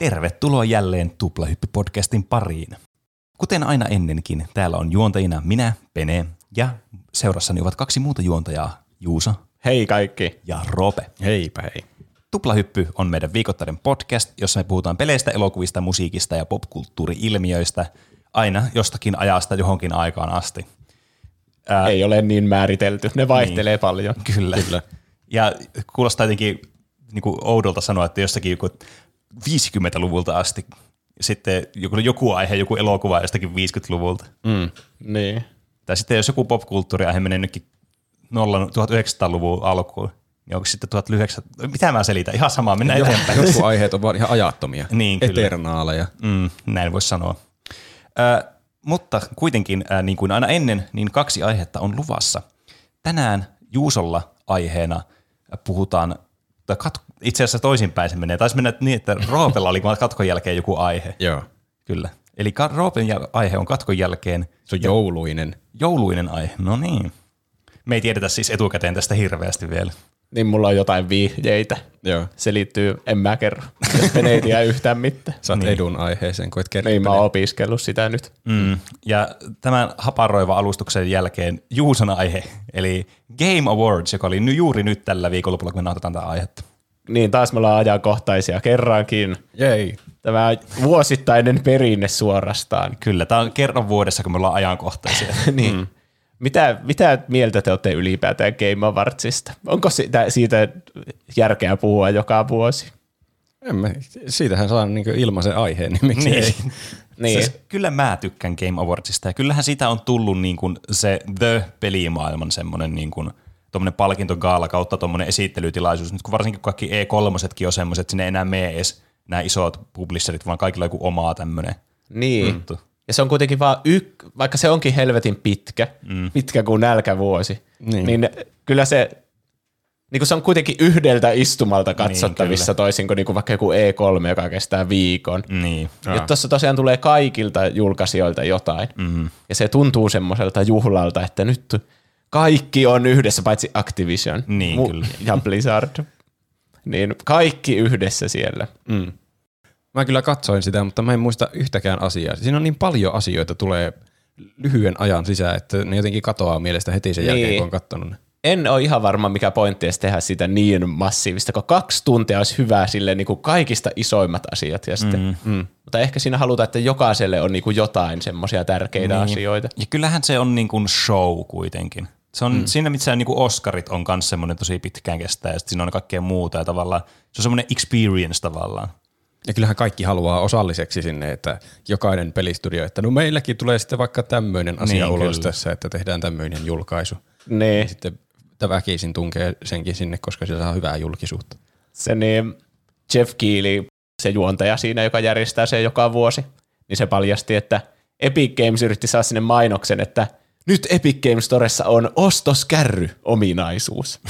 Tervetuloa jälleen Tuplahyppi-podcastin pariin. Kuten aina ennenkin, täällä on juontajina minä, Pene, ja seurassani ovat kaksi muuta juontajaa, Juusa. Hei kaikki. Ja Rope. Heipä hei. Tuplahyppy on meidän viikoittainen podcast, jossa me puhutaan peleistä, elokuvista, musiikista ja popkulttuuri-ilmiöistä aina jostakin ajasta johonkin aikaan asti. Ei ole niin määritelty, ne vaihtelee niin paljon. Kyllä. Ja kuulostaa jotenkin niin kuin oudolta sanoa, että jostakin joku 50-luvulta asti, sitten joku aihe, joku elokuva jostakin 50-luvulta. Niin. Tai sitten jos joku popkulttuuriaihe menee nytkin 1900-luvun alkuun, niin onko sitten 1900, mitä mä selitän, ihan samaa, mennään eteenpäin. Jotkut aiheet on vaan ihan ajattomia, niin, eternaaleja. Näin voisi sanoa. Mutta kuitenkin, niin kuin aina ennen, niin kaksi aihetta on luvassa. Tänään Juusolla aiheena puhutaan, itse asiassa toisinpäin se menee. Taisi mennä niin, että Roopella oli katkon jälkeen joku aihe. Joo. Kyllä. Eli Roopen aihe on katkon jälkeen. Se on jouluinen. Jouluinen aihe, no niin. Me ei tiedetä siis etukäteen tästä hirveästi vielä. Niin mulla on jotain vihjeitä. Joo. Se liittyy, en mä kerro. Jos me ei tiedä yhtään mitään. Sä oot edun aiheeseen, kun et kerro. Niin mä oon opiskellut sitä nyt. Ja tämän haparoivan alustuksen jälkeen Juusan aihe, eli Game Awards, joka oli juuri nyt tällä viikonlopulla, kun me nautetaan tätä aihetta. Niin, taas me ollaan ajankohtaisia kerrankin. Jei. Tämä on vuosittainen perinne suorastaan. Kyllä, tämä on kerran vuodessa, kun me ollaan ajankohtaisia. Niin. Mitä mieltä te olette ylipäätään Game Awardsista? Onko siitä järkeä puhua joka vuosi? Siitähän saa niinku ilmaisen aiheen, niin miksi ei? Niin. Siis, kyllä mä tykkään Game Awardsista ja kyllähän siitä on tullut niinku se The-pelimaailman semmoinen niinku tuommoinen palkintogaala kautta tuommoinen esittelytilaisuus. Nyt kun varsinkin kaikki E3-setkin on semmoiset, että sinne ei enää mene edes nämä isot publisherit, vaan kaikilla on joku omaa tämmöinen. Niin. Ja se on kuitenkin vaan vaikka se onkin helvetin pitkä kuin nälkävuosi, niin kyllä se, niin se on kuitenkin yhdeltä istumalta katsottavissa niin, toisin kuin niinku vaikka joku E3, joka kestää viikon. Niin. Ja tuossa tosiaan tulee kaikilta julkaisijoilta jotain. Ja se tuntuu semmoiselta juhlalta, että nyt kaikki on yhdessä, paitsi Activision niin, kyllä. Ja Blizzard. Niin kaikki yhdessä siellä. Mä kyllä katsoin sitä, mutta mä en muista yhtäkään asiaa. Siinä on niin paljon asioita tulee lyhyen ajan sisään, että ne jotenkin katoaa mielestä heti sen jälkeen, kun on katsonut ne. En ole ihan varma, mikä pointti edes tehdä sitä niin massiivista, kun 2 tuntia olisi hyvä silleen, niin kuin kaikista isoimmat asiat. Ja sitten, mutta ehkä siinä halutaan, että jokaiselle on niin kuin jotain semmoisia tärkeitä asioita. Ja kyllähän se on niin kuin show kuitenkin. Se on siinä, missä niin kuin Oscarit on myös semmoinen tosi pitkään kestää ja sitten siinä on kaikkea muuta ja tavallaan se on semmoinen experience tavallaan. Ja kyllähän kaikki haluaa osalliseksi sinne, että jokainen pelistudio, että no meilläkin tulee sitten vaikka tämmöinen asia niin, ulos kyllä. Tässä, että tehdään tämmöinen julkaisu. Niin. Sitten väkisin tunkee senkin sinne, koska sillä saa hyvää julkisuutta. Se niin, Jeff Keighley, se juontaja siinä, joka järjestää se joka vuosi, niin se paljasti, että Epic Games yritti saada sinne mainoksen, että nyt Epic Games Storessa on ostoskärry-ominaisuus.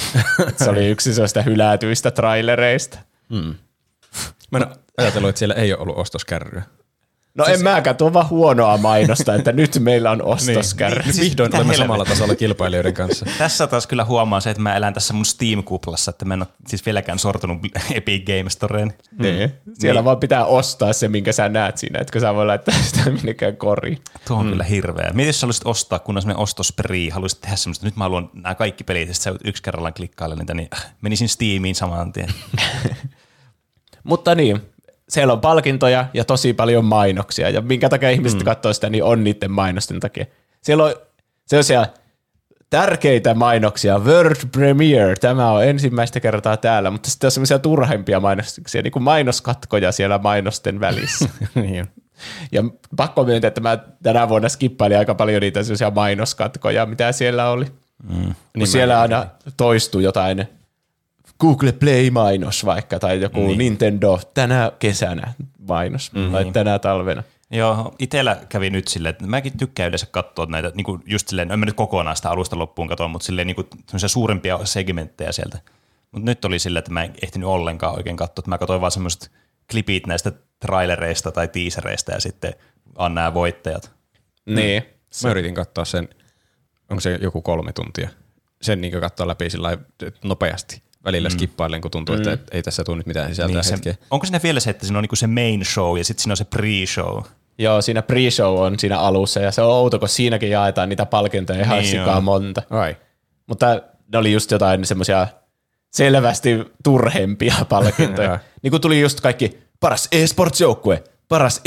Se oli yksi sellaista hylätyistä trailereista. Mä en ajatellut, että siellä ei ole ollut ostoskärryä. No siis en mäkään, tuo on vaan huonoa mainosta, että nyt meillä on ostoskärry. Niin, vihdoin olemme samalla tasolla kilpailijoiden kanssa. Tässä taas kyllä huomaa se, että mä elän tässä mun Steam-kuplassa, että mä en ole siis vieläkään sortunut Epic Games Storeen. Siellä vaan pitää ostaa se, minkä sä näet siinä, etkö sä voi laittaa sitä minnekään koriin. Tuo on kyllä hirveä. Mietin, jos sä haluaisit ostaa, kun on semmoinen ostosprii, haluaisit tehdä semmoista, nyt mä haluan nämä kaikki pelit, ja sitten sä yksi kerrallaan klikkailla niitä, niin menisin Steamiin saman tien. Mutta niin, siellä on palkintoja ja tosi paljon mainoksia. Ja minkä takia ihmiset katsoo sitä, niin on niiden mainosten takia. Siellä on sellaisia tärkeitä mainoksia. World Premiere, tämä on ensimmäistä kertaa täällä. Mutta sitten on sellaisia turhempia mainoksia, niin kuin mainoskatkoja siellä mainosten välissä. Niin. Ja pakko myöntää, että mä tänä vuonna skippailin aika paljon niitä sellaisia mainoskatkoja, mitä siellä oli. Niin siellä aina toistuu jotain Google Play-mainos vaikka, tai joku Nintendo tänä kesänä mainos, tai tänä talvena. Joo, itsellä kävi nyt silleen, että mäkin tykkään yleensä katsoa näitä, niin kuin just silleen, en mä nyt kokonaan sitä alusta loppuun katsoa, mutta silleen niin kuin suurempia segmenttejä sieltä. Mutta nyt oli silleen, että mä en ehtinyt ollenkaan oikein katsoa, että mä katsoin vaan semmoiset klipit näistä trailereista tai teasereista, ja sitten on nämä voittajat. Niin. Mä yritin katsoa sen, onko se joku 3 tuntia, sen niin kuin katsoa läpi sillä nopeasti. välillä skippailen, kun tuntuu, että ei tässä tule nyt mitään sisältöä niin hetkeä. Onko siinä vielä se, että siinä on niinku se main show ja sitten siinä on se pre-show? Joo, siinä pre-show on siinä alussa ja se on outo, kun siinäkin jaetaan niitä palkintoja ihan sikaa monta. Right. Mutta ne oli just jotain semmoisia selvästi turhempia palkintoja. Niin kuin tuli just kaikki paras e-sports-joukkue, paras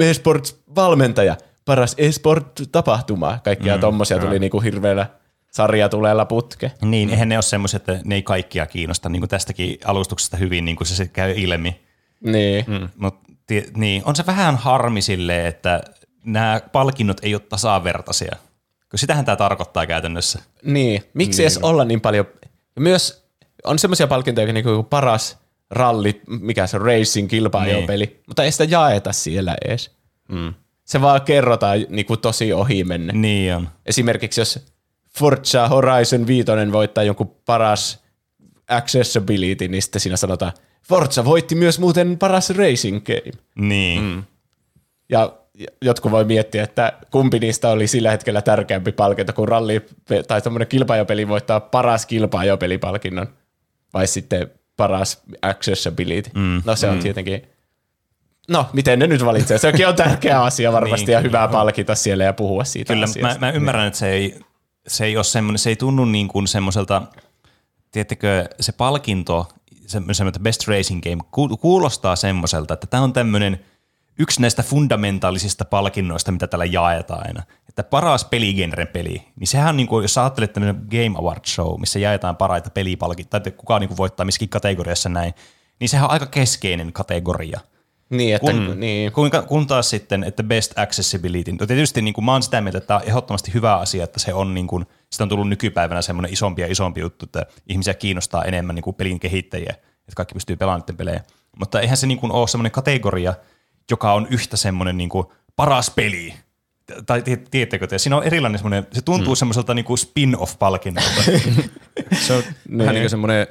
e-sports-valmentaja, paras e-sport-tapahtuma. Kaikkia tommosia tuli niinku hirveellä sarjatuleella putke. Niin, eihän ne ole semmoisia, että ne ei kaikkia kiinnosta. Niin kuin tästäkin alustuksesta hyvin niin kuin se käy ilmi. Niin. Mut, niin. On se vähän harmi silleen, että nämä palkinnot ei ole tasavertaisia. Sitähän tämä tarkoittaa käytännössä. Niin, miksi edes olla niin paljon? Myös on semmoisia palkintoja, niin kuin paras ralli, mikä se on, racing kilpailupeli, mutta ei sitä jaeta siellä edes. Se vaan kerrotaan niin kuin tosi ohi menne. Niin on. Esimerkiksi jos Forza Horizon 5 voittaa jonkun paras accessibility, niin sitten siinä sanotaan, Forza voitti myös muuten paras racing game. Niin. Ja jotkut voi miettiä, että kumpi niistä oli sillä hetkellä tärkeämpi palkinto, kun ralli tai tommoinen kilpaajopeli voittaa paras kilpaajopelipalkinnon vai sitten paras accessibility. No se on tietenkin, no miten ne nyt valitsee, sekin on tärkeä asia varmasti niin, ja hyvä palkita siellä ja puhua siitä kyllä, asiasta. Mä ymmärrän, että se ei ole semmoinen, se ei tunnu niin kuin semmoiselta, tiedättekö, se palkinto, semmoinen best racing game kuulostaa semmoiselta, että tämä on tämmöinen yksi näistä fundamentaalisista palkinnoista, mitä täällä jaetaan aina, että paras peligenren peli, niin sehän on, niin kuin, jos sä ajattelet tämmöinen Game Awards show, missä jaetaan parhaita pelipalkintoja, tai kukaan niin kuin voittaa missäkin kategoriassa näin, niin sehän on aika keskeinen kategoria. Niin, että kun taas sitten, että best accessibility, tietysti niin kuin, mä oon sitä mieltä, että tämä on ehdottomasti hyvä asia, että se on niin kuin, sitä on tullut nykypäivänä semmoinen isompi ja isompi juttu, että ihmisiä kiinnostaa enemmän niin kuin pelin kehittäjiä, että kaikki pystyy pelaamaan niiden pelejä, mutta eihän se niin kuin ole semmoinen kategoria, joka on yhtä semmoinen niin kuin paras peli. Tai tiedättekö te, siinä on erilainen semmoinen, se tuntuu semmoiselta niin kuin spin-off-palkinnolta. Se on vähän niin kuin semmoinen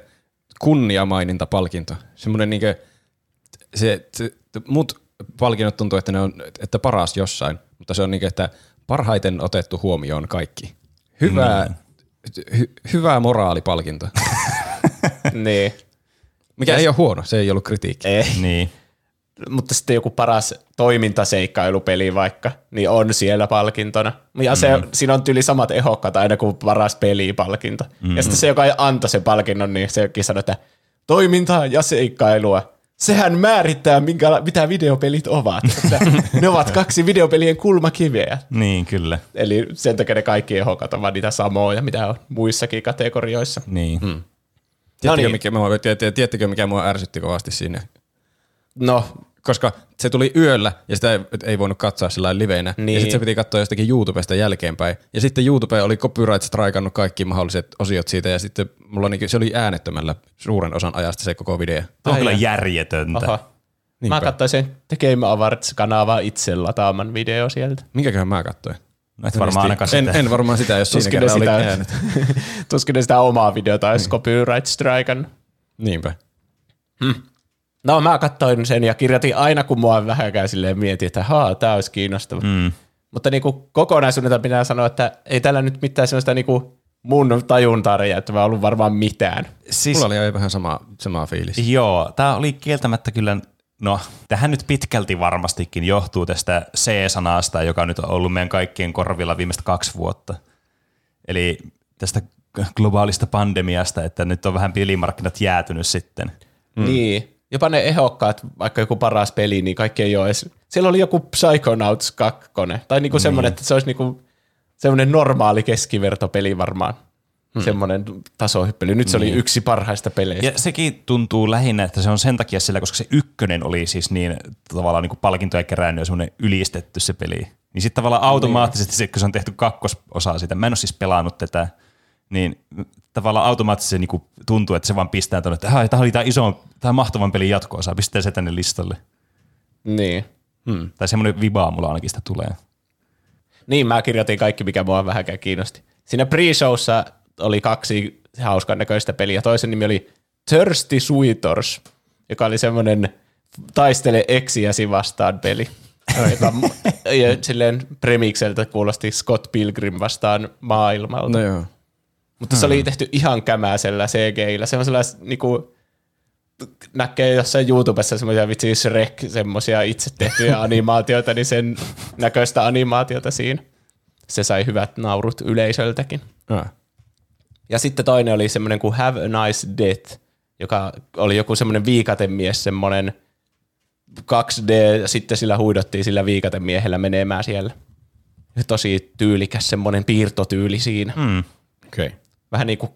kunniamaininta-palkinto. Semmoinen niin kuin, mut palkinnot tuntuu, että ne on, että paras jossain, mutta se on niin kuin, että parhaiten otettu huomioon kaikki. Hyvä moraalipalkinto. Niin. Mikä ei ole huono, se ei ollut kritiikki. Niin. Mutta sitten joku paras toimintaseikkailupeli vaikka, niin on siellä palkintona. Ja siinä on tyyli samat ehokkaat aina kuin paras pelipalkinto. Ja sitten se, joka antoi sen palkinnon, niin sekin sanoi, että toimintaa ja seikkailua, sehän määrittää, mitä videopelit ovat. Ne ovat kaksi videopelien kulmakiveä. Niin, kyllä. Eli sen takia ne kaikki ehokkaat ovat niitä samoja, mitä on muissakin kategorioissa. Niin. Tiedättekö, mikä mua ärsytti kovasti siinä? No, koska se tuli yöllä ja sitä ei voinut katsoa sillä liveinä. Niin. Ja sitten se piti katsoa jostakin YouTubesta jälkeenpäin. Ja sitten YouTube oli copyright-strikannut kaikki mahdolliset osiot siitä. Ja sitten mulla se oli äänettömällä suuren osan ajasta se koko video. Tämä on kyllä järjetöntä. Mä katsoin sen The Game Awards-kanavaa itse lataaman video sieltä. Minkäköhän mä katsoin? En varmaan sitä, jos siinä oli äänet. Tuskin ne sitä omaa videota olisi copyright-strikannut. Niinpä. No mä katsoin sen ja kirjoitin aina, kun mua vähänkään silleen mietin, että tää olisi kiinnostava. Mutta niinku kokonaisuudelta pitää sanoa, että ei tällä nyt mitään sellaista niinku mun tajuntaa räjäyttävää ollut varmaan mitään. Siis, mulla oli jo vähän sama fiilis. Joo, tää oli kieltämättä kyllä, no tähän nyt pitkälti varmastikin johtuu tästä C-sanasta, joka nyt on ollut meidän kaikkien korvilla viimeistä 2 vuotta. Eli tästä globaalista pandemiasta, että nyt on vähän pelimarkkinat jäätynyt sitten. Niin. Jopa ne ehokkaat, vaikka joku paras peli, niin kaikki ei ole edes. Siellä oli joku Psychonauts 2, tai niinku semmoinen, että se olisi niinku semmoinen normaali keskivertopeli varmaan. Semmoinen tasohyppely. Nyt se oli yksi parhaista peleistä. Ja sekin tuntuu lähinnä, että se on sen takia sillä, koska se ykkönen oli siis niin tavallaan niinku palkintoja kerännyt ja semmoinen ylistetty se peli. Niin sitten tavallaan automaattisesti se, kun se on tehty kakkososaa siitä, mä en ole siis pelannut tätä, niin tavallaan automaattisesti niinku tuntuu, että se vaan pistää tuonne, että tämä oli tämä mahtavan pelin jatko-osa, pistää se tänne listalle. Niin. Tai semmoinen vibaa mulla ainakin sitä tulee. Niin, mä kirjoitin kaikki, mikä mua vähänkään kiinnosti. Siinä pre-showssa oli 2 hauskan näköistä peliä. Toisen nimi oli Thirsty Suitors, joka oli semmoinen taistele eksiäsi vastaan peli. Silleen premikseltä kuulosti Scott Pilgrim vastaan maailmalta. No joo. Mutta se oli tehty ihan kämäisellä CGillä. Semmoisella niinku, näkee jossain YouTubessa semmoisia vitsi Shrek, semmoisia itse tehtyjä animaatioita, niin sen näköistä animaatiota siinä. Se sai hyvät naurut yleisöltäkin. Ja sitten toinen oli semmoinen kuin Have a Nice Death, joka oli joku semmoinen viikatemies, semmoinen 2D, sitten sillä huidottiin sillä viikatemiehellä menemään siellä. Tosi tyylikäs semmoinen piirtotyyli siinä. Okay. Vähän niin kuin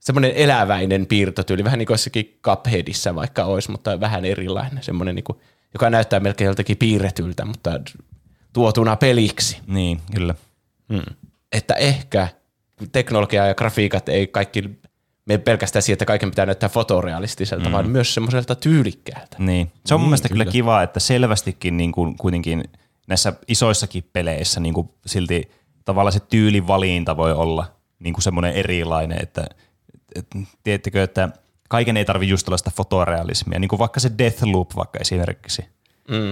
semmoinen eläväinen piirtotyyli, vähän niin kuin jossakin Cupheadissä vaikka olisi, mutta vähän erilainen. Semmoinen, niin kuin, joka näyttää melkein joltakin piirretyltä, mutta tuotuna peliksi. Niin, kyllä. Että ehkä teknologia ja grafiikat ei kaikki, me pelkästään siihen, että kaiken pitää näyttää fotorealistiselta, vaan myös semmoiselta tyylikkäältä. Niin. Se on mun mielestä kyllä kiva, että selvästikin niin kuin kuitenkin näissä isoissakin peleissä niin kuin silti tavallaan se tyylivalinta voi olla niin kuin semmoinen erilainen, että tiedättekö, että kaiken ei tarvitse just tällaista fotorealismia, niin kuin vaikka se Deathloop vaikka esimerkiksi,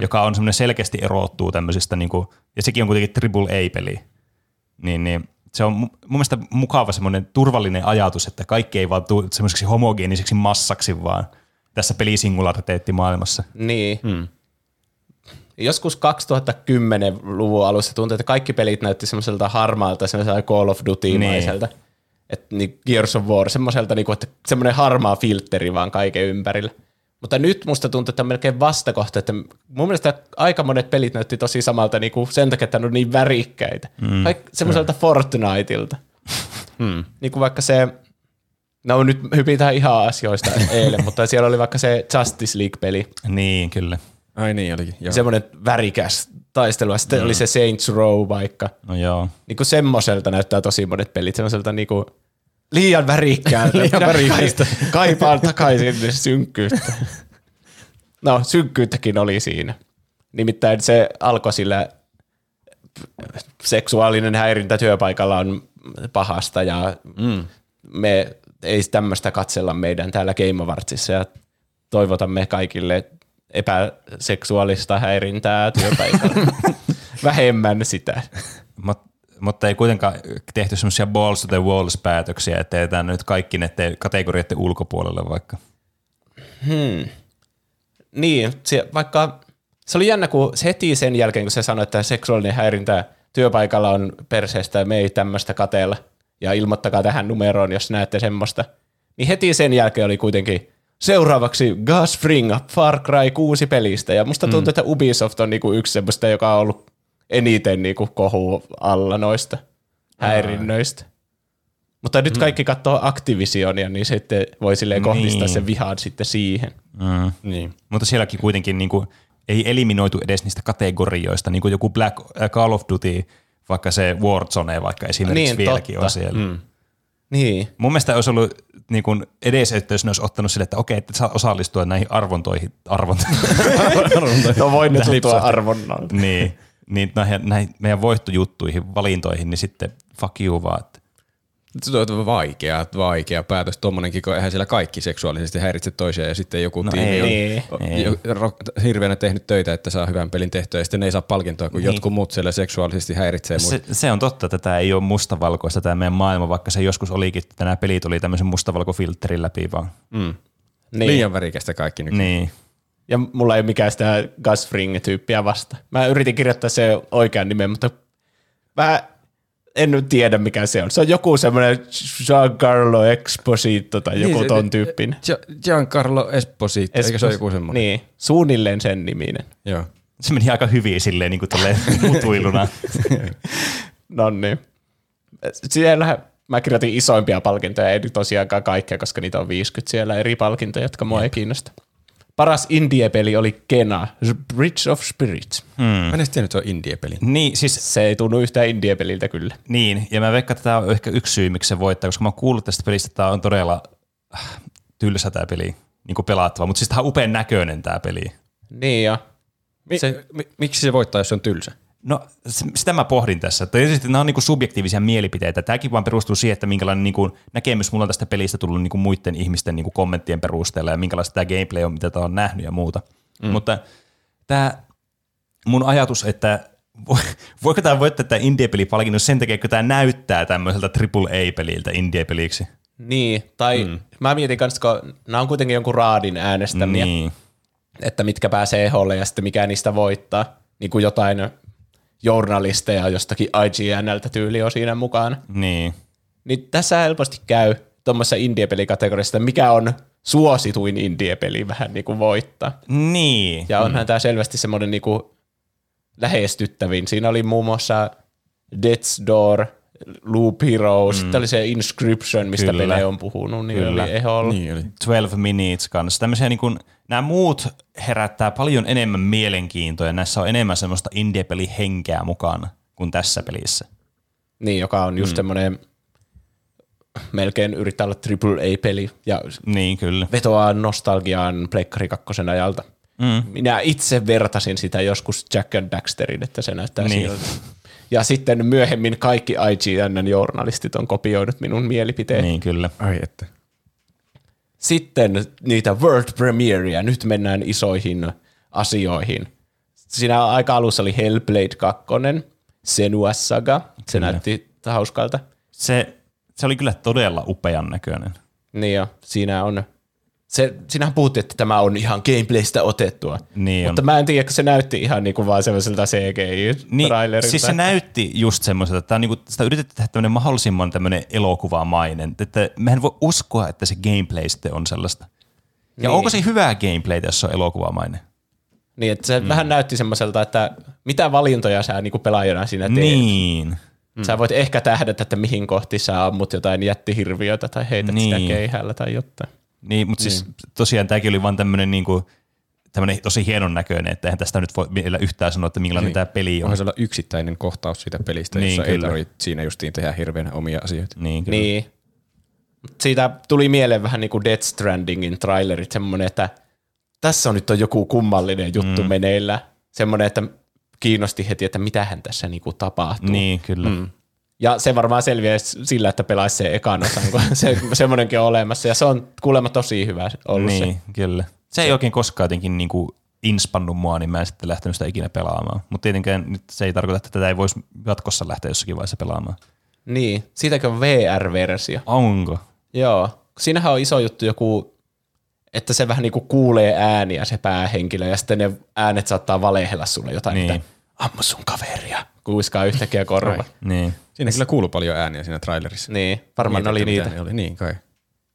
joka on semmoinen selkeästi erottuu tämmöisistä, niin kuin, ja sekin on kuitenkin AAA-peli, niin se on mun mielestä mukava semmoinen turvallinen ajatus, että kaikki ei vaan tule semmoiseksi homogeeniseksi massaksi vaan tässä pelisingulariteettimaailmassa. Niin. Joskus 2010-luvun alussa tuntui, että kaikki pelit näytti semmoiselta harmaalta, semmoiselta Call of Duty-maiselta. Niin. Että niin Gears of War, semmoiselta, että semmoinen harmaa filtteri vaan kaiken ympärillä. Mutta nyt musta tuntuu, että on melkein vastakohta, että mun mielestä aika monet pelit näytti tosi samalta niin kuin sen takia, että ne on niin värikkäitä. Semmoiselta Fortniteilta. Niin kuin vaikka se, no nyt hypitään ihan asioista eilen, mutta siellä oli vaikka se Justice League-peli. Niin, kyllä. Ai niin olikin, joo. Semmoinen värikäs taistelu, ja sitten oli se Saints Row vaikka. No joo. Niin kuin semmoiselta näyttää tosi monet pelit, semmoiselta niin kuin liian värikkäältä. Liian värikkäältä. Kaipaan takaisin synkkyyttä. No, synkkyyttäkin oli siinä. Nimittäin se alkoi sillä seksuaalinen häirintä työpaikalla on pahasta, ja me ei tämmöistä katsella meidän täällä Game Awardsissa, ja toivotamme kaikille epäseksuaalista häirintää työpaikalla. Vähemmän sitä. Mutta ei kuitenkaan tehty semmoisia balls to the walls -päätöksiä, että jätetään nyt kaikki ne kategorioiden ulkopuolelle vaikka. Niin, vaikka se oli jännä, kun heti sen jälkeen, kun se sanoi, että seksuaalinen häirintä työpaikalla on perseestä, me ei tämmöistä kateella, ja ilmoittakaa tähän numeroon, jos näette semmoista. Niin heti sen jälkeen oli kuitenkin seuraavaksi Gus Fring, Far Cry 6 -pelistä, ja musta tuntuu, että Ubisoft on niinku yksi semmoista, joka on ollut eniten niinku kohuu alla noista häirinnöistä. Mutta nyt kaikki katsoo Activisionia, niin sitten voi silleen kohdistaa sen vihaan sitten siihen. Niin. Mutta sielläkin kuitenkin niinku ei eliminoitu edes niistä kategorioista, niin kuin joku Call of Duty, vaikka se Warzone vaikka esimerkiksi niin, vieläkin totta. On siellä. Niin. Mun mielestä olisi ollut niin kuin edes, että jos ne olisi ottanut sille, että okei, että saa osallistua näihin arvontoihin. No voi nyt liittyä arvonnalta. Niin näihin meidän voittojuttuihin, valintoihin, niin sitten fuck you vaan. Se on vaikea päätös tuommoinenkin, kun eihän siellä kaikki seksuaalisesti häiritse toisiaan, ja sitten joku tiimi on hirveänä tehnyt töitä, että saa hyvän pelin tehtyä, ja sitten ne ei saa palkintoa, kun jotkut muut siellä seksuaalisesti häiritsee. Se on totta, että tämä ei ole mustavalkoista tämä meidän maailma, vaikka se joskus olikin, että nämä pelit oli tämmöisen mustavalkofiltterin läpi vaan. Niin. Liian värikästä kaikki nykyään. Niin. Ja mulla ei ole mikään sitä Gus Fring-tyyppiä vasta. Mä yritin kirjoittaa se oikean nimen, mutta en nyt tiedä, mikä se on. Se on joku semmoinen Giancarlo Esposito tai joku niin, ton tyyppinen. Giancarlo Esposito, eikö se ole joku semmoinen? Niin, suunnilleen sen niminen. Joo. Se meni aika hyvin silleen niin kuin tolleen mutuiluna. No niin. Siellähän mä kirjoitin isoimpia palkintoja, ei nyt tosiaankaan kaikkea, koska niitä on 50 siellä eri palkintoja, jotka mua ei kiinnosta. Paras indie-peli oli Kena: The Bridge of Spirits. Mä en edes tiennyt, että se on indie-peli. Niin, siis se ei tunnu yhtään indie-peliltä kyllä. Niin, ja mä veikkaan, että tämä on ehkä yksi syy, miksi se voittaa, koska mä oon kuullut tästä pelistä, että tämä on todella tylsä tämä peli, niin kuin pelattava. Mutta siis tämä on upean näköinen tämä peli. Niin ja. Miksi se voittaa, jos se on tylsä? No, sitä mä pohdin tässä. Tietysti nämä on niin kuin subjektiivisia mielipiteitä. Tämäkin vaan perustuu siihen, että minkälainen niin kuin näkemys mulla on tästä pelistä tullut niin kuin muiden ihmisten niin kuin kommenttien perusteella ja minkälaista tämä gameplay on, mitä tämä on nähnyt ja muuta. Mutta tämä mun ajatus, että voiko tämä voittaa tämä indie-pelipalkinnon sen takia, kun tämä näyttää tämmöiseltä AAA-peliltä indie-peliksi? Niin, tai mä mietin kanssa, kun nämä on kuitenkin jonkun raadin äänestämiä, niin, että mitkä pääsee eholle ja sitten mikä niistä voittaa. Niin kuin jotain journalisteja jostakin IGNltä tyyli on siinä mukaan. Niin. Niin tässä helposti käy tuommoisessa indie-pelikategoriassa, mikä on suosituin indie-peli vähän niin kuin voittaa. Niin. Ja onhan tämä selvästi semmoinen niin kuin lähestyttävin. Siinä oli muun muassa Death's Door, Loop Heroes, sitten oli se Inscription, mistä Pene on puhunut, niin kyllä, oli eholla. Niin oli. 12 Minutes kanssa. Tämmöisiä niin kuin, nämä muut herättää paljon enemmän mielenkiintoa ja näissä on enemmän semmoista indie-pelihenkeä mukana kuin tässä pelissä. Niin, joka on just semmoinen melkein yrittää olla AAA-peli ja niin, kyllä, vetoaa nostalgiaan Pleikkari 2 ajalta. Minä itse vertasin sitä joskus Jack and Daxterin, että se näyttää niin siltä. Ja sitten myöhemmin kaikki IGN-journalistit on kopioinut minun mielipiteeni. Niin, kyllä. Ai että. Sitten niitä world premiereja. Nyt mennään isoihin asioihin. Siinä aika alussa oli Hellblade 2, Senua Saga. Se näytti hauskalta. Se oli kyllä todella upean näköinen. Niin jo, siinä on... Sinähän puhuttiin, että tämä on ihan gameplaystä otettua, niin mutta mä en tiedä, että se näytti ihan niinku vaan semmoiselta CGI-trailerilta. Niin, siis se näytti just semmoiselta, että niinku, sitä yritettiin tehdä tämmöinen mahdollisimman tämmöinen elokuvamainen, että mehän voi uskoa, että se gameplay sitten on sellaista. Ja niin, onko se hyvää gameplaytä, jos se on elokuvamainen? Niin, että se vähän näytti semmoiselta, että mitä valintoja sä niinku pelaajana siinä teet. Niin. Sä voit ehkä tähdätä, että mihin kohti sä ammut jotain jättihirviötä tai heität sitä keihällä tai jotain. Niin, mutta siis tosiaan tämäkin oli vaan tämmöinen niinku, tosi hienon näköinen, että eihän tästä nyt voi vielä yhtään sanoa, että minkälainen tämä peli on. Onhan se olla yksittäinen kohtaus siitä pelistä, niin, jossa kyllä ei tarvitse siinä justiin tehdä hirveän omia asioita. Niin, niin. Siitä tuli mieleen vähän niin kuin Death Strandingin trailerit, semmoinen, että tässä on nyt on joku kummallinen juttu meneillä. Semmoinen, että kiinnosti heti, että mitähän tässä niinku tapahtuu. Niin, kyllä. Ja se varmaan selviää sillä, että pelaisi sen ekan osan, kun semmoinenkin on olemassa. Ja se on kuulemma tosi hyvä ollut niin, se. Niin, kyllä. Se ei oikein koskaan jotenkin niinku inspannut mua, niin mä en sitten lähtenyt sitä ikinä pelaamaan. Mutta tietenkään nyt se ei tarkoita, että tätä ei voisi jatkossa lähteä jossakin vaiheessa pelaamaan. Niin, siitäkin on VR-versio. Onko? Joo. Siinähän on iso juttu joku, että se vähän niinku kuulee ääniä se päähenkilö, ja sitten ne äänet saattaa valehella sulle jotain, niin, että ammu sun kaveria. Kuiskaa yhtäkkiä korva. Niin. Siinä kyllä kuului paljon ääniä siinä trailerissa. Niin, varmaan oli niitä. Ne oli. Niin kai.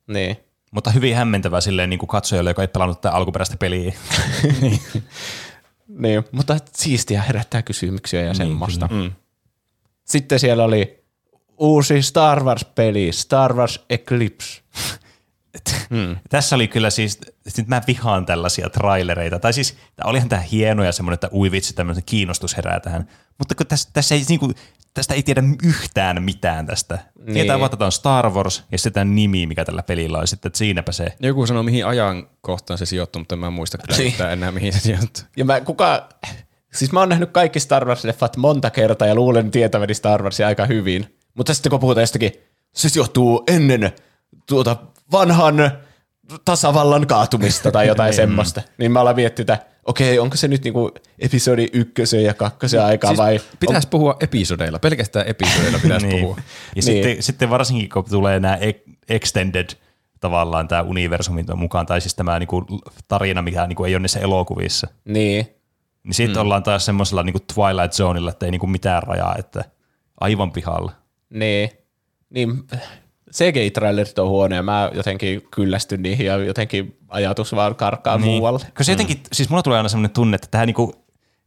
Niin. Mutta hyvin hämmentävää silleen niin kuin katsojalle, joka ei pelannut tätä alkuperäistä peliä. Niin. Niin, mutta siistiä herättää kysymyksiä ja semmoista. Niin, sitten siellä oli uusi Star Wars-peli, Star Wars Eclipse. Tässä oli kyllä siis, nyt mä vihaan tällaisia trailereita, tai siis olihan tämä hieno ja semmoinen, että ui vitsi, tämmöinen kiinnostus herää tähän, mutta kun tästä ei tiedä yhtään mitään tästä. Niin. Tietää vaan, että on Star Wars ja sitten tämä nimi, mikä tällä pelillä on, sitten, että siinäpä se. Joku sanoo, mihin ajankohtaan se sijoittuu, mutta mä en muista kyllä enää, mihin se sijoittuu. Ja siis mä oon nähnyt kaikki Star Wars-leffat monta kertaa ja luulen tietäväni Star Warsia aika hyvin, mutta sitten kun puhutaan jostakin, se sijoittuu ennen vanhan tasavallan kaatumista tai jotain semmoista. Niin mä aloin miettiä, että okei, onko se nyt niinku episodi 1 ja 2 aikaa siis vai? Pitäisi puhua episodeilla, pelkästään episodeilla pitäisi puhua. Ja sitten varsinkin, kun tulee nämä extended tavallaan tämä universumi mukaan, tai siis tämä niinku tarina, mikä niinku ei ole niissä elokuvissa. Niin. Niin sitten ollaan taas semmoisella niinku Twilight Zonella, että ei niinku mitään rajaa, että aivan pihalla. Niin. Niin. CGI-trailerit on huono ja mä jotenkin kyllästyn niihin ja jotenkin ajatus vaan karkaa muualle. Kun se jotenkin, siis mulla tulee aina sellainen tunne, että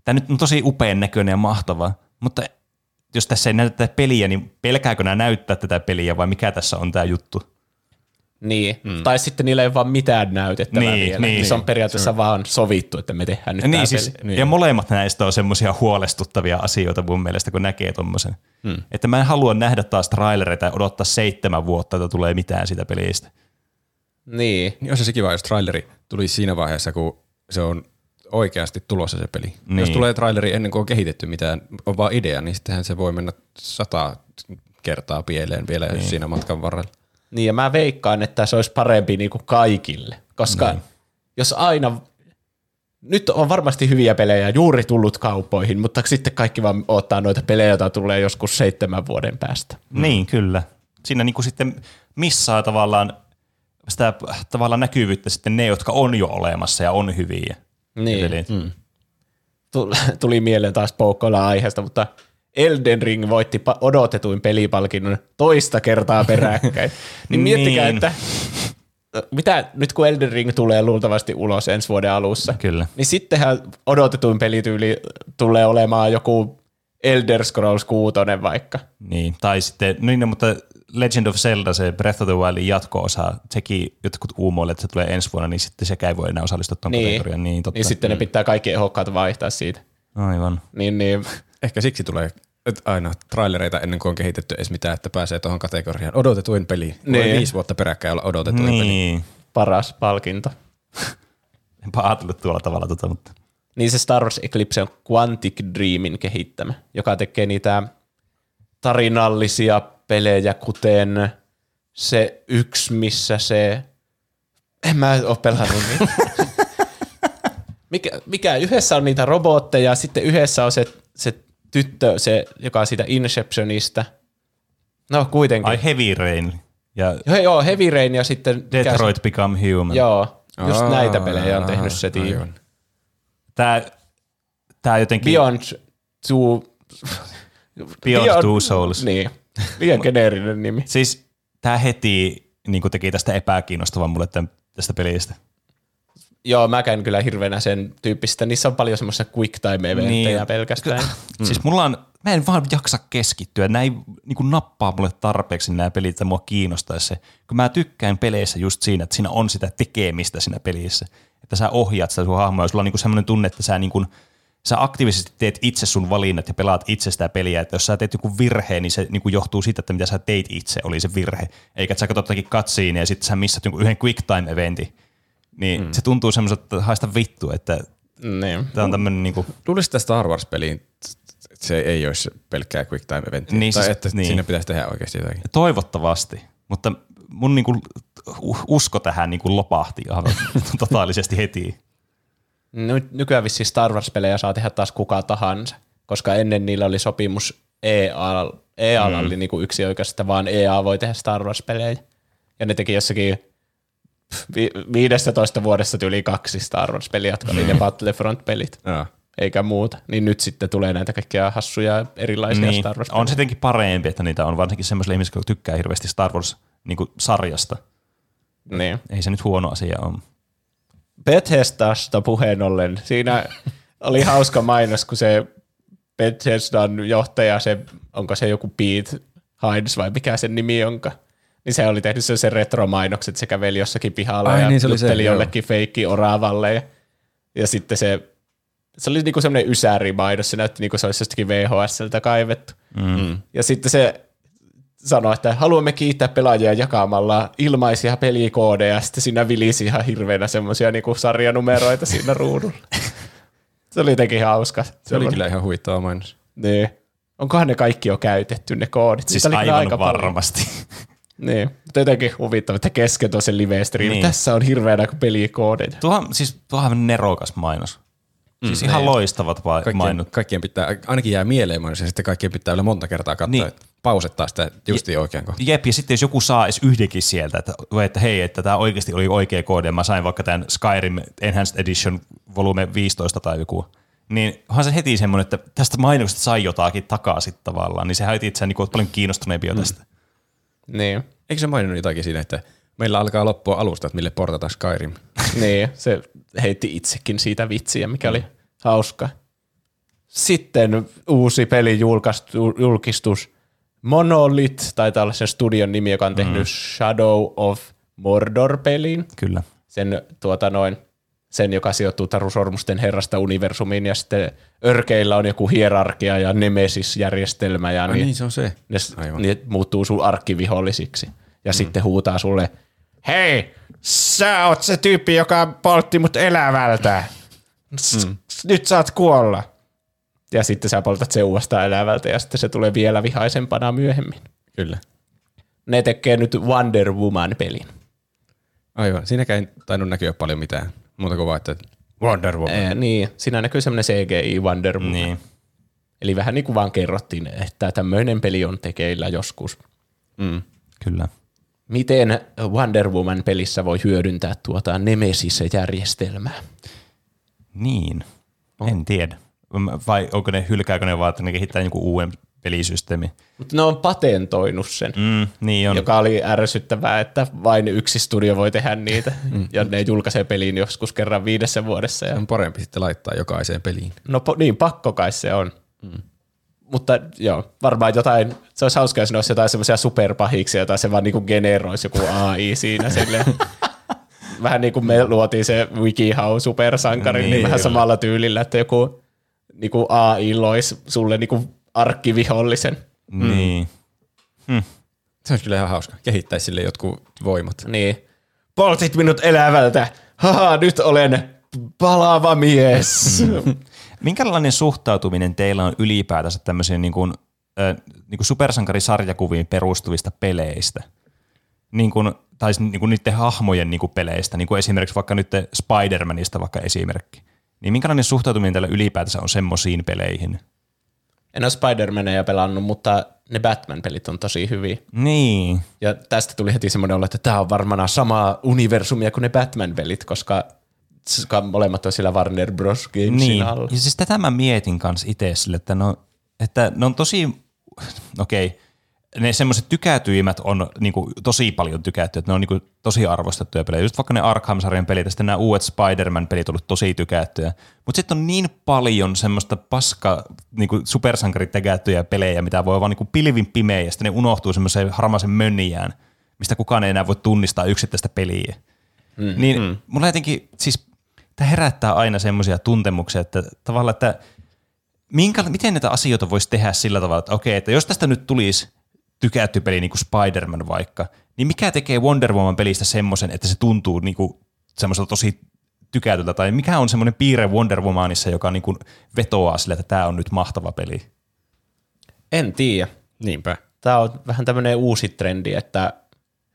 tämä nyt on tosi upean näköinen ja mahtava, mutta jos tässä ei näytä tätä peliä, niin pelkääkö nämä näyttää tätä peliä vai mikä tässä on tämä juttu? Niin, tai sitten niillä ei ole vaan mitään näytettävää vielä. Niin. Se on periaatteessa vaan sovittu, että me tehdään nyt tämä peli. Niin. Ja molemmat näistä on semmoisia huolestuttavia asioita mun mielestä, kun näkee tommosen. Että mä en halua nähdä taas trailereita ja odottaa 7 vuotta, että tulee mitään sitä pelistä. Niin olisi se kiva, jos traileri tuli siinä vaiheessa, kun se on oikeasti tulossa se peli. Niin. Jos tulee traileri ennen kuin on kehitetty mitään, on vaan idea, niin sittenhän se voi mennä 100 kertaa pieleen vielä siinä matkan varrella. Niin, ja mä veikkaan, että se olisi parempi niin kuin kaikille, koska jos aina nyt on varmasti hyviä pelejä juuri tullut kaupoihin, mutta sitten kaikki vaan odottaa noita pelejä, joita tulee joskus 7 vuoden päästä. Niin, kyllä. Siinä niin kuin sitten missaa tavallaan sitä tavallaan näkyvyyttä sitten ne, jotka on jo olemassa ja on hyviä. Niin. Mm. Tuli mieleen taas poukkoilla aiheesta, mutta Elden Ring voitti odotetuin pelipalkinnon toista kertaa peräkkäin. Niin miettikää, että mitä nyt kun Elden Ring tulee luultavasti ulos ensi vuoden alussa, kyllä, niin sittenhän odotetuin pelityyli tulee olemaan joku Elder Scrolls 6 vaikka. Niin, tai sitten, niin, mutta Legend of Zelda, se Breath of the Wildin jatko-osa, sekin jotkut uumoilee, että se tulee ensi vuonna, niin sitten sekään ei voi enää osallistua tuon kategorian. Niin, totta. Niin sitten ne pitää kaikki ehokkaat vaihtaa siitä. Aivan. Niin. Ehkä siksi tulee aina trailereita ennen kuin on kehitetty edes mitään, että pääsee tuohon kategoriaan. Odotetuin peli. Niin. Voi 5 vuotta peräkkäin olla odotetuin peli. Paras palkinto. Enpä ajatellut tuolla tavalla tota, mutta... Niin se Star Wars Eclipse on Quantic Dreamin kehittämä, joka tekee niitä tarinallisia pelejä, kuten se yksi, missä se... En mä oo pelannut niitä. Mikä yhdessä on niitä robotteja, sitten yhdessä on se tyttö, se, joka on siitä Inceptionista. No kuitenkin. Ai Heavy Rain. Ja joo, Heavy Rain ja sitten... Detroit Become Human. Joo, just näitä pelejä on tehnyt se tiimi. Tää jotenkin... Beyond Two Souls. Niin, liian geneerinen nimi. Siis tää heti niin kun teki tästä epäkiinnostavan mulle tästä pelistä. Joo, mä käyn kyllä hirveänä sen tyyppistä. Niissä on paljon semmoisia quick time eventtejä pelkästään. Siis mulla on, mä en vaan jaksa keskittyä. Nää ei niin kun nappaa mulle tarpeeksi nämä pelit, että mua kiinnostaisi se. Kun mä tykkään peleissä just siinä, että siinä on sitä tekemistä siinä pelissä. Että sä ohjaat sitä sun hahmoa, jos sulla on niinku semmoinen tunne, että sä, niinku, sä aktiivisesti teet itse sun valinnat ja pelaat itse sitä peliä, että jos sä teet joku virhe, niin se niinku johtuu siitä, että mitä sä teit itse oli se virhe, eikä että sä katsot jotakin katsiin ja sitten sä missät jonkun yhden quick time eventin, niin se tuntuu semmoiselta, että haista vittu, että tää on tämmöinen niinku... Tulisi tästä Star Wars-peliin, se ei olisi pelkkää quick time eventti, niin, tai siis, että siinä pitäisi tehdä oikeasti jotakin. Toivottavasti, mutta... Mun niinku usko tähän niinku lopahti totaalisesti heti. Nykyään vissiin Star Wars-pelejä saa tehdä taas kuka tahansa, koska ennen niillä oli sopimus EA oli niinku yksi oikeastaan, vaan EA voi tehdä Star Wars-pelejä. Ja ne teki jossakin 15 vuodessa tyyli 2 Star Wars-peliä, jotka oli ne Battlefront-pelit. Eikä muuta, niin nyt sitten tulee näitä kaikkia hassuja erilaisia Star Wars. On se jotenkin parempi, että niitä on varsinkin semmoisille ihmisille, jotka tykkää hirveästi Star Wars-sarjasta. Niin. Ei se nyt huono asia ole. Bethesdasta puheen ollen. Siinä oli hauska mainos, kun se Bethesdan johtaja, se, onko se joku Pete Hines vai mikä sen nimi onka, niin se oli tehnyt sellaisen retromainokset, se käveli jossakin pihalla ja niin, jutteli jollekin feikki oravalle. Ja sitten se oli niinku semmoinen ysärimainos, se näytti niinku se olisi jostakin VHS:ltä kaivettu. Ja sitten se sanoi, että haluamme kiittää pelaajia jakamalla ilmaisia pelikoodeja, ja sitten siinä vilisi ihan hirveänä semmoisia niinku sarjanumeroita siinä ruudulla. Se oli jotenkin hauska. Se oli kyllä ihan huittava mainos. Niin. Onkohan ne kaikki jo käytetty, ne koodit? Siis aivan varmasti. Niin, mutta jotenkin huvittava, että kesken tuo se live-stream. Niin. Tässä on hirveänä pelikoodeja. Tuohan nerokas mainos. Siis ihan loistavat mainot. Kaikkien pitää, ainakin jää mieleen mainos, ja sitten kaikkien pitää vielä monta kertaa katsoa, että pausettaa sitä justiin oikean kohtaan. Jep, ja sitten jos joku saa edes yhdenkin sieltä, että hei, että tämä oikeasti oli oikea koodi, ja mä sain vaikka tämän Skyrim Enhanced Edition volume 15 tai joku, niin onhan se heti semmoinen, että tästä mainoksesta sai jotakin takaisin tavallaan, niin sehän heti itseään niin paljon kiinnostuneempi jo tästä. Niin. Eikö se maininnut jotakin siinä, että meillä alkaa loppua alusta, että mille portata Skyrim? Niin, se heitti itsekin siitä vitsiä, mikä oli hauska. Sitten uusi peli julkistus. Monolith, taitaa olla sen studion nimi, joka on tehnyt Shadow of Mordor-pelin. Kyllä. Sen, sen joka sijoittuu Tarusormusten herrasta universumiin, ja sitten örkeillä on joku hierarkia ja nemesis-järjestelmä. Ja niin, se on se. Ne muuttuu sun arkkivihollisiksi. Ja sitten huutaa sulle, hei, sä oot se tyyppi, joka poltti mut elävältä. Nyt saat kuolla. Ja sitten sä poltat se uudestaan elävältä ja sitten se tulee vielä vihaisempana myöhemmin. Kyllä. Ne tekee nyt Wonder Woman-pelin. Aivan, siinäkään ei tainnut näkyä paljon mitään. Muuta kuin vaan, että Wonder Woman. Niin, siinä näkyy semmoinen CGI Wonder Woman. Niin. Eli vähän niin kuin vaan kerrottiin, että tämmöinen peli on tekeillä joskus. Mm. Kyllä. Miten Wonder Woman pelissä voi hyödyntää tuota Nemesis-järjestelmää? Niin, en tiedä. Vai onko ne, hylkääkö ne vaan, että ne kehittää jonkun uuden pelisysteemi? Mutta ne on patentoinut sen, niin on. Joka oli ärsyttävää, että vain yksi studio voi tehdä niitä. Ja ne julkaisee peliin joskus kerran 5 vuodessa. Ja... Se on parempi sitten laittaa jokaiseen peliin. No niin, pakko kai se on. Mm. Mutta joo, varmaan jotain, se olisi hauskaa, jos ne olisi jotain semmoisia superpahiksia, jota se vaan niinku generoisi joku AI siinä silleen. Vähän niin kuin me luotiin se WikiHow supersankari, niin vähän samalla tyylillä, että joku niinku AI loisi sulle niinku arkkivihollisen. Niin. Mm. Se olisi kyllä ihan hauska, kehittäisi sille jotkut voimat. Niin. Poltit minut elävältä, haha, nyt olen palava mies. Minkälainen suhtautuminen teillä on ylipäätänsä tämmöisiin niin kuin supersankarisarjakuviin perustuvista peleistä? Niin kuin, tai niin kuin niiden hahmojen niin kuin peleistä, niin kuin esimerkiksi vaikka nyt Spider-Manista vaikka esimerkki. Niin minkälainen suhtautuminen teillä ylipäätänsä on semmoisiin peleihin? En ole Spider-Maneja pelannut, mutta ne Batman-pelit on tosi hyviä. Niin. Ja tästä tuli heti semmoinen olo, että tämä on varmaan samaa universumia kuin ne Batman-pelit, koska molemmat on siellä Warner Bros. Gamesin niin. alla. Ja siis tätä mä mietin kanssa itse sille, että ne on tosi, okei, ne semmoiset tykätyimmät on niinku tosi paljon tykätty, että ne on niinku tosi arvostettuja pelejä. Just vaikka ne Arkham-sarjan pelit ja sitten nämä uudet Spider-Man-pelit on ollut tosi tykättyjä. Mutta sitten on niin paljon semmoista paska niinku supersankarit tykättyjä pelejä, mitä voi vaan niinku pilvin pimeä ja sitten ne unohtuu semmoiseen harmaisen mönniään, mistä kukaan ei enää voi tunnistaa yksittäistä peliä. Mm, niin mulla jotenkin siis... Tämä herättää aina semmoisia tuntemuksia, että tavallaan, että miten näitä asioita voisi tehdä sillä tavalla, että okei, että jos tästä nyt tulisi tykätty peli niin kuin Spider-Man vaikka, niin mikä tekee Wonder Woman pelistä semmoisen, että se tuntuu niin kuin semmoiselta tosi tykätyltä, tai mikä on semmoinen piirre Wonder Womanissa, joka niin kuin vetoaa sillä, että tämä on nyt mahtava peli? En tiedä. Niinpä. Tämä on vähän tämmöinen uusi trendi, että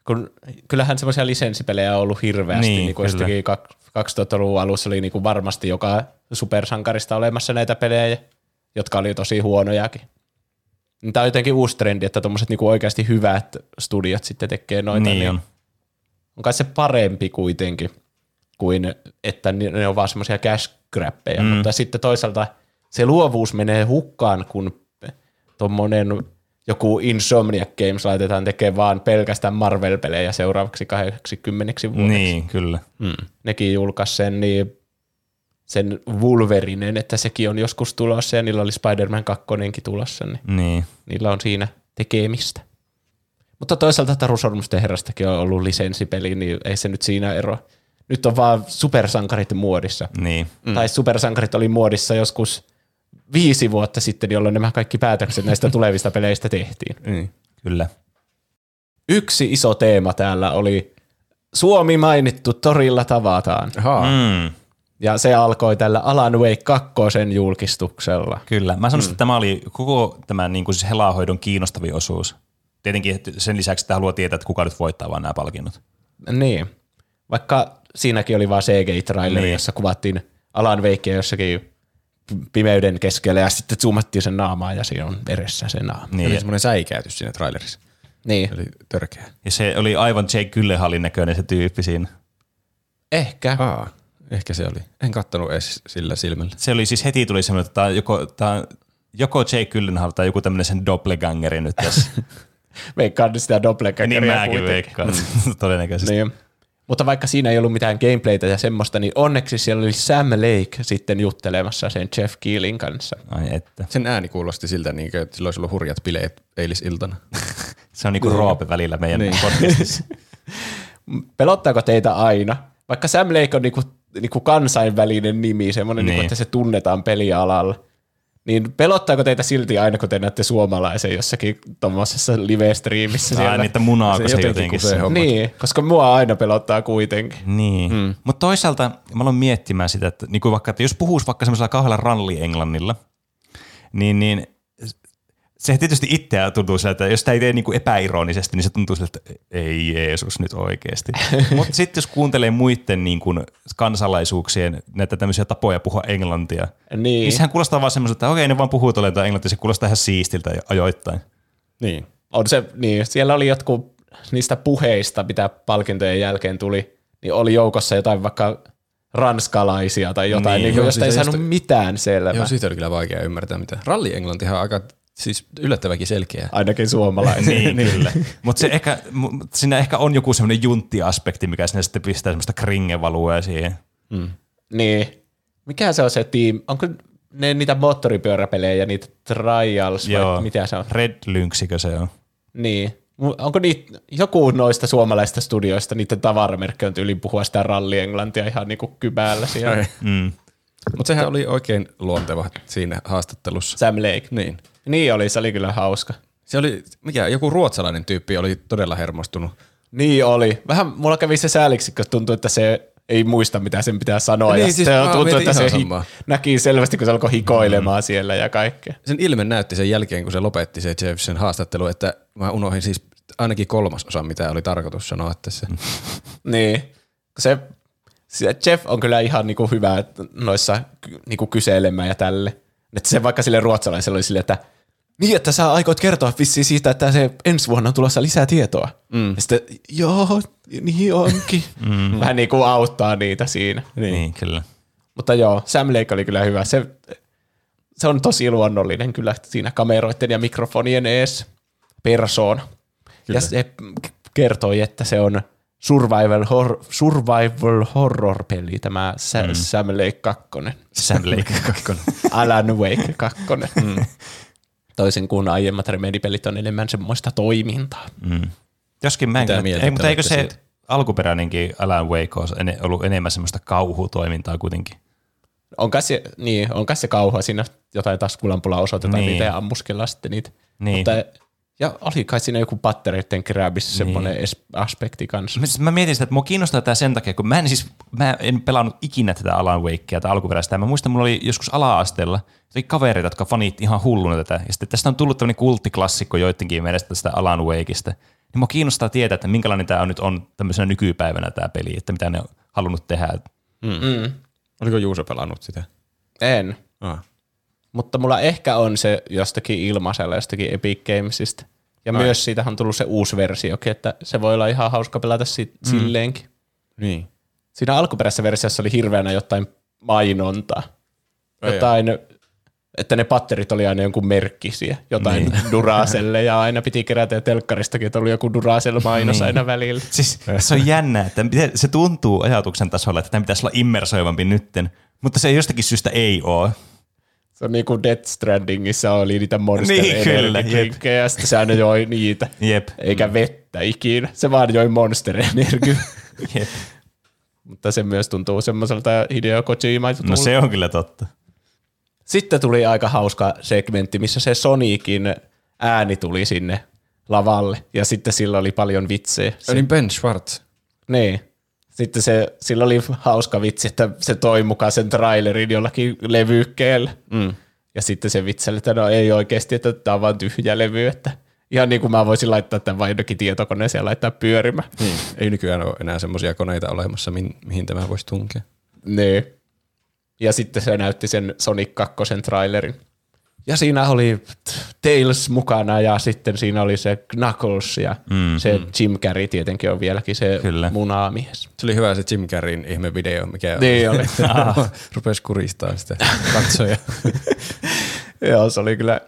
kun, kyllähän semmoisia lisenssipelejä on ollut hirveästi, niin kuin jostakin 2000-luvun alussa oli niinku varmasti joka supersankarista olemassa näitä pelejä, jotka oli tosi huonojakin. Tämä on jotenkin uusi trendi, että tuommoiset niinku oikeasti hyvät studiot sitten tekee noita. Niin on kai se parempi kuitenkin, kuin että ne on vaan semmoisia cash grabbeja. Mm. Mutta sitten toisaalta se luovuus menee hukkaan, kun tuommoinen joku Insomniac Games laitetaan tekemään vaan pelkästään Marvel-pelejä seuraavaksi 80 vuodeksi. Niin, kyllä. Mm. Nekin julkaisi sen Wolverinen, että sekin on joskus tulossa ja niillä oli Spider-Man 2 tulossa. Niin. Niillä on siinä tekemistä. Mutta toisaalta Taru Sormusten herrastakin on ollut lisenssipeli, niin ei se nyt siinä ero. Nyt on vaan supersankarit muodissa. Niin. Mm. Tai supersankarit oli muodissa joskus 5 vuotta sitten, jolloin nämä kaikki päätökset näistä tulevista peleistä tehtiin. Mm, kyllä. Yksi iso teema täällä oli Suomi mainittu, torilla tavataan. Ja se alkoi tällä Alan Wake 2 julkistuksella. Kyllä. Mä sanoisin, että tämä oli koko tämän niin kuin siis helahoidon kiinnostavin osuus. Tietenkin sen lisäksi, että haluaa tietää, että kuka nyt voittaa vaan nämä palkinnot. Niin. Vaikka siinäkin oli vaan CGI-traileri, jossa kuvattiin Alan Wakea jossakin pimeyden keskellä ja sitten zoomattiin sen naamaa ja siinä on veressä se naama. Niin. Oli semmoinen säikäytys siinä trailerissa. Niin. Se oli törkeä. Ja se oli aivan Jake Gyllenhaalin näköinen se tyyppi siinä. Ehkä. Ehkä se oli. En kattonut edes sillä silmällä. Se oli siis heti tuli semmoinen, että joko Jake Gyllenhaal tai joku tämmöinen sen doppelgangeri nyt tässä. Veikkaan sitä doppelgangeria. Niin mäkin veikkaan. Todennäköisesti. Niin. Mutta vaikka siinä ei ollut mitään gameplaytä ja semmoista, niin onneksi siellä oli Sam Lake sitten juttelemassa sen Jeff Keighleyn kanssa. Ai että. Sen ääni kuulosti siltä, niin kuin, että sillä olisi ollut hurjat bileet eilisiltana. Se on niin kuin Rope välillä meidän podcastissa. Pelottaako teitä aina? Vaikka Sam Lake on niin kuin kansainvälinen nimi, semmoinen, niin kuin, että se tunnetaan pelialalla. Niin pelottaako teitä silti aina, kun te näette suomalaisen jossakin tuommoisessa live-striimissä siellä? Aina, että munaako se jotenkin se hommat. Niin, koska mua aina pelottaa kuitenkin. Niin, mutta toisaalta mä aloin miettimään sitä, että, niin kuin vaikka, että jos puhuisi vaikka semmoisella kahdella ralli-englannilla, niin se tietysti itseään tuntuu siltä, että jos sitä ei tee niin epäironisesti, niin se tuntuu siltä, että ei Jeesus nyt oikeasti. Mutta sitten jos kuuntelee muiden niin kuin kansalaisuuksien näitä tämmöisiä tapoja puhua englantia, niin sehän kuulostaa vaan semmoiselta, että okei, ne vaan puhuu tolleen englantia, se kuulostaa ihan siistiltä ajoittain. Niin, on se, niin siellä oli jotkut niistä puheista, mitä palkintojen jälkeen tuli, niin oli joukossa jotain vaikka ranskalaisia tai jotain, niin, josta siis ei saanut mitään selvää. Joo, siitä oli kyllä vaikea ymmärtää mitään. Ralli-englantihan on aika siis yllättäväkin selkeä. Ainakin suomalainen. niin, kyllä. Mutta siinä ehkä on joku semmoinen junttiaspekti, mikä sinne sitten pistää semmoista kringevaluea siihen. Mm. Niin. Mikä se on se tiimi? Onko ne niitä moottoripyöräpelejä ja niitä trials vai mitä se on? Red Lynxikö se on? Niin. Onko niitä, joku noista suomalaisista studioista, niiden tavaramerkki on tyyliin puhua sitä rallienglantia ihan niinku kybäällä siellä. Mm. Mutta sehän oli oikein luonteva siinä haastattelussa. Sam Lake. Niin oli, se oli kyllä hauska. Se oli, joku ruotsalainen tyyppi oli todella hermostunut. Niin oli. Vähän mulla kävi se sääliksi, kun tuntui, että se ei muista, mitä sen pitää sanoa. Niin, ja siis, tuntui, että se näki selvästi, kun se alkoi hikoilemaan siellä ja kaikkea. Sen ilme näytti sen jälkeen, kun se lopetti se Jeffsen haastattelu, että mä unohdin siis ainakin kolmasosa, mitä oli tarkoitus sanoa tässä. Niin. Se Jeff on kyllä ihan niinku hyvä noissa niinku kyselemään ja tälle. Että se vaikka sille ruotsalaiselle oli silleen, että niin, että sä aikoit kertoa vissiin siitä, että se ensi vuonna on tulossa lisää tietoa. Mm. Ja sitten, joo, niin onkin. Vähän niin kuin auttaa niitä siinä. Niin, kyllä. Mutta joo, Sam Lake oli kyllä hyvä. Se on tosi luonnollinen kyllä siinä kameroiden ja mikrofonien ees persoona. Ja se kertoi, että se on survival horror-peli, tämä Sam Lake 2. Sam Lake 2. Alan Wake 2. Toisin kuin aiemmat Remedy-pelit on enemmän semmoista toimintaa. Joskin mä en, mutta eikö se alkuperäinenkin Alan Wake ollut enemmän semmoista kauhutoimintaa kuitenkin? Onkas se kauhua, siinä jotain taskulampulaa osoitetaan niitä ja ammuskellaan sitten niitä. Niin. Ja oli kai siinä joku pattereiden keräämissä semmoinen aspekti kanssa. Mä mietin sitä, että mua kiinnostaa tämä sen takia, kun mä en pelannut ikinä tätä Alan Wakea tai alkuperäistä. Mä muistan, mulla oli joskus ala-asteella kavereita, jotka fanit ihan hulluna tätä. Ja sitten tästä on tullut tämmöinen kulttiklassikko joidenkin mielestä tästä Alan Wakeista. Niin mua kiinnostaa tietää, että minkälainen tämä nyt on tämmöisenä nykypäivänä tämä peli, että mitä ne on halunnut tehdä. Oliko Juusa pelannut sitä? En. Mutta mulla ehkä on se jostakin ilmaisella, jostakin Epic Gamesista. Ja myös siitä on tullut se uusi versiokin, että se voi olla ihan hauska pelata silleenkin. Niin. Siinä alkuperäisessä versiossa oli hirveänä jotain mainontaa. Että ne patterit oli aina jonkun merkkisiä. Jotain Duracelle ja aina piti kerätä telkkaristakin, että oli joku Duracell-mainos aina välillä. Siis se on jännä, että se tuntuu ajatuksen tasolla, että tämä pitäisi olla immersoivampi nytten, mutta se jostakin syystä ei ole. Se on niin kuin Death Strandingissa oli niitä monster-energiklinkkejä ja sitten se aina joi niitä, eikä vettä ikinä. Se vaan joi monster-energy. Mutta se myös tuntuu semmoiselta Hideo Kojimalta. No se on kyllä totta. Sitten tuli aika hauska segmentti, missä se Sonicin ääni tuli sinne lavalle ja sitten sillä oli paljon vitsejä. Se oli Ben Schwartz. Niin. Sitten sillä oli hauska vitsi, että se toi mukaan sen trailerin jollakin levykkeellä. Ja sitten se vitseli, että no ei oikeasti, että tämä on vaan tyhjä levy. Että ihan niin kuin mä voisin laittaa tämän vain jonnekin tietokoneeseen ja laittaa pyörimään. Ei nykyään ole enää semmoisia koneita olemassa, mihin tämä voisi tunkea. Niin. Ja sitten se näytti sen Sonic 2 trailerin. Ja siinä oli Tails mukana ja sitten siinä oli se Knuckles ja se Jim Carrey tietenkin on vieläkin se munamies. Se oli hyvä se Jim Carreyn ihmevideo, mikä niin oli. Rupesi kuristamaan sitä katsoja. Joo, se oli kyllä.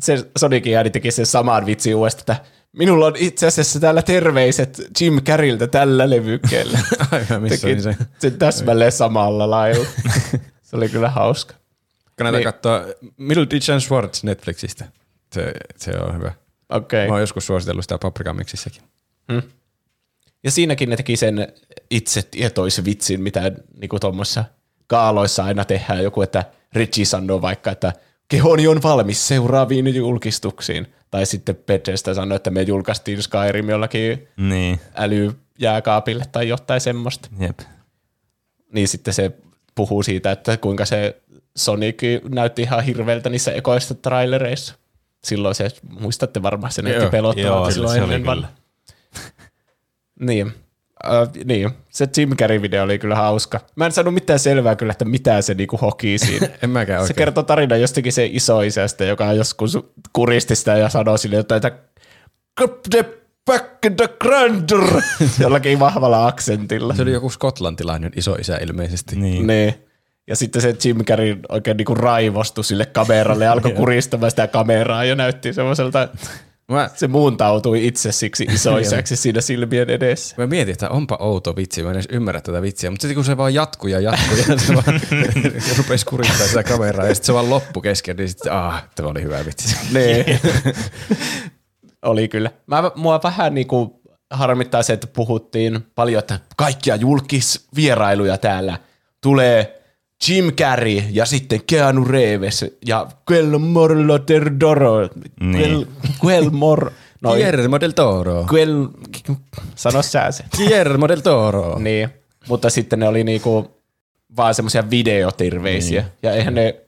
Se Sonicin ääni teki sen saman vitsin uudestaan, että minulla on itse asiassa täällä terveiset Jim Carreyltä tällä levykkeellä. Aivan, missä oli se? Se täsmälleen samalla lailla. Se oli kyllä hauska. Kannattaa katsoa Middleditch and Schwartz Netflixistä. Se on hyvä. Okay. Mä oon joskus suositellut sitä Paprikamiksissäkin. Ja siinäkin ne teki sen itse tietoisvitsin, mitä niinku tuommoissa kaaloissa aina tehdään. Joku, että Reggie sanoo vaikka, että kehoni on valmis seuraaviin julkistuksiin. Tai sitten Bethesda sanoo, että me julkaistiin Skyrim jollakin älyjääkaapille tai jotain semmoista. Jep. Niin sitten se puhuu siitä, että kuinka se Sonic näytti ihan hirveältä niissä ekoista trailereissa. silloin se, muistatte varmaan se nettipelottava silloin ennen vaan. Niin. Niin, se Jim Carrey-video oli kyllä hauska. Mä en saanut mitään selvää kyllä, että mitä se niinku hoki siinä. En mäkään oikein. Se kertoo tarina jostakin se isoisästä, joka joskus kuristi sitä ja sanoi sille jotain, että "Cut the back the grandeur" jollakin vahvalla aksentilla. Se oli joku skotlantilainen isoisä ilmeisesti. Niin. Ja sitten se Jim Carrey oikein niinku raivostui sille kameralle ja alkoi kuristamaan sitä kameraa ja näytti semmoiselta... Se muuntautui itse siksi isoisäksi siinä silmien edessä. Mä mietin, että onpa outo vitsi, mä en edes ymmärrä tätä vitsiä, mutta sitten kun se vaan jatkuu ja se vaan rupesi kuristamaan sitä kameraa ja sitten se vaan loppu kesken, niin sitten tämä oli hyvä vitsi. Nee. Oli kyllä. Mua vähän niinku harmittaa se, että puhuttiin paljon, että kaikkia julkisvierailuja täällä tulee Jim Carrey ja sitten Keanu Reeves ja Guillermo del Toro. Guillermo del Toro. Sano sä sen. Guillermo del Toro. Niin, mutta sitten ne oli niinku vaan semmoisia videoterveisiä. Niin. Ja eihän ne,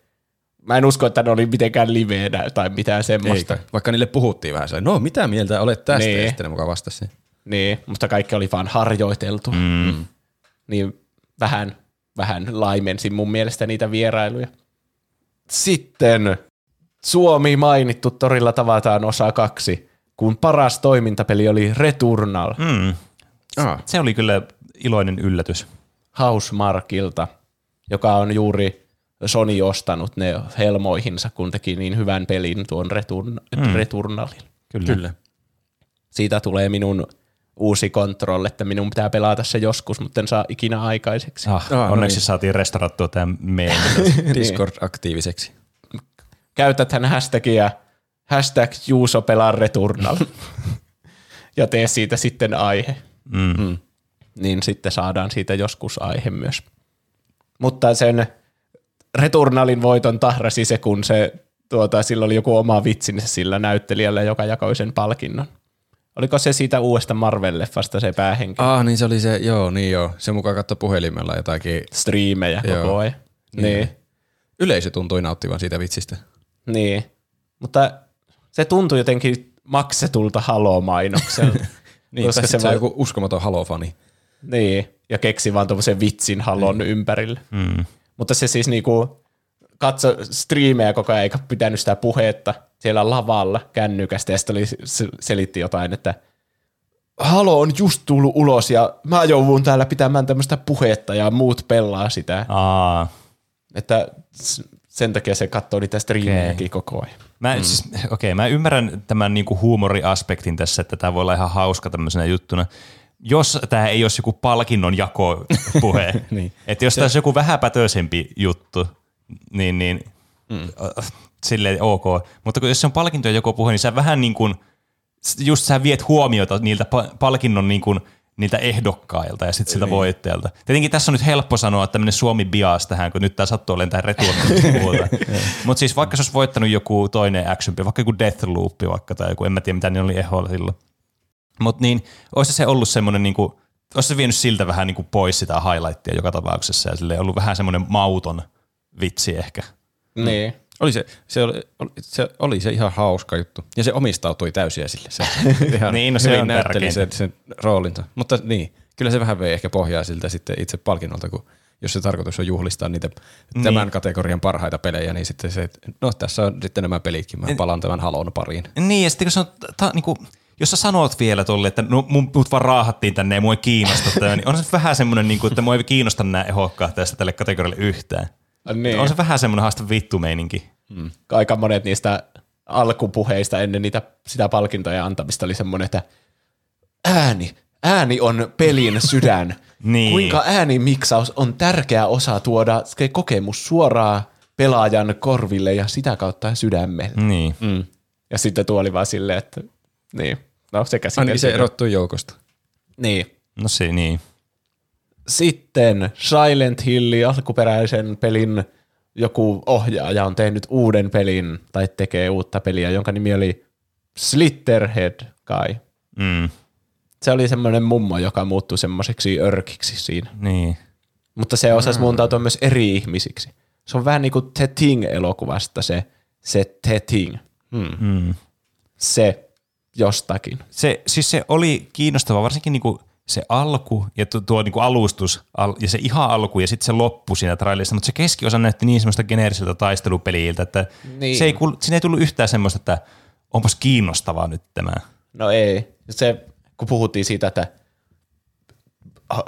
mä en usko, että ne oli mitenkään liveenä tai mitään semmoista. Eikä. Vaikka niille puhuttiin vähän sellainen, mitä mieltä olet tästä? Niin. Ja sitten ne mukaan vastasi. Niin, mutta kaikki oli vaan harjoiteltu. Mm. Niin vähän laimensin mun mielestä niitä vierailuja. Sitten Suomi mainittu torilla tavataan osa 2, kun paras toimintapeli oli Returnal. Mm. Se oli kyllä iloinen yllätys. Housemarquelta, joka on juuri Sony ostanut ne helmoihinsa, kun teki niin hyvän pelin tuon Returnalin. Kyllä. Siitä tulee minun uusi Control, että minun pitää pelata se joskus, mutta en saa ikinä aikaiseksi. Onneksi saatiin restaurattua tämän meidän Discord-aktiiviseksi. Käytäthän hashtagia #Juuso pelaa Returnal ja tee siitä sitten aihe. Mm. Niin sitten saadaan siitä joskus aihe myös. Mutta sen Returnalin voiton tahrasi se, kun se, sillä oli joku oma vitsinsä sillä näyttelijällä, joka jakoi sen palkinnon. Oliko se siitä uudesta Marvel-leffasta se päähenkilö? Niin se oli se, joo. Se mukaan katsoi puhelimella jotakin... Striimejä koko ajan. Niin. Yleisö tuntui nauttivan siitä vitsistä. Niin, mutta se tuntui jotenkin maksetulta Halo-mainokselta. Niin, koska se on joku uskomaton Halo-fani. Niin, ja keksi vaan tommosen vitsin Halon ympärille. Mm. Mutta se siis niinku... Katso striimejä koko ajan, eikä pitänyt sitä puhetta siellä lavalla kännykästä, ja sitten selitti jotain, että Halo on just tullut ulos, ja mä joudun täällä pitämään tämmöistä puhetta, ja muut pelaa sitä. Että sen takia se katsoo niitä striimejäkin koko ajan. Mä ymmärrän tämän niinku huumoriaspektin tässä, että tämä voi olla ihan hauska tämmöisenä juttuna. Jos tämä ei olisi joku palkinnon jakopuhe, niin. Että jos tämä olisi joku vähäpätöisempi juttu, niin silleen ok. Mutta jos se on palkintoja joko puhe, niin sä vähän niin kuin, just sä viet huomiota niiltä palkinnon niin kuin, niiltä ehdokkailta ja sitten siltä voittajalta. Tietenkin tässä on nyt helppo sanoa tämmöinen Suomi bias tähän, kun nyt tää sattuu olemaan tähän retuottamista. Mutta siis vaikka se olisi voittanut joku toinen actionpi, vaikka joku Deathloop vaikka tai joku, en mä tiedä mitä ne oli ehoilla silloin. Mutta niin, olisi se ollut semmoinen niin kuin, olisi se vienyt siltä vähän niin kuin pois sitä highlightia joka tapauksessa ja silleen ollut vähän semmoinen mauton vitsi ehkä. Niin. Oli se ihan hauska juttu. Ja se omistautui täysin esille. Se ihan niin, se oli näytteli sen roolinsa. Mutta niin, kyllä se vähän vei ehkä pohjaa siltä sitten itse palkinnolta, kun jos se tarkoitus on juhlistaa niitä tämän kategorian parhaita pelejä, niin sitten se, tässä on sitten nämä pelitkin, mä palaan tämän Halon pariin. Niin, ja sitten kun se on, niinku, jos sä sanot vielä tolle, että mut vaan raahattiin tänne ja mua ei kiinnosta tämä, niin on se vähän semmoinen, niinku, että mua ei kiinnosta nämä ehokkaat tästä tälle kategorialle yhtään. Niin. On se vähän semmoinen haasta vittumeininki. Mm. Aika monet niistä alkupuheista ennen sitä palkintoja antamista oli semmoinen, että ääni on pelin sydän. Niin. Kuinka äänimiksaus on tärkeä osa tuoda kokemus suoraan pelaajan korville ja sitä kautta sydämelle. Niin. Mm. Ja sitten tuo oli vaan silleen, että se erottui joukosta. Niin. No se niin. Sitten Silent Hill alkuperäisen pelin joku ohjaaja on tehnyt uuden pelin tai tekee uutta peliä, jonka nimi oli Slitterhead kai. Mm. Se oli semmoinen mummo, joka muuttui semmoiseksi örkiksi siinä. Niin. Mutta se osasi muuntautua myös eri ihmisiksi. Se on vähän niin kuin The Thing-elokuvasta se The Thing. se jostakin. Se oli kiinnostavaa, varsinkin niinku se alku ja tuo niinku alustus ja se ihan alku ja sitten se loppu siinä trailerissa, mutta se keskiosa näytti niin semmoista geneeriseltä taistelupeliiltä, että niin. Siinä ei tullut yhtään semmoista, että onpas kiinnostavaa nyt tämä. No ei. Se, kun puhuttiin siitä, että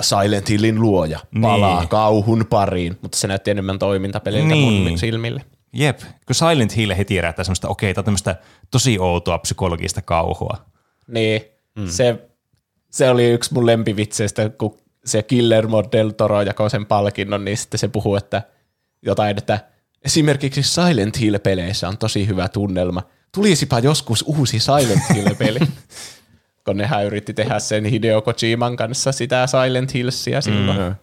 Silent Hillin luoja palaa kauhun pariin, mutta se näytti enemmän toimintapeliltä mun silmille. Jep, kun Silent Hill heti herättää semmoista, okei, tämä on tämmöistä tosi outoa psykologista kauhua. Niin, se oli yksi mun lempivitseistä, kun se Guillermo del Toro jakoi sen palkinnon, niin sitten se puhuu, että jotain, että esimerkiksi Silent Hill-peleissä on tosi hyvä tunnelma. Tulisipa joskus uusi Silent Hill-peli. Kun nehän yritti tehdä sen Hideo Kojiman kanssa sitä Silent Hillsia silloin.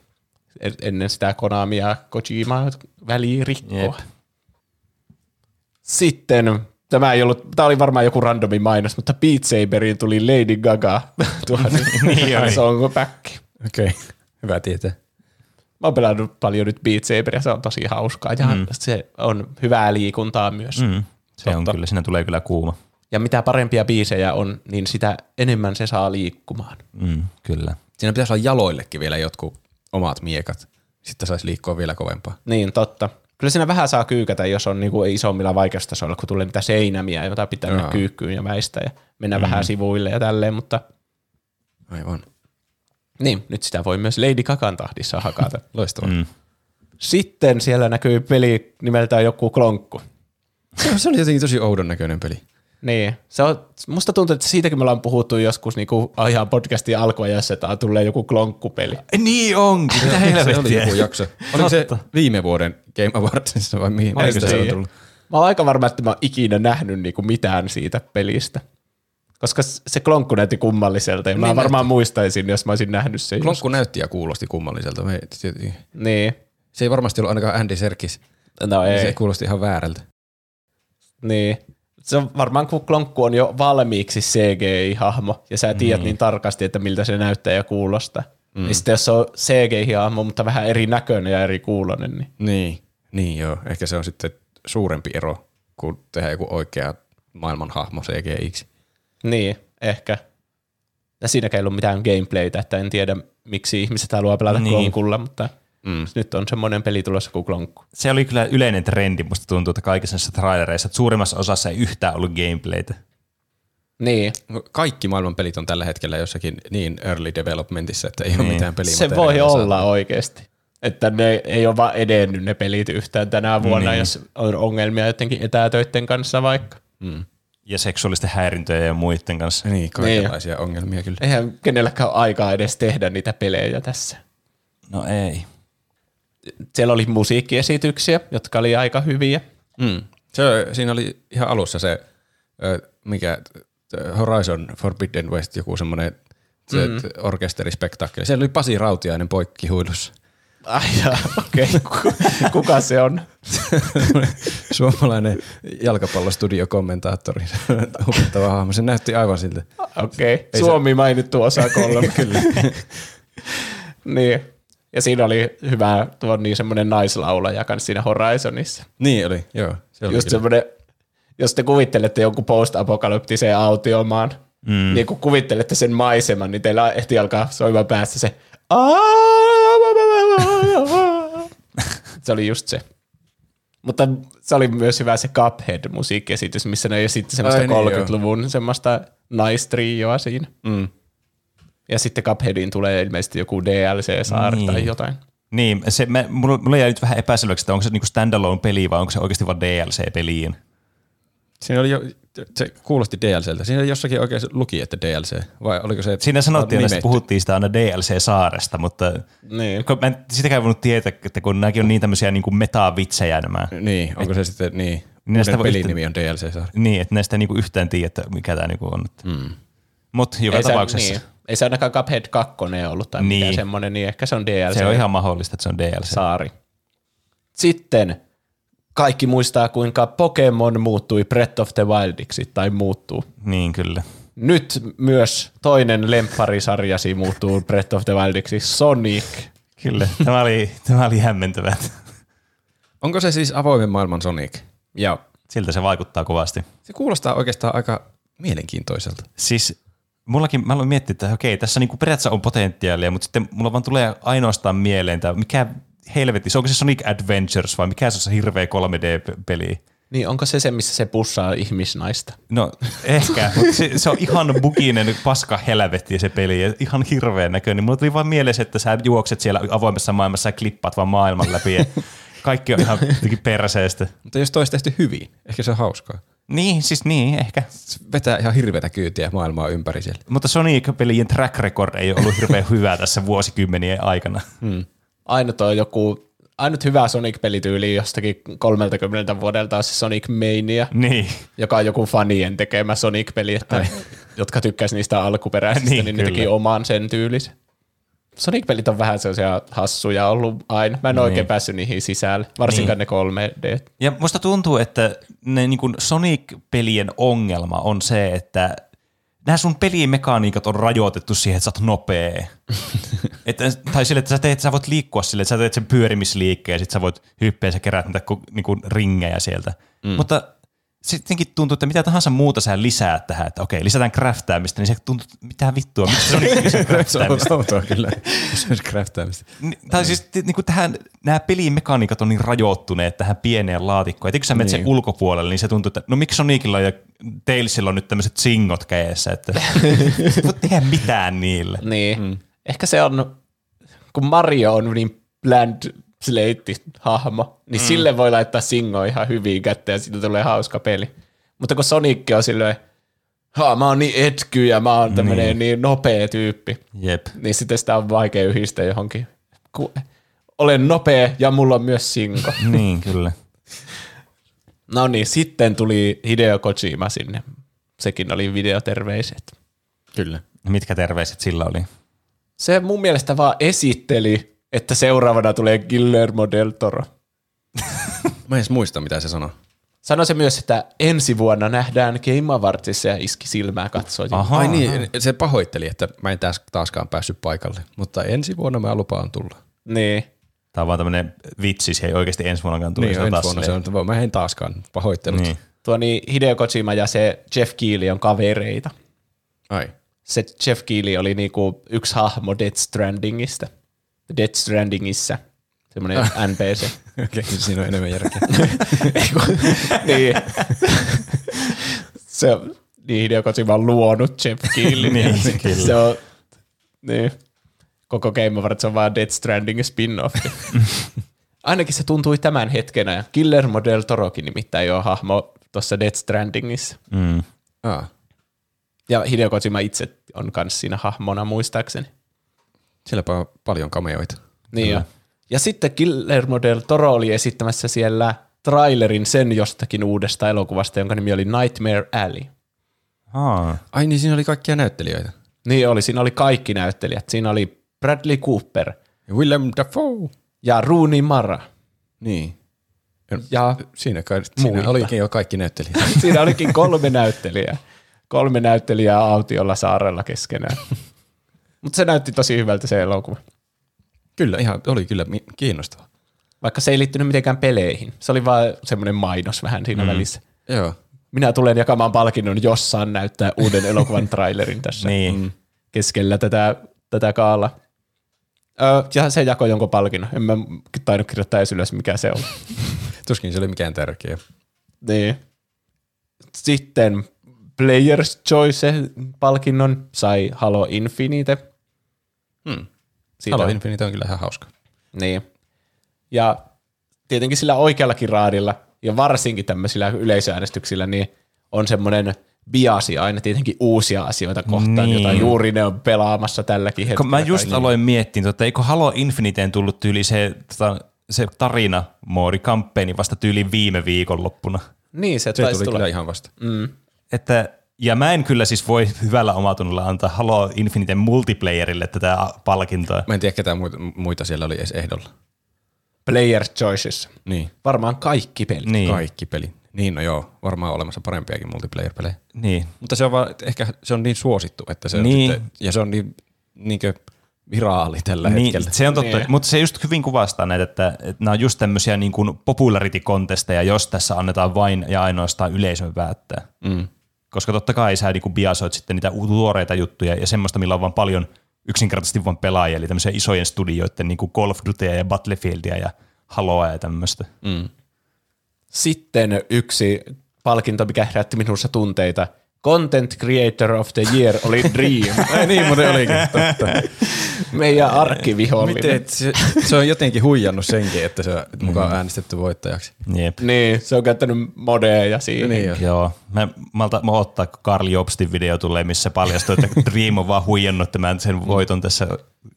Ennen sitä Konamia ja Kojimaa väliin rikkoa. Yep. Sitten, tämä oli varmaan joku randomi mainos, mutta Beat Saberiin tuli Lady Gaga. Se on back. Okei, hyvä tietää. Mä oon pelannut paljon nyt Beat Saberia, se on tosi hauskaa ja se on hyvää liikuntaa myös. Se on kyllä, siinä tulee kyllä kuuma. Ja mitä parempia biisejä on, niin sitä enemmän se saa liikkumaan. Kyllä. Siinä pitäisi olla jaloillekin vielä jotkut omat miekat. Sitten saisi liikkua vielä kovempaa. Niin, totta. Kyllä siinä vähän saa kyykätä, jos on niinku isommilla vaikeustasoilla, kun tulee niitä seinämiä, joita pitää mennä kyykkyyn ja väistä ja mennä vähän sivuille ja tälleen, mutta... Aivan. Niin, nyt sitä voi myös Lady Gagan tahdissa hakata. Loistavaa. Sitten siellä näkyy peli nimeltään joku klonkku. Se on jotenkin tosi oudon näköinen peli. Niin. Musta tuntuu, että siitäkin me ollaan puhuttu joskus niinku ihan podcastin alkuajassa, että tulee joku klonkkupeli. Niin onkin. Mitä helvettiä. Se oli joku jakso. Oliko se viime vuoden Game Awardsissa vai mihin? Mä oon aika varma, että mä oon ikinä nähnyt niinku mitään siitä pelistä. Koska se klonkku näytti kummalliselta ja niin mä varmaan muistaisin, jos mä olisin nähnyt sen. Klonkku näytti ja kuulosti kummalliselta. Niin. Se ei varmasti ollut ainakaan Andy Serkis. No ei. Se kuulosti ihan väärältä. Niin. Se on varmaan, kun klonkku on jo valmiiksi CGI-hahmo, ja sä tiedät niin tarkasti, että miltä se näyttää ja kuulostaa. Ja sitten jos se on CGI-hahmo, mutta vähän eri näköinen ja eri kuulonen. Niin joo. Ehkä se on sitten suurempi ero, kun tehdään joku oikea maailmanhahmo CGI-ksi. Niin, ehkä. Ja siinäkään ei ollut mitään gameplaytä, että en tiedä, miksi ihmiset haluaa pelata klonkulla, mutta... Nyt on semmoinen peli tulossa kuin klonkku. Se oli kyllä yleinen trendi, musta tuntuu, että kaikissa näissä trailereissa, että suurimmassa osassa ei yhtään ollut gameplaytä. Niin. Kaikki maailman pelit on tällä hetkellä jossakin niin early developmentissa, että ei ole mitään peliä. Se voi olla oikeasti, että ne ei ole vaan edennyt ne pelit yhtään tänä vuonna, jos on ongelmia jotenkin etätöiden kanssa vaikka. Ja seksuaalisten häirintöjen ja muiden kanssa. Niin, kaikenlaisia ongelmia kyllä. Eihän kenelläkään ole aikaa edes tehdä niitä pelejä tässä. No ei. Siellä oli musiikkiesityksiä, jotka oli aika hyviä. Siinä oli ihan alussa se, Horizon Forbidden West, joku semmoinen orkesterispektaakkeli. Siellä oli Pasi Rautiainen poikkihuilussa. Ai jaa, okei. Kuka se on? Suomalainen jalkapallostudiokommentaattori. Huvittava hahmo. Se näytti aivan siltä. Okei. Suomi mainittu osa kolme. Kyllä. Niin. Ja siinä oli hyvä semmoinen naislaulaja kanssa siinä Horizonissa. Niin oli, joo. Se oli just semmoinen, jos te kuvittelette jonkun post-apokalyptiseen autiomaan, niin kun kuvittelette sen maiseman, niin teillä ehti alkaa soimaan päässä se se oli just se. Mutta se oli myös hyvä se Cuphead-musiikkiesitys, missä ne esitti semmoista 30-luvun semmoista naistrioa siinä. Ja sitten Cupheadiin tulee ilmeisesti joku DLC-saari tai jotain. Niin, mulla jäi nyt vähän epäselväksi, että onko se niinku standalone-peli vai onko se oikeasti vaan DLC-peliin? Siinä oli se kuulosti DLCltä. Siinä jossakin oikein luki, että DLC. Vai oliko se, siinä sanottiin, että puhuttiin sitä aina DLC-saaresta, mutta mä en sitäkään voinut tietää, että kun nämäkin on niin tämmöisiä niinku meta-vitsejä nämä. Niin, onko se sitten niin? Uuden pelinimi on DLC-saari. Niin, että näistä niinku yhtään tiedä, että mikä tämä niinku on. Mutta joka tapauksessa... Ei se ainakaan Cuphead 2 ollut tai mitään semmoinen, niin ehkä se on DLC. Se on ihan mahdollista, että se on DLC-saari. Sitten kaikki muistaa, kuinka Pokemon muuttui Breath of the Wildiksi tai muuttuu. Niin kyllä. Nyt myös toinen lempparisarjasi muuttuu Breath of the Wildiksi, Sonic. Kyllä, tämä oli hämmentävää. Onko se siis avoimen maailman Sonic? Joo. Siltä se vaikuttaa kovasti. Se kuulostaa oikeastaan aika mielenkiintoiselta. Siis mullakin, mä aloin miettiä, että okei, tässä niinku periaatteessa on potentiaalia, mutta sitten mulla vaan tulee ainoastaan mieleen, että mikä helvetti, onko se Sonic Adventures vai mikä se on se hirveä 3D-peli? Niin, onko se se, missä se pussaa ihmisnaista? No ehkä, mutta se on ihan buginen paska helvetti se peli ja ihan hirveän näköinen. Mulla tuli vaan mieleen, että sä juokset siellä avoimessa maailmassa ja klippaat vaan maailman läpi ja kaikki on ihan jotenkin perseestä. Mutta jos tois tehty hyvin, ehkä se on hauskaa. Niin, siis niin, ehkä. Se vetää ihan hirveätä kyytiä maailmaa ympäri siellä. Mutta Sonic-pelien track record ei ollut hirveän hyvä tässä vuosikymmenien aikana. Ainut hyvä Sonic-pelityyli jostakin 30 vuodelta on se Sonic Mania, niin, joka on joku fanien tekemä Sonic-peli, että, jotka tykkäisi niistä alkuperäisistä, niin ne teki oman sen tyylisen. Sonic-pelit on vähän sellaisia hassuja ollut aina. Mä en oikein päässyt niihin sisälle, varsinkaan ne 3D. Ja musta tuntuu, että ne niin kuin Sonic-pelien ongelma on se, että nämä sun pelimekaniikat on rajoitettu siihen, että sä oot nopea. Tai sille, että sä voit liikkua sille, että sä teet sen pyörimisliikkeen ja sit sä voit hyppeä ja sä kerät niitä niinku ringejä sieltä. Mutta sittenkin tuntuu, että mitä tahansa muuta sä lisää tähän, että okei, lisätään craftaamista, niin se tuntuu, mitä vittua, miksi se on craftaamista? Se on outoa kyllä, se on craftaamista. Tai siis niinku tähän, nämä pelimekaniikat on niin rajoittuneet tähän pieneen laatikkoon, että kun sä menet sen ulkopuolelle, niin se tuntuu, että no miksi Sonicilla ja Tailsilla on nyt tämmöiset singot kädessä, että voit tehdä mitään niille. Niin. Ehkä se on, kun Mario on niin bland slate-hahmo, niin sille voi laittaa singoa ihan hyvin kätteen ja siitä tulee hauska peli. Mutta kun Sonic on silleen, mä oon niin etky ja mä oon tämmönen niin nopea tyyppi, niin sitten sitä on vaikea yhdistää johonkin. Olen nopea ja mulla on myös singo. Niin, kyllä. No niin, sitten tuli Hideo Kojima sinne. Sekin oli videoterveiset. Kyllä. Mitkä terveiset sillä oli? Se mun mielestä vaan esitteli, että seuraavana tulee Guillermo del Toro. Mä en edes muista, mitä se sanoi. Sanoi se myös, että ensi vuonna nähdään Game Awardsissa ja iski silmää katsojille. Ai niin, se pahoitteli, että mä en taaskaan päässyt paikalle, mutta ensi vuonna mä lupaan tulla. Niin. Tää on vaan tämmönen vitsi, se ei oikeasti ensi vuonnakaan tule. Niin, ensi vuonna se on, mä en taaskaan pahoittelut. Niin. Tuo niin, Hideo Kojima ja se Jeff Keighley on kavereita. Ai. Se Jeff Keighley oli niinku yksi hahmo Death Strandingissa. Semmoinen NPC. Okei, siinä on enemmän järkeä. Niin. Se on niin Hideo Kojima luonut Jeff Keighley. Niin, se on, niin. Koko Game Awards se on vaan Death Strandingin spin-offi. Ainakin se tuntui tämän hetkenä. Guillermo del Torokin nimittäin on hahmo tuossa Death Strandingissa. Ja Hideo Kojima itse on kans siinä hahmona muistaakseni. Sielläpä on paljon cameoita. Niin jo. Ja sitten Guillermo del Toro oli esittämässä siellä trailerin sen jostakin uudesta elokuvasta, jonka nimi oli Nightmare Alley. Ai niin, siinä oli kaikkia näyttelijöitä. Niin oli, siinä oli kaikki näyttelijät. Siinä oli Bradley Cooper. Ja Willem Dafoe. Ja Rooney Mara. Niin. Ja siinä olikin jo kaikki näyttelijät. Siinä olikin kolme näyttelijää. Kolme näyttelijää autiolla saarella keskenään. Mutta se näytti tosi hyvältä se elokuva. Kyllä, ihan oli kyllä kiinnostavaa. Vaikka se ei liittynyt mitenkään peleihin. Se oli vaan semmoinen mainos vähän siinä välissä. Joo. Minä tulen jakamaan palkinnon, jos saan näyttää uuden elokuvan trailerin tässä. Niin. Keskellä tätä kaala. Ja se jakoi jonkun palkinnon. En mä tainnut kirjoittaa edes ylös, mikä se on. Tuskin se oli mikään tärkeä. Niin. Sitten Player's Choice-palkinnon sai Halo Infinite. Halo Infinite on kyllä ihan hauska. Niin. Ja tietenkin sillä oikeallakin raadilla, ja varsinkin tämmöisillä yleisöäänestyksillä, niin on semmoinen biasi aina tietenkin uusia asioita kohtaan, niin, jota juuri ne on pelaamassa tälläkin hetkellä. Mä just aloin miettiä, että eikö Halo Infiniteen tullut tyyli se tarinamoodi-kampeeni vasta tyyliin viime viikonloppuna. Niin, se taisi tuli kyllä ihan vasta. Että, ja mä en kyllä siis voi hyvällä omatunnolla antaa Halo Infiniten multiplayerille tätä palkintoa. Mä en tiedä, ketään muita siellä oli edes ehdolla. Player's Choices. Niin. Varmaan kaikki pelit. Niin. Kaikki pelit. Niin, no joo, varmaan olemassa parempiakin multiplayer-pelejä. Niin. Mutta se on vaan, ehkä se on niin suosittu, että se on, ja se on niin viraali tällä hetkellä. Se on totta, mutta se just hyvin kuvastaa näitä, että nämä on just tämmöisiä niin kuin popularity-kontesteja, jos tässä annetaan vain ja ainoastaan yleisön päättää. Mm. Koska totta kai sä niin kuin biasoit sitten niitä tuoreita juttuja ja semmoista, millä on vaan paljon yksinkertaisesti vaan pelaajia, eli tämmöisiä isojen studioiden niin kuin Call of Dutyä ja Battlefieldia ja Haloa ja tämmöistä. Mm. Sitten yksi palkinto, mikä herätti minussa tunteita. Content Creator of the Year oli Dream. Ei niin, mutta olikin totta. Meidän arkkivihollinen. Miten, se on jotenkin huijannut senkin, että se on mukaan äänestetty voittajaksi. Jep. Niin, se on käyttänyt modeja siihen. Niin joo. Mä ottaa, kun Karl Jobstin video tulee, missä paljastuu, että Dream on vaan huijannut tämän sen voiton tässä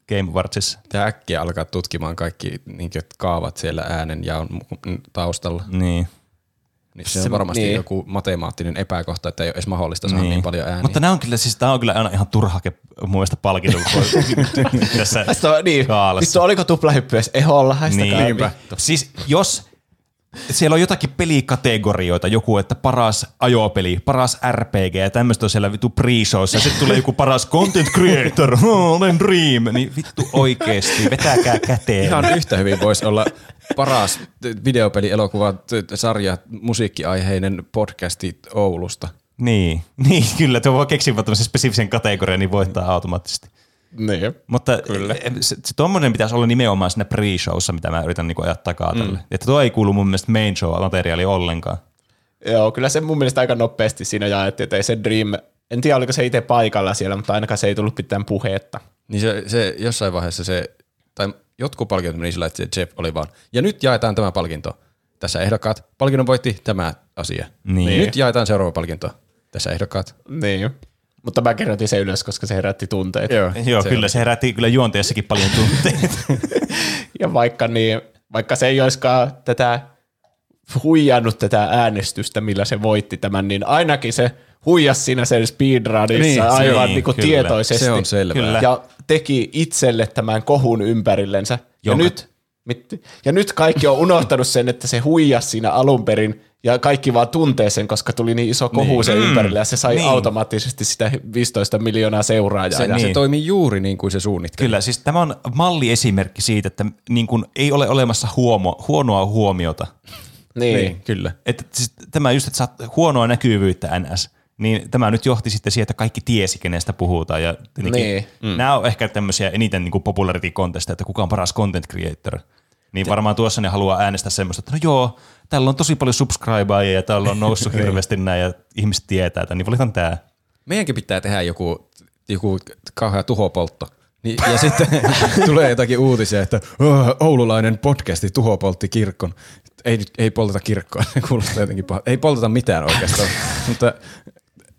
Game Awardsissa. Tämä äkkiä alkaa tutkimaan kaikki niin kaavat siellä äänen ja on taustalla. Niin. Niin se on varmasti joku matemaattinen epäkohta, että ei ole edes mahdollista saada niin paljon ääniä. Mutta nämä on kyllä, siis tämä on kyllä aina ihan turhake mun mielestä palkinnon tässä niin kaalassa. Vittu, oliko Tuplahyppy edes eholla? Niin. Siis jos siellä on jotakin pelikategorioita, joku, että paras ajopeli, paras RPG ja tämmöistä on siellä vittu pre-showssa ja sitten tulee joku paras content creator, olen Dream, niin vittu oikeesti, vetäkää käteen. Ihan yhtä hyvin voisi olla paras videopeli, elokuva, sarja, musiikkiaiheinen podcasti Oulusta. Niin kyllä, tuo voi keksiä tämmöisen spesifisen kategorian, niin voittaa automaattisesti. Niin, mutta kyllä. Se tommoinen pitäisi olla nimenomaan siinä pre-showssa, mitä mä yritän niinku ajattaa kaatelle. Että tuo ei kuulu mun mielestä main show-materiaali ollenkaan. Joo, kyllä se mun mielestä aika nopeasti siinä jaettiin, että ei se Dream, en tiedä oliko se itse paikalla siellä, mutta ainakaan se ei tullut pitään puhetta. Niin se jossain vaiheessa se, tai jotkut palkinnot meni sillä, että Jeff oli vaan, ja nyt jaetaan tämä palkinto. Tässä ehdokkaat, palkinnon voitti tämä asia. Niin. Nyt jaetaan seuraava palkinto. Tässä ehdokkaat. Niin. Mutta mä kerrotin sen ylös, koska se herätti tunteita. Joo se kyllä oli. Se herätti kyllä juonteessakin paljon tunteita. Ja vaikka se ei olisikaan huijannut tätä äänestystä, millä se voitti tämän, niin ainakin se huijasi siinä sen speedrunissa aivan niin kuin tietoisesti. Se on selvää. Ja teki itselle tämän kohun ympärillensä. Ja nyt kaikki on unohtanut sen, että se huijasi siinä alun perin. Ja kaikki vaan tuntee sen, koska tuli niin iso kohu sen ympärillä ja se sai automaattisesti sitä 15 miljoonaa seuraajaa. Se toimii juuri niin kuin se suunnitteli. Kyllä, siis tämä on malliesimerkki siitä, että niin kuin ei ole olemassa huonoa huomiota. Niin, kyllä. Että siis tämä just, että saat huonoa näkyvyyttä NS, niin tämä nyt johti sitten siihen, että kaikki tiesi, kenestä puhutaan. Ja nämä on ehkä tämmöisiä eniten niin kuin popularity-kontesteja, että kuka on paras content creator. Niin varmaan tuossa ne haluaa äänestää semmoista, että no joo, täällä on tosi paljon subscribeja ja täällä on noussut hirveästi näin ja ihmiset tietää, että niin valitaan tää. Meidänkin pitää tehdä joku kauhea tuhopoltto. Ja sitten tulee jotakin uutisia, että oululainen podcasti tuhopoltti kirkon. Ei polteta kirkkoa, kuulostaa jotenkin pahalta. Ei polteta mitään oikeastaan, mutta...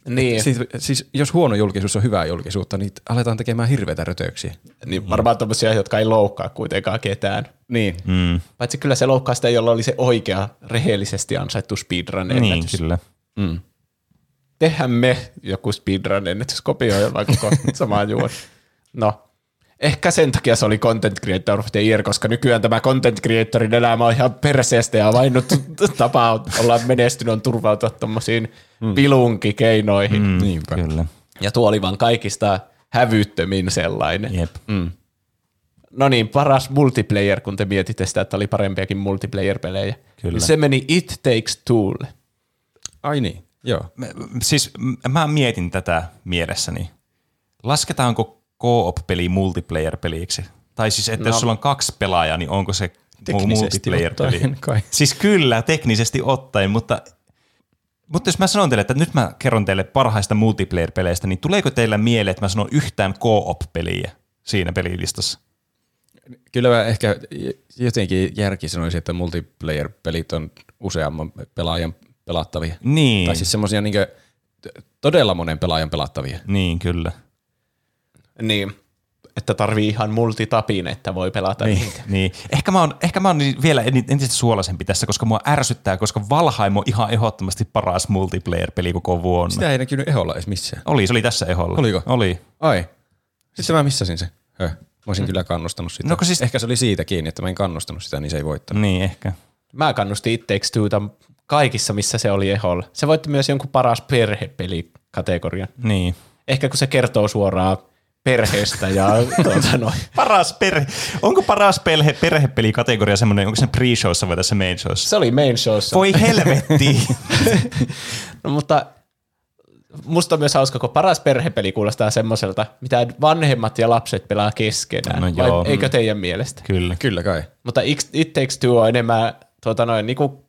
Niin. Siis jos huono julkisuus on hyvää julkisuutta, niin aletaan tekemään hirveitä rötöksiä. Niin varmaan tommosia, jotka ei loukkaa kuitenkaan ketään. Niin. Paitsi kyllä se loukkaa sitä, jolla oli se oikea, rehellisesti ansaittu speedrun-ennätys. Niin, kyllä. Tehdään me joku speedrun-ennätys, kopioidaan vaan koko samaan juon. No, ehkä sen takia se oli content creator of the year, koska nykyään tämä content creatorin elämä on ihan perseestä ja ainut tapa olla menestynyt on turvautua tommosiin vilunkikeinoihin. Niinpä. Kyllä. Ja tuo oli vaan kaikista hävyttömin sellainen. Jep. No niin, paras multiplayer, kun te mietitte sitä, että oli parempiakin multiplayer-pelejä. Kyllä. Se meni It Takes Twolle. Ai niin, joo. Siis mä mietin tätä mielessäni. Lasketaanko co-op-peli multiplayer-peliksi? Tai siis, että jos sulla on kaksi pelaajaa, niin onko se multiplayer-peli? Siis kyllä, teknisesti ottaen, mutta jos mä sanon teille, että nyt mä kerron teille parhaista multiplayer-peleistä, niin tuleeko teillä mieleen, että mä sanon yhtään co-op-peliä siinä pelilistassa? Kyllä mä ehkä jotenkin järki sanoisin, että multiplayer-pelit on useamman pelaajan pelattavia. Niin. Tai siis semmoisia niin todella monen pelaajan pelattavia. Niin, kyllä. Niin, että tarvii ihan multitapin, että voi pelata. Niin. Ehkä mä oon vielä entistä suolaisempi tässä, koska mua ärsyttää, koska Valheim on ihan ehdottomasti paras multiplayer-peli koko vuonna. Sitä ei näkynyt eholla edes missään. Se oli tässä eholla. Oliko? Oli. Ai, sitten mä missasin sen. Mä olisin kyllä kannustanut sitä. No, siis... Ehkä se oli siitä kiinni, että mä en kannustanut sitä, niin se ei voittanut. Niin, ehkä. Mä kannustin It Takes Two:ta kaikissa, missä se oli eholla. Se voitti myös jonkun paras perhepeli-kategorian. Niin. Ehkä kun se kertoo suoraan perheestä ja paras perhe. Onko paras perhepeli kategoria semmoinen, onko se pre-showssa vai tässä main showssa? Se oli main showssa. Voi helvetti. No mutta musta on myös hauska, kun paras perhepeli kuulostaa semmoiselta, mitä vanhemmat ja lapset pelaa keskenään. No vai eikö teidän mielestä? Kyllä. Kyllä kai. Mutta It Takes Two on enemmän niinku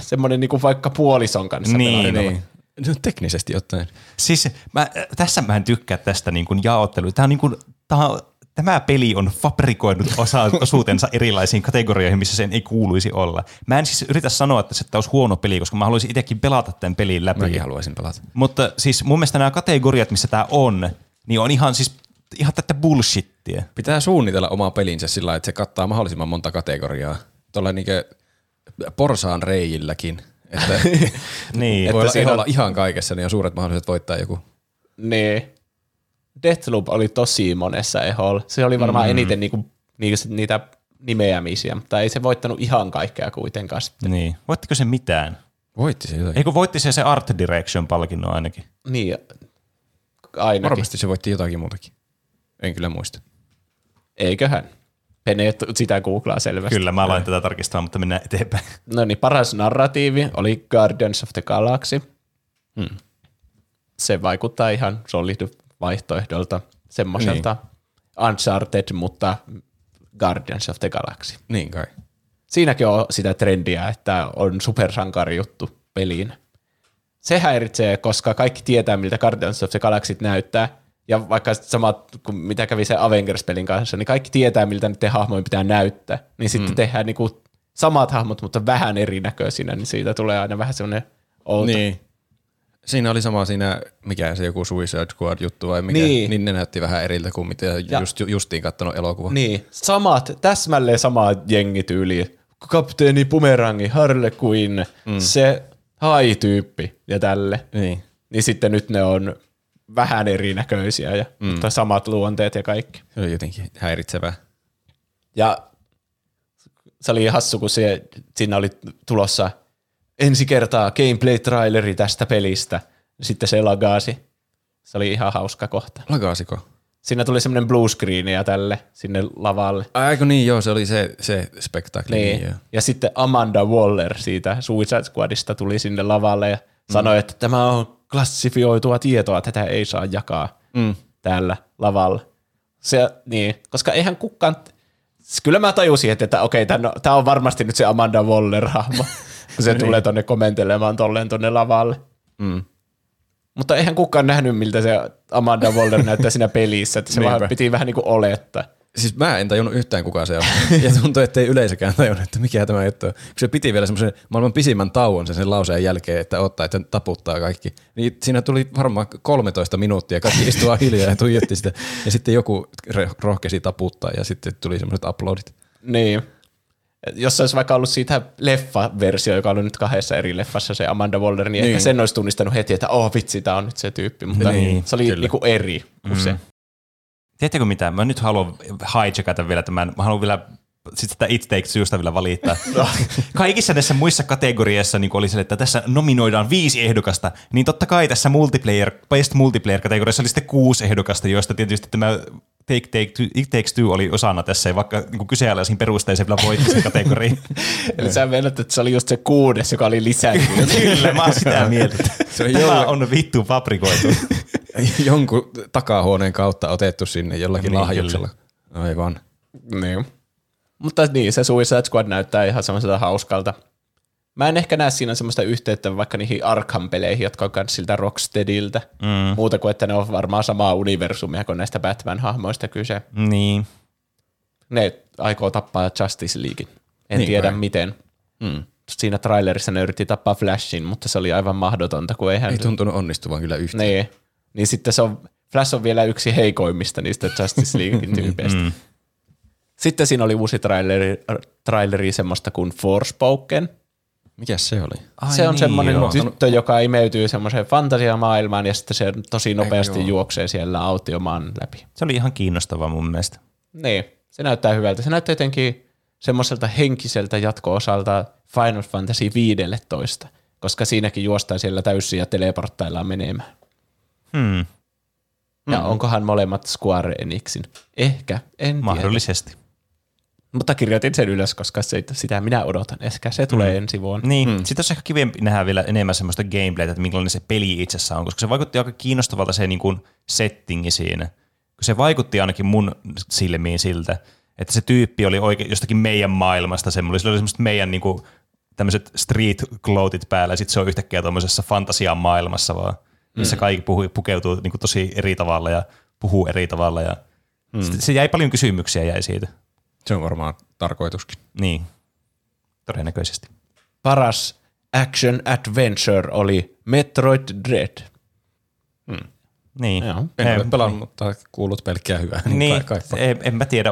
semmoinen niinku vaikka puolison kanssa pelaaminen. No, teknisesti ottaen. Siis mä en tykkää tästä niin kuin jaottelua. Tämä peli on fabrikoinut osuutensa erilaisiin kategorioihin, missä sen ei kuuluisi olla. Mä en siis yritä sanoa, että se olisi huono peli, koska mä haluaisin itsekin pelata tämän pelin läpi. Mäkin haluaisin pelata. Mutta siis mun mielestä nämä kategoriat, missä tämä on, niin on ihan tätä bullshittia. Pitää suunnitella omaa pelinsä sillä lailla, että se kattaa mahdollisimman monta kategoriaa. Tuolla niin kuin porsaan reijilläkin. Että, niin. Että siinä olla ihan kaikessa, niin on suuret mahdollisuudet voittaa joku. Niin. Deathloop oli tosi monessa eholla. Se oli varmaan eniten niitä nimeämisiä, mutta ei se voittanut ihan kaikkea kuitenkaan sitten. Niin. Voittiko se mitään? Voitti se jotakin. Eikö voitti se Art Direction-palkinnon ainakin? Niin, ainakin. Varmasti se voitti jotakin muutakin. En kyllä muista. Eiköhän. Pene sitä googlaa selvästi. Kyllä, mä aloin tätä tarkistaa, mutta mennään eteenpäin. No niin, paras narratiivi oli Guardians of the Galaxy. Hmm. Se vaikuttaa ihan solid vaihtoehdolta, semmoiselta Uncharted, mutta Guardians of the Galaxy. Niin kai. Siinäkin on sitä trendiä, että on supersankari juttu peliin. Se häiritsee, koska kaikki tietää, miltä Guardians of the Galaxy näyttää. Ja vaikka sama kuin mitä kävi se Avengers-pelin kanssa, niin kaikki tietää, miltä niiden hahmojen pitää näyttää. Niin sitten tehdään niinku samat hahmot, mutta vähän erinäköisinä, niin siitä tulee aina vähän semmoinen outo. Niin. Siinä oli sama siinä, mikä se joku Suicide Squad-juttu vai mikä, niin ne näytti vähän eriltä kuin mitä justiin katsonut elokuva. Niin, täsmälleen sama jengityyli. Kapteeni Bumerangi, Harley Quinn, se hai-tyyppi ja tälle. Niin sitten nyt ne on vähän erinäköisiä, mutta samat luonteet ja kaikki. Se oli jotenkin häiritsevää. Ja se oli hassu, kun siinä oli tulossa ensi kertaa gameplay-traileri tästä pelistä. Sitten se lagaasi. Se oli ihan hauska kohta. Lagaasiko? Siinä tuli semmoinen blue screen ja tälle sinne lavalle. Aiku niin, joo, se oli se spektaakli. Niin. Ja sitten Amanda Waller siitä Suicide Squadista tuli sinne lavalle ja sanoi, että tämä on klassifioitua tietoa, tätä ei saa jakaa täällä lavalla. Se, niin, koska eihän kukaan... Kyllä mä tajusin, että okei, tää on varmasti nyt se Amanda Waller-hahmo, kun se tulee tonne komentelemaan tonne lavalle. Mm. Mutta eihän kukaan nähnyt, miltä se Amanda Waller näyttää siinä pelissä, että se vaan piti vähän niin kuin olettaa. Siis mä en tajunnut yhtään kukaan se on. Ja tuntuu, että ei yleisökään tajunnut, että mikä tämä juttu on. Kun se piti vielä semmoisen maailman pisimmän tauon sen lauseen jälkeen, että ottaa, että taputtaa kaikki. Niin siinä tuli varmaan 13 minuuttia, kaikki istua hiljaa ja tuijotti sitä. Ja sitten joku rohkesi taputtaa ja sitten tuli semmoiset uploadit. Niin. Jos olisi vaikka ollut siitä leffa-versio, joka on nyt 2 eri leffassa, se Amanda Waller, niin ehkä sen olisi tunnistanut heti, että vitsi, tää on nyt se tyyppi. Mutta se oli niinku eri kuin se. Tiedättekö mitä? Mä nyt haluan hijackata vielä tämän. Mä haluan vielä sitä It Takes Twosta vielä valittaa. Kaikissa näissä muissa kategorioissa niin oli se, että tässä nominoidaan 5 ehdokasta, niin totta kai tässä best multiplayer-kategoriassa oli sitten 6 ehdokasta, joista tietysti tämä It Takes Two oli osana tässä, vaikka niin kyseenalaisiin perusteisiin vielä voitti sen kategoriin. Eli sä menet, että se oli just se 6, joka oli lisätty. Kyllä, mä oon sitä mieltä. Tämä on vittu fabrikoitu. Jonkun takahuoneen kautta otettu sinne jollakin lahjuksella. Aivan. Niin. Mutta niin, se Suicide Squad näyttää ihan semmoiselta hauskalta. Mä en ehkä näe siinä semmoista yhteyttä vaikka niihin Arkham-peleihin, jotka on myös siltä Rocksteadiltä. Muuta kuin, että ne on varmaan samaa universumia kuin näistä Batman-hahmoista kyse. Niin. Ne aikoo tappaa Justice Leaguein. En tiedä miten. Siinä trailerissa ne yritti tappaa Flashin, mutta se oli aivan mahdotonta, kun eihän... Ei tuntunut onnistuvan kyllä yhtään. Niin sitten Flash on vielä yksi heikoimmista niistä Justice Leaguein tyypeistä. Sitten siinä oli uusi traileri semmoista kuin Forspoken. Mikäs se oli? Se on semmoinen tyttö, joka imeytyy semmoiseen fantasiamaailmaan ja sitten se tosi nopeasti juoksee siellä autiomaan läpi. Se oli ihan kiinnostava mun mielestä. Niin, se näyttää hyvältä. Se näyttää jotenkin semmoiselta henkiseltä jatko-osalta Final Fantasy 15, koska siinäkin juostaan siellä täysin ja teleporttaillaan menemään. Ja onkohan molemmat Square Enixin? Ehkä, en mahdollisesti. Tiedä. Mutta kirjoitin sen ylös, koska sitä minä odotan. Ehkä se tulee ensi vuonna. Niin, sitten olisi ehkä kivempi nähdä vielä enemmän semmoista gameplaytä, että minkälainen se peli itsessä on, koska se vaikutti aika kiinnostavalta se niin kuin settingi siinä. Se vaikutti ainakin mun silmiin siltä, että se tyyppi oli oikein jostakin meidän maailmasta semmoinen. Sillä oli semmoiset meidän niin kuin tämmöiset street clothit päällä, ja sitten se on yhtäkkiä tuommoisessa fantasian maailmassa vaan, missä kaikki pukeutuu niin kuin tosi eri tavalla ja puhuu eri tavalla. Ja se jäi paljon kysymyksiä siitä. Se on varmaan tarkoituskin. Niin, todennäköisesti. Paras action adventure oli Metroid Dread. Niin. Joo. En ole pelannut, mutta kuullut pelkkää hyvää. Niin, en mä tiedä,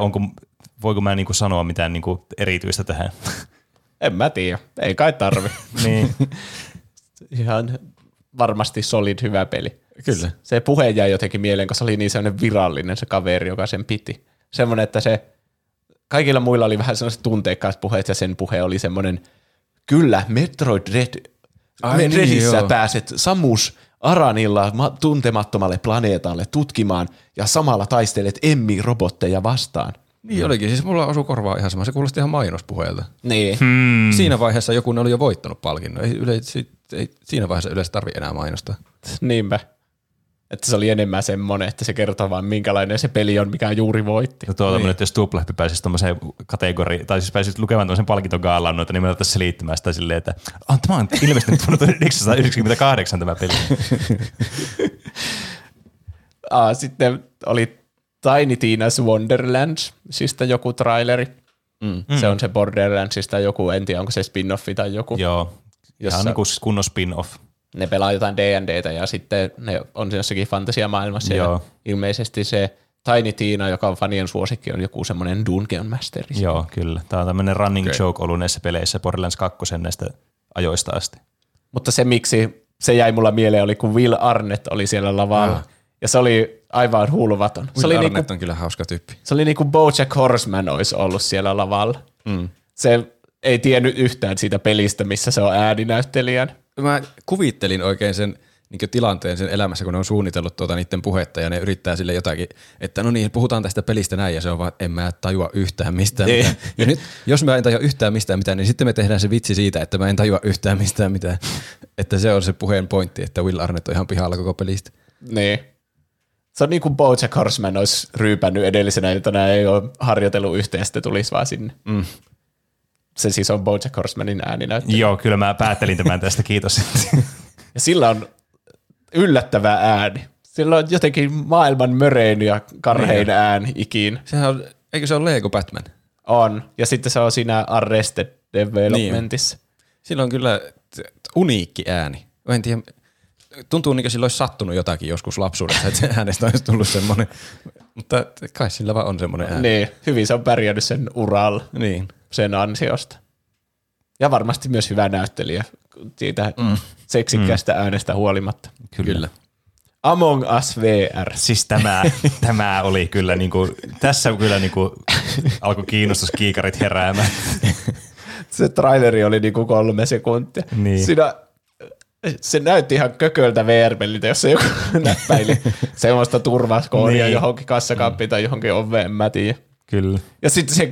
voiko mä niinku sanoa mitään niinku erityistä tähän. En mä tiedä, ei kai tarvi. Niin. Ihan varmasti solid hyvä peli. Kyllä. Se puhe jäi jotenkin mieleen, koska se oli niin sellainen virallinen se kaveri, joka sen piti. Semmoinen, että se kaikilla muilla oli vähän sellaiset tunteikkaat puheet, ja sen puhe oli semmoinen, kyllä, Metroid Dread, Metroidissä pääset Samus Aranilla tuntemattomalle planeetalle tutkimaan, ja samalla taistelet Emmi-robotteja vastaan. Niin olikin, siis mulla osui korvaa ihan sama, se kuulosti ihan mainospuheelta. Niin. Siinä vaiheessa joku ne oli jo voittanut palkinnon, ei siinä vaiheessa yleensä tarvitse enää mainostaa. Niinpä. Että se oli enemmän semmoinen, että se kertoo vaan minkälainen se peli on, mikä juuri voitti. No tuo että jos Tuplahyppi pääsisi tommoseen kategoriin, tai siis pääsisi lukemaan tommosen palkintogaalan noita, niin me otettaisiin liittymään sitä silleen, että tämä on ilmeisesti vuonna 1998 tämä peli. Sitten oli Tiny Tina's Wonderlands, siitä joku traileri. Se on se Borderlandsista joku, en tiedä onko se spin-offi tai joku. Joo, ihan niin kuin kunnon spin-off. Ne pelaa jotain D&Dtä ja sitten ne on jossakin fantasiamaailmassa. Joo. Ja ilmeisesti se Tiny Tina, joka on fanien suosikki, on joku semmoinen Dungeon Master. Joo, kyllä. Tämä on tämmöinen running joke ollut näissä peleissä Borderlands 2 näistä ajoista asti. Mutta se miksi se jäi mulla mieleen oli, kun Will Arnett oli siellä lavalla. Ja se oli aivan huuluvaton. Will Arnett on kyllä hauska tyyppi. Se oli niin kuin BoJack Horseman olisi ollut siellä lavalla. Se ei tiennyt yhtään siitä pelistä, missä se on ääninäyttelijän. Mä kuvittelin oikein sen niin tilanteen sen elämässä, kun ne on suunnitellut tuota niiden puhetta ja ne yrittää sille jotakin, että no niin, puhutaan tästä pelistä näin ja se on vaan, en mä tajua yhtään mistään mitään. Ja nyt, jos mä en tajua yhtään mistään mitään, niin sitten me tehdään se vitsi siitä, että mä en tajua yhtään mistään mitään. Että se on se puheen pointti, että Will Arnett on ihan pihalla koko pelistä. Niin. Se on niin kuin BoJack Horseman olisi ryypännyt edellisenä, jota nämä ei ole harjoitellut yhteen, sitten tulisi vaan sinne. Se siis on BoJack Horsemanin ääninäyttelijä. Joo, kyllä mä päättelin tämän tästä, kiitos. Ja sillä on yllättävä ääni. Sillä on jotenkin maailman mörein ja karhein ääni ikin. Eikö se ole Lego Batman? On, ja sitten se on siinä Arrested Developmentissa. Niin. Sillä on kyllä uniikki ääni. En tiedä, tuntuu niin kuin sillä olisi sattunut jotakin joskus lapsuudessa, että äänestä olisi tullut semmoinen. Mutta kai sillä vaan on semmoinen ääni. Niin, hyvin se on pärjännyt sen uralla. Niin. Sen ansiosta. Ja varmasti myös hyvä näyttelijä siitä seksikkästä äänestä huolimatta. Kyllä. Among Us VR. Siis tämä oli kyllä niinku, tässä kyllä niinku alkoi kiinnostuskiikarit heräämään. Se traileri oli niinku 3 sekuntia. Niin. Se näytti ihan kököltä VR-peliltä, jos se joku näppäili semmoista turvaskooria johonkin kassakaappiin tai johonkin oveen, mä tiedän. Kyllä. Ja sitten se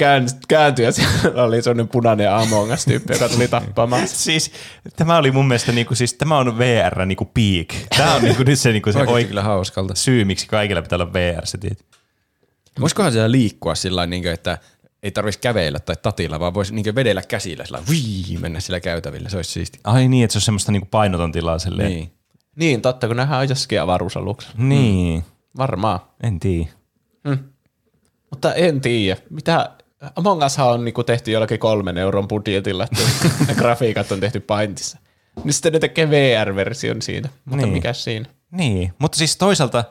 kääntyi ja siellä oli sellainen punainen Among Us-tyyppi, joka tuli tappamaan. Siis tämä oli mun mielestä, niinku, siis, tämä on VR niinku peak. Tämä on niinku, nyt se, niinku, se oikein hauskalta syy, miksi kaikilla pitää olla VR. Voisikohan siellä liikkua sillä niinku, että ei tarvitsisi käveillä tai tatilla, vaan voisi niinku vedellä käsillä sillä mennä sillä käytävillä. Se olisi siisti. Ai niin, että se on semmoista niinku painoton tilaa. Niin, totta, kun nähdään jossakin avaruusaluksessa. Niin. Varmaan. En tiedä. Mutta en tiedä. Mitä Among Ushan on niinku tehty jollakin 3 euron budjetilla, että grafiikat on tehty paintissa. Niin sitten ne tekee VR-version siitä, mutta mikä siinä? Niin, mutta siis toisaalta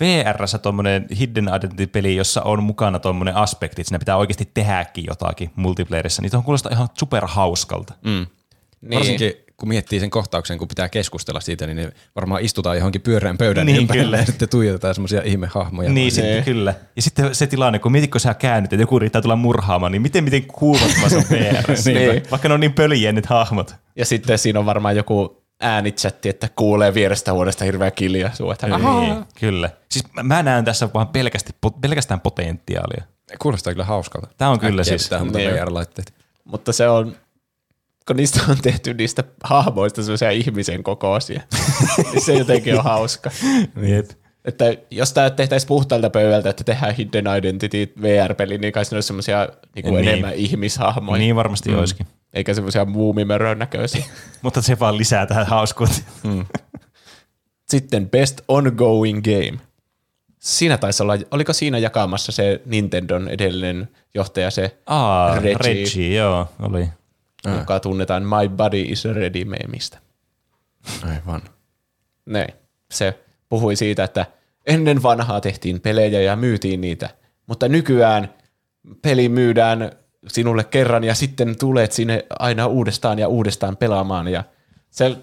VR-sä tommonen Hidden Identity-peli, jossa on mukana tommonen aspekti, että siinä pitää oikeasti tehdäkin jotakin multiplayerissa, niin tuohon kuulostaa ihan superhauskalta. Niin. Varsinkin kun miettii sen kohtauksen, kun pitää keskustella siitä, niin ne varmaan istutaan johonkin pyöreän pöydän ympärille ja sitten tuijotetaan semmoisia ihmehahmoja. Niin sitten kyllä. Ja sitten se tilanne, kun mietitkö sä käännyt, että joku yrittää tulla murhaamaan, niin miten kuulottava se on VR. Vaikka ne on niin pöljien nyt hahmot. Ja sitten siinä on varmaan joku äänitsätti, että kuulee vierestä huoneesta hirveä kiljaisua. Niin, kyllä. Siis mä näen tässä vaan pelkästään potentiaalia. Kuulostaa kyllä hauskalta. Tämä on kyllä siis. Tämä on VR-laitteet. Mutta se on, kun niistä on tehty niistä hahmoista sellaisia ihmisen kokoisia, niin se jotenkin on hauska. Niin. Että jos tämä tehtäisiin puhtaalta pöydältä, että tehdään Hidden Identity VR-peli, niin kai siinä olisi semmoisia niin enemmän ihmishahmoja. Niin varmasti olisikin. Eikä semmoisia muumimerön näköisiä. Mutta se vaan lisää tähän hauskuuteen. Sitten Best Ongoing Game. Siinä taisi olla, oliko siinä jakamassa se Nintendon edellinen johtaja, se Reggie, joo, oli. Joka tunnetaan My Body is Ready -meemistä. Aivan. Näin. Se puhui siitä, että ennen vanhaa tehtiin pelejä ja myytiin niitä, mutta nykyään peli myydään sinulle kerran ja sitten tulet sinne aina uudestaan ja uudestaan pelaamaan. Ja se,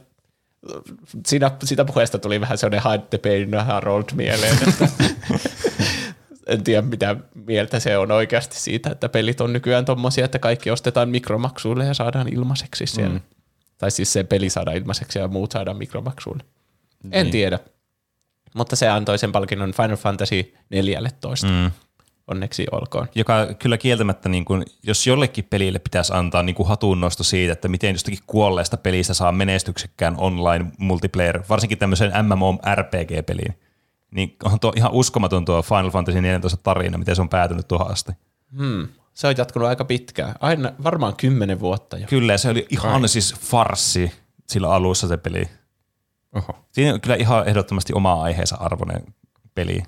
siitä puheesta tuli vähän sellainen Hide the Pain Harold mieleen. En tiedä mitä mieltä se on oikeasti siitä, että pelit on nykyään tommosia, että kaikki ostetaan mikromaksuille ja saadaan ilmaiseksi sen. Tai siis se peli saadaan ilmaiseksi ja muut saadaan mikromaksuille. Niin. En tiedä. Mutta se antoi sen palkinnon Final Fantasy 14. Onneksi olkoon. Joka kyllä kieltämättä, niin kun, jos jollekin pelille pitäisi antaa niin hatunnosto siitä, että miten jostakin kuolleesta pelistä saa menestyksekkään online multiplayer, varsinkin tämmöiseen MMORPG-peliin, niin on tuo ihan uskomaton tuo Final Fantasy 14 tarina, miten se on päätynyt tuohon asti. Se on jatkunut aika pitkään, aina varmaan 10 vuotta jo. Kyllä, se oli ihan siis farssi sillä alussa se peli. Oho. Siinä on kyllä ihan ehdottomasti oma aiheensa arvoinen peli.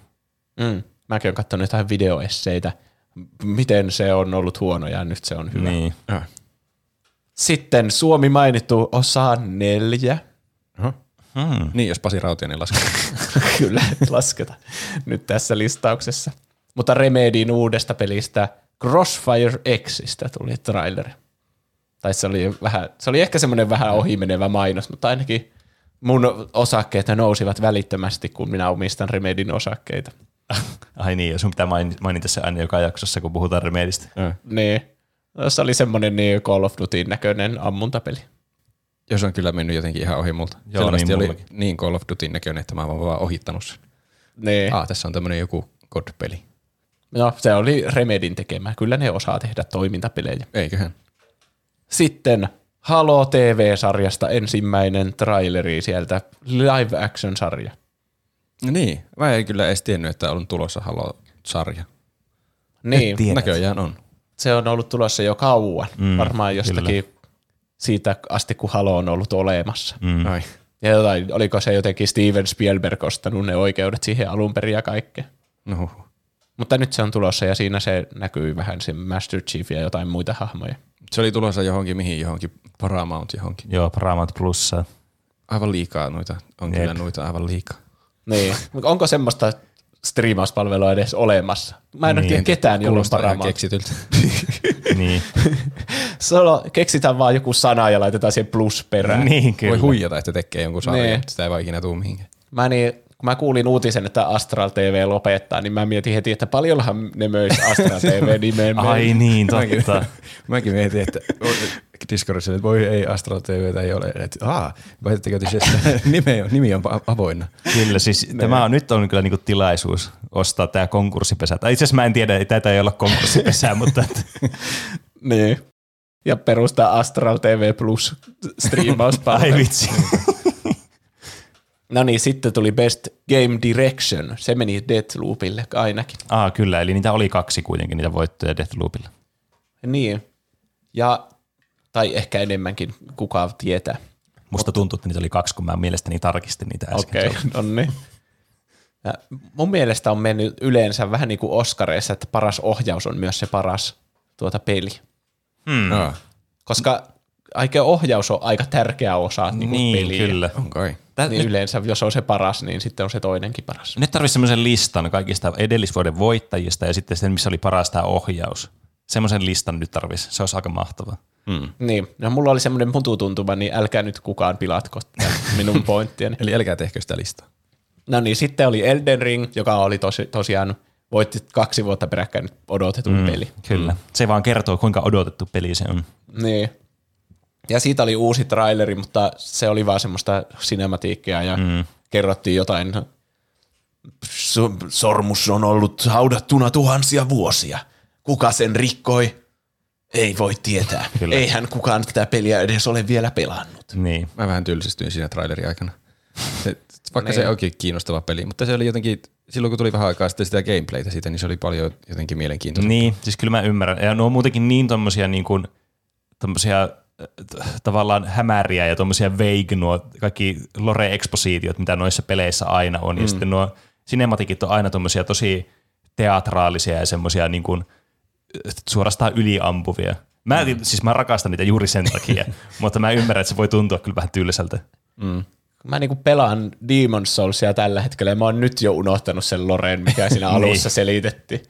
Mäkin olen katsonut jotain videoesseitä, miten se on ollut huono ja nyt se on hyvä. Niin. Sitten Suomi mainittu osa 4. Niin, jos Pasi Rautiainen lasketaan. Kyllä, lasketaan nyt tässä listauksessa. Mutta Remedyn uudesta pelistä Crossfire Xistä tuli traileri. Tai se oli ehkä semmoinen vähän ohimenevä mainos, mutta ainakin mun osakkeet nousivat välittömästi, kun minä omistan Remedyn osakkeita. Ai niin, sun pitää mainita se aina joka jaksossa, kun puhutaan Remedistä. Niin. Se oli semmoinen niin Call of Dutyn näköinen ammuntapeli. Jos on kyllä mennyt jotenkin ihan ohi multa. Joo, selvästi niin oli niin Call of Dutyn näköinen, että mä oon vaan ohittanut sen. Niin. Tässä on tämmöinen joku COD-peli. No, se oli Remedyn tekemä. Kyllä ne osaa tehdä toimintapelejä. Eiköhän. Sitten Halo TV-sarjasta ensimmäinen traileri sieltä, live action-sarja. Niin, mä en kyllä edes tiennyt, että on tulossa Halo-sarja. Niin. Näköjään on. Se on ollut tulossa jo kauan, varmaan jostakin kyllä siitä asti, kun Halo on ollut olemassa. Ja jotain, oliko se jotenkin Steven Spielberg ostanut ne oikeudet siihen alun perin ja kaikkeen. No. Mutta nyt se on tulossa ja siinä se näkyy vähän sen Master Chief ja jotain muita hahmoja. Se oli tulossa johonkin Paramount johonkin. Joo, Paramount Plussa. Aivan liikaa noita, on kyllä noita aivan liikaa. Niin, onko semmoista striimauspalvelua edes olemassa? Mä en tiedä ketään, jolla on Paramount. Niin. Keksitään vaan joku sana ja laitetaan siihen plus perään. Niin, kyllä. Voi huijata, että tekee jonkun sarjan, niin. Sitä ei vaan ikinä tule mihinkään. Kun mä kuulin uutisen, että Astral TV lopettaa, niin mä mietin heti, että paljonhan ne möis Astral TV-nimeen. Ai niin, totta. Mäkin mietin, että Discordissa, että voi ei, Astral TVtä ei ole. Väitettekö, että nimi on avoinna. Kyllä, siis tämä nyt on kyllä niinku tilaisuus ostaa tämä konkurssipesä. Tai itse asiassa mä en tiedä, että tätä ei olla konkurssipesää, mutta... Niin. Ja perustaa Astral TV Plus -striimauspalvelu. Ai vitsi. No niin, sitten tuli Best Game Direction. Se meni Deathloopille ainakin. Kyllä, eli niitä oli 2 kuitenkin, niitä voittoja Deathloopilla. Niin, tai ehkä enemmänkin, kukaan tietää. Musta tuntuu, että niitä oli 2, kun mä mielestäni tarkistin niitä äsken. Okei, no niin. Mun mielestä on mennyt yleensä vähän niin kuin Oscareissa, että paras ohjaus on myös se paras peli. Koska ohjaus on aika tärkeä osa niin peliä. Kyllä. Okay. Niin yleensä, jos on se paras, niin sitten on se toinenkin paras. Nyt tarvitsisi semmoisen listan kaikista edellisvuoden voittajista ja sitten missä oli paras tämä ohjaus. Semmoisen listan nyt tarvitsisi. Se olisi aika mahtavaa. Niin. No, mulla oli semmoinen mututuntuma, niin älkää nyt kukaan pilatko minun pointtieni. Eli älkää tehkö sitä listaa. No niin, sitten oli Elden Ring, joka oli tosiaan voitti 2 vuotta peräkkäin odotetun peli. Kyllä. Se vaan kertoo, kuinka odotettu peli se on. Niin. Ja siitä oli uusi traileri, mutta se oli vaan semmoista sinematiikkaa ja kerrottiin jotain. Sormus on ollut haudattuna tuhansia vuosia. Kuka sen rikkoi? Ei voi tietää. Kyllä. Eihän kukaan tätä peliä edes ole vielä pelannut. Niin. Mä vähän tylsistyin siinä trailerin aikana. Vaikka se onkin kiinnostava peli, mutta se oli jotenkin, silloin kun tuli vähän aikaa sitten sitä gameplaytä siitä, niin se oli paljon jotenkin mielenkiintoista. Niin, siis kyllä mä ymmärrän. Ja ne on muutenkin niin tommosia niin kuin, tommosia tavallaan hämäriä ja tommosia vague nuo kaikki lore-ekspositiot, mitä noissa peleissä aina on. Ja sitten nuo cinematikit on aina tommosia tosi teatraalisia ja semmosia niin kuin suorastaan yliampuvia. Mä rakastan niitä juuri sen takia, mutta mä ymmärrän, että se voi tuntua kyllä vähän tylsältä. Mm. Mä niinku pelaan Demon's Soulsia tällä hetkellä ja mä oon nyt jo unohtanut sen loren, mikä siinä alussa selitettiin.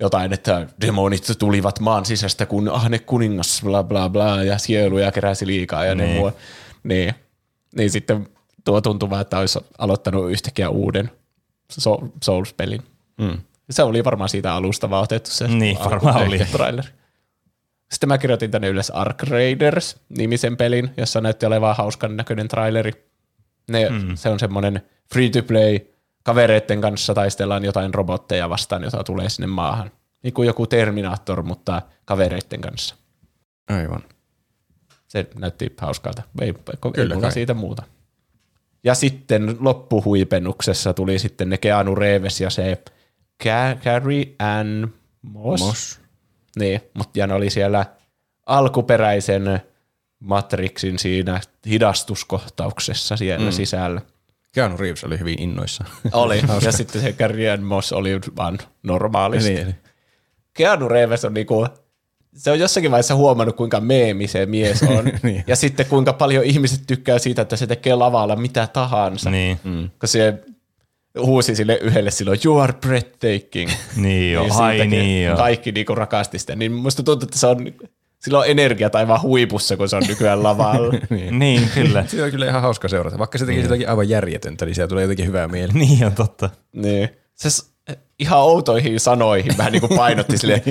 Jotain, että demonit tulivat maan sisästä kun ahne kuningas bla bla bla ja sieluja keräsi liikaa ja ne mua. Niin sitten tuo tuntuu vähän, että olisi aloittanut yhtäkkiä uuden Souls-pelin. Mm. Se oli varmaan siitä alusta vaan otettu se traileri. Sitten mä kirjoitin tänne ylös Ark Raiders-nimisen pelin, jossa näytti olevan hauskan näköinen traileri. Se on semmoinen free-to-play, kavereiden kanssa taistellaan jotain robotteja vastaan, jota tulee sinne maahan. Niin kuin joku Terminator, mutta kavereiden kanssa. Aivan. Se näytti hauskalta. Ei mulla siitä muuta. Ja sitten loppuhuipennuksessa tuli sitten ne Keanu Reeves ja se Carrie-Ann Moss. Niin, mutta ne oli siellä alkuperäisen Matrixin siinä hidastuskohtauksessa siellä sisällä. Keanu Reeves oli hyvin innoissa. Oli, ja sitten se Carrie-Ann Moss oli vaan normaalisti. Niin. Keanu Reeves on niinku, se on jossakin vaiheessa huomannut, kuinka meemi se mies on. Niin. Ja sitten kuinka paljon ihmiset tykkää siitä, että se tekee lavalla mitä tahansa. Niin. Kun se huusi sille yhdelle silloin, you are breathtaking. Niin jo, niin kaikki niinku rakasti sitä. Niin musta tuntuu, että se on... Sillä on energia tai vaan huipussa, kun se on nykyään lavalla. Niin, kyllä. Sitä on kyllä ihan hauska seurata. Vaikka se teki sitäkin aivan järjetöntä, niin siellä tulee jotenkin hyvää mieltä. Niin on totta. Niin. Se ihan outoihin sanoihin vähän niin kuin painotti silleen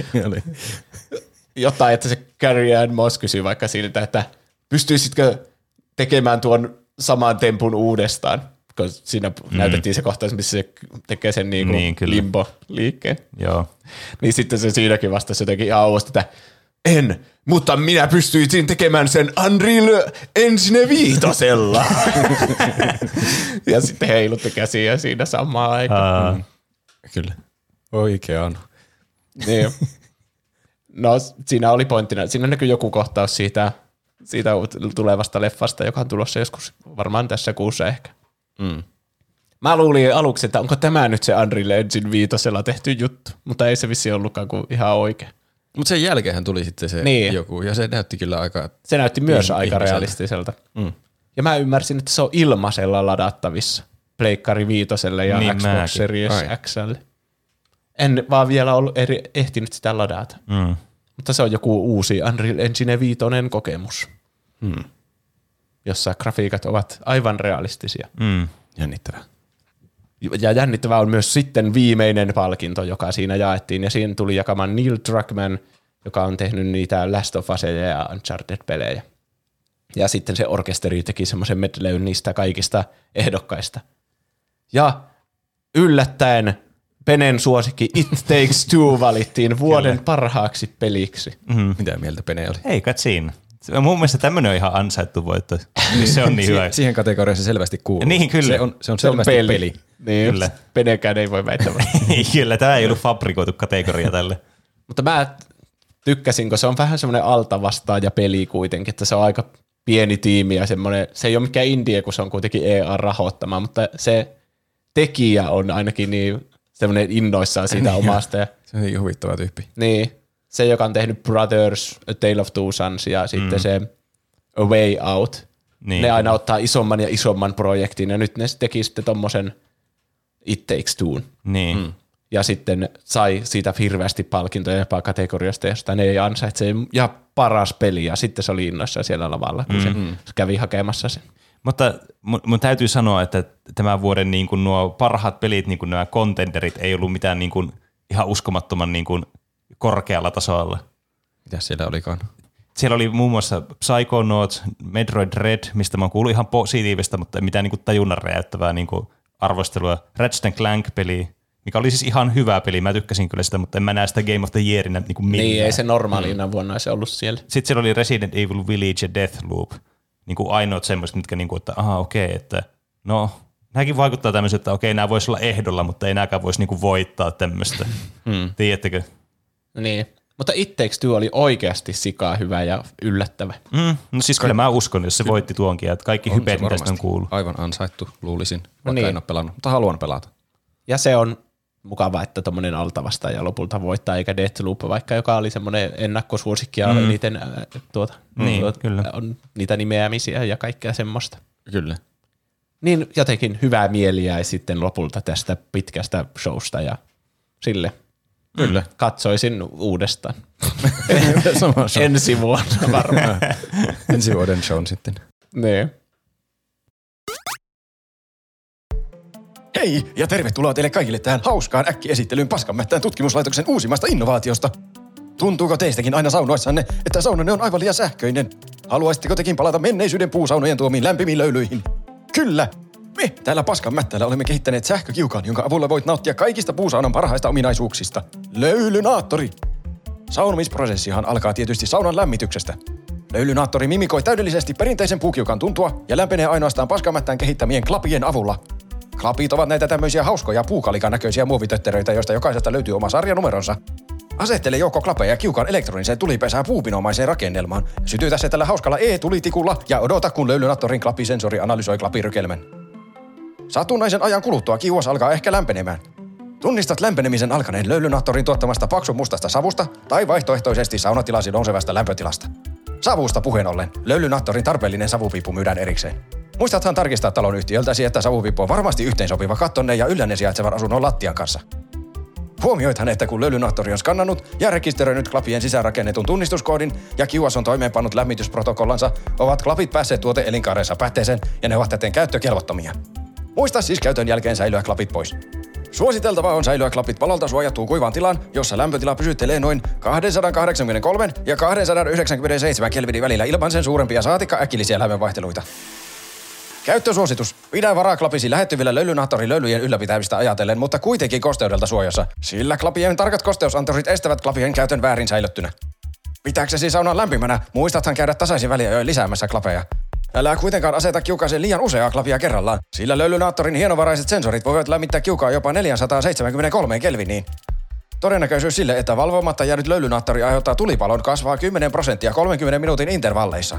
jotain, että se Carrie-Ann Moss kysyi vaikka siltä, että pystyisitkö tekemään tuon saman tempun uudestaan? Kun siinä näytettiin se kohtaus, missä se tekee sen niin kuin limbo-liikkeen. Joo. Niin sitten se siinäkin vastasi jotenkin ihan oudosti, että en, mutta minä pystyisin tekemään sen Unreal Engine 5:lla. Ja sitten heilutti käsiä siinä samaan aikaan. Kyllä. Oikean. Niin. No siinä oli pointtina. Siinä näkyy joku kohtaus siitä tulevasta leffasta, joka on tulossa joskus varmaan tässä kuussa ehkä. Mm. Mä luulin aluksi, että onko tämä nyt se Unreal Engine 5:lla tehty juttu, mutta ei se vissiin ollutkaan kuin ihan oikein. Mutta sen jälkeenhän tuli sitten se joku, ja se näytti kyllä aika... Se näytti myös aika realistiselta. Mm. Ja mä ymmärsin, että se on ilmaisella ladattavissa. Pleikkari 5:lle ja niin Xbox Series X:lle. En vaan vielä ollut ehtinyt sitä ladata. Mm. Mutta se on joku uusi Unreal Engine 5 kokemus, jossa grafiikat ovat aivan realistisia. Mm. Jännittävää. Ja jännittävää on myös sitten viimeinen palkinto, joka siinä jaettiin, ja siinä tuli jakamaan Neil Druckmann, joka on tehnyt niitä Last of Us-pelejä ja Uncharted-pelejä. Ja sitten se orkesteri teki semmoisen medleyn niistä kaikista ehdokkaista. Ja yllättäen Penen suosikki It Takes Two valittiin vuoden parhaaksi peliksi. Mm-hmm. Mitä mieltä Pene oli? Ei kat siinä. Mun mielestä tämmöinen on ihan ansaittu voitto. Se on niin hyvä. Siihen kategoriaan se selvästi kuuluu. Niin, kyllä. Se on selvästi peli. Niin, kyllä. Penekään ei voi väittää. Kyllä, tämä ei ollut fabrikoitu kategoria tälle. Mutta mä tykkäsin, kun se on vähän semmoinen altavastaaja peli kuitenkin, että se on aika pieni tiimi ja semmoinen, se ei ole mikään indie, kun se on kuitenkin EA-rahoittama, mutta se tekijä on ainakin niin semmoinen innoissaan siitä omasta. Ja, se on niin huvittava tyyppi. Niin. Se, joka on tehnyt Brothers, A Tale of Two Sons ja sitten se A Way Out. Niin. Ne aina ottaa isomman ja isomman projektin ja nyt ne teki sitten tommosen It Takes Two. Niin. Mm. Ja sitten sai siitä hirveästi palkintoja jopa kategoriasta, josta ne ei ansaitse. Ja paras peli ja sitten se oli innoissaan siellä lavalla, kun se kävi hakemassa sen. Mutta mun täytyy sanoa, että tämän vuoden niin kuin nuo parhaat pelit, niin kuin nämä contenderit, ei ollut mitään niin kuin ihan uskomattoman... Niin kuin korkealla tasolla. Mitäs siellä olikaan? Siellä oli muun muassa Psychonauts, Metroid Dread, mistä mä oon kuullut ihan positiivista, mutta ei mitään niin kuin tajunnan räjäyttävää niin kuin arvostelua. Ratchet & Clank-peliä, mikä oli siis ihan hyvä peli. Mä tykkäsin kyllä sitä, mutta en mä näe sitä Game of the Yearina niin kuin millään. Niin, ei se normaalina vuonna se ollut siellä. Sitten siellä oli Resident Evil Village ja Deathloop. Niin kuin ainoat semmoiset, mitkä niin kuin, että aha, okei, että no... Nämäkin vaikuttaa tämmöiseltä, että okei, nämä voisi olla ehdolla, mutta ei nääkään voisi niinku voittaa tämmöistä. Tiedättekö? Niin, mutta It Takes Two oli oikeasti sikaa hyvä ja yllättävä. No siis kyllä mä uskon, jos se voitti tuonkin, että kaikki hypeet, mitä tästä on kuullut. Aivan ansaittu, luulisin, vaikka niin. En ole pelannut, mutta haluan pelata. Ja se on mukava, että tuommoinen altavastaaja lopulta voittaa, eikä Deathloop, vaikka joka oli semmoinen ennakkosuosikki ja niiden on niitä nimeämisiä ja kaikkea semmoista. Kyllä. Niin jotenkin hyvää mieliä sitten lopulta tästä pitkästä showsta ja sille. Kyllä. Katsoisin uudestaan. Ensi vuonna varmaan. Ensi vuoden shown sitten. Niin. Hei ja tervetuloa teille kaikille tähän hauskaan äkkiesittelyyn Paskanmättään tutkimuslaitoksen uusimmasta innovaatiosta. Tuntuuko teistäkin aina saunoissanne, että saunanne on aivan liian sähköinen? Haluaisitteko tekin palata menneisyyden puusaunojen tuomiin lämpimiin löylyihin? Kyllä! Me täällä Paskanmättäällä olemme kehittäneet sähkökiukaan, jonka avulla voit nauttia kaikista puusaunan parhaista ominaisuuksista. Löylynaattori! Saunomisprosessihan alkaa tietysti saunan lämmityksestä. Löylynaattori mimikoi täydellisesti perinteisen puukiukan tuntua ja lämpenee ainoastaan Paskanmättään kehittämien klapien avulla. Klapit ovat näitä tämmöisiä hauskoja puukalikanäköisiä muovitötteröitä, joista jokaisesta löytyy oma sarjanumeronsa. Asettele joukko klapeja kiukaan elektroniseen tulipesään puupinomaiseen rakennelmaan. Sytytä se tällä hauskalla e-tulitikulla ja odota, kun löylynaattorin klapisensori analysoi klapirykelmän. Satunnaisen ajan kuluttua kiuas alkaa ehkä lämpenemään. Tunnistat lämpenemisen alkaneen löylynaattorin tuottamasta paksumustasta savusta tai vaihtoehtoisesti saunatilasi nousevasta lämpötilasta. Savusta puheen ollen, löylynaattorin tarpeellinen savupiippu myydään erikseen. Muistathan tarkistaa talonyhtiöltäsi, että savupiippu on varmasti yhteensopiva kattonne ja yllänne sijaitsevan asunnon lattian kanssa. Huomioithan, että kun löylynaattori on skannannut ja rekisteröinyt klapien sisäänrakennetun tunnistuskoodin ja kiuas on toimeenpannut lämmitysprotokollansa, ovat klapit päässeet tuote-elinkaarensa päätteeseen ja ne ovat täten käyttökelvottomia. Muista siis käytön jälkeen säilyä klapit pois. Suositeltavaa on säilyä klapit valolta suojattuun kuivaan tilaan, jossa lämpötila pysyttelee noin 283 ja 297 kelvinin välillä ilman sen suurempia saatikka äkillisiä lämmönvaihteluita. Käyttösuositus. Pidä varaa klapisi lähettyvillä löylynaattorilöylyjen ylläpitämistä ajatellen, mutta kuitenkin kosteudelta suojassa, sillä klapien tarkat kosteusanturit estävät klapien käytön väärin säilöttynä. Pitääksesi saunan lämpimänä, muistathan käydä tasaisin väliajoin lisäämässä klapeja. Älä kuitenkaan aseta kiukaaseen liian useaa klapia kerrallaan, sillä löylynaattorin hienovaraiset sensorit voivat lämmittää kiukaa jopa 473 kelviniin. Todennäköisyys sille, että valvomatta jäänyt löylynaattori aiheuttaa tulipalon, kasvaa 10% 30 minuutin intervalleissa.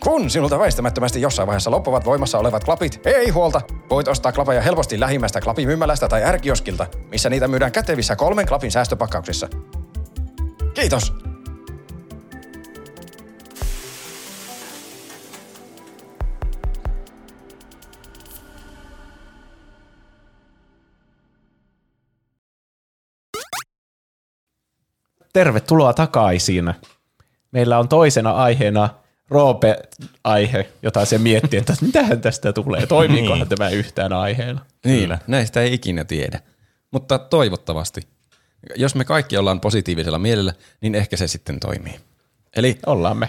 Kun sinulta väistämättömästi jossain vaiheessa loppuvat voimassa olevat klapit, ei huolta! Voit ostaa klapeja helposti lähimmästä klapimyymälästä tai R-kioskilta, missä niitä myydään kätevissä 3 klapin säästöpakkauksissa. Kiitos! Tervetuloa takaisin! Meillä on toisena aiheena Rope-aihe, jota se miettii, että mitähän tästä tulee, toimiikohan tämä yhtään aiheena. Niin, näistä ei ikinä tiedä, mutta toivottavasti. Jos me kaikki ollaan positiivisella mielellä, niin ehkä se sitten toimii. Eli ollaan me.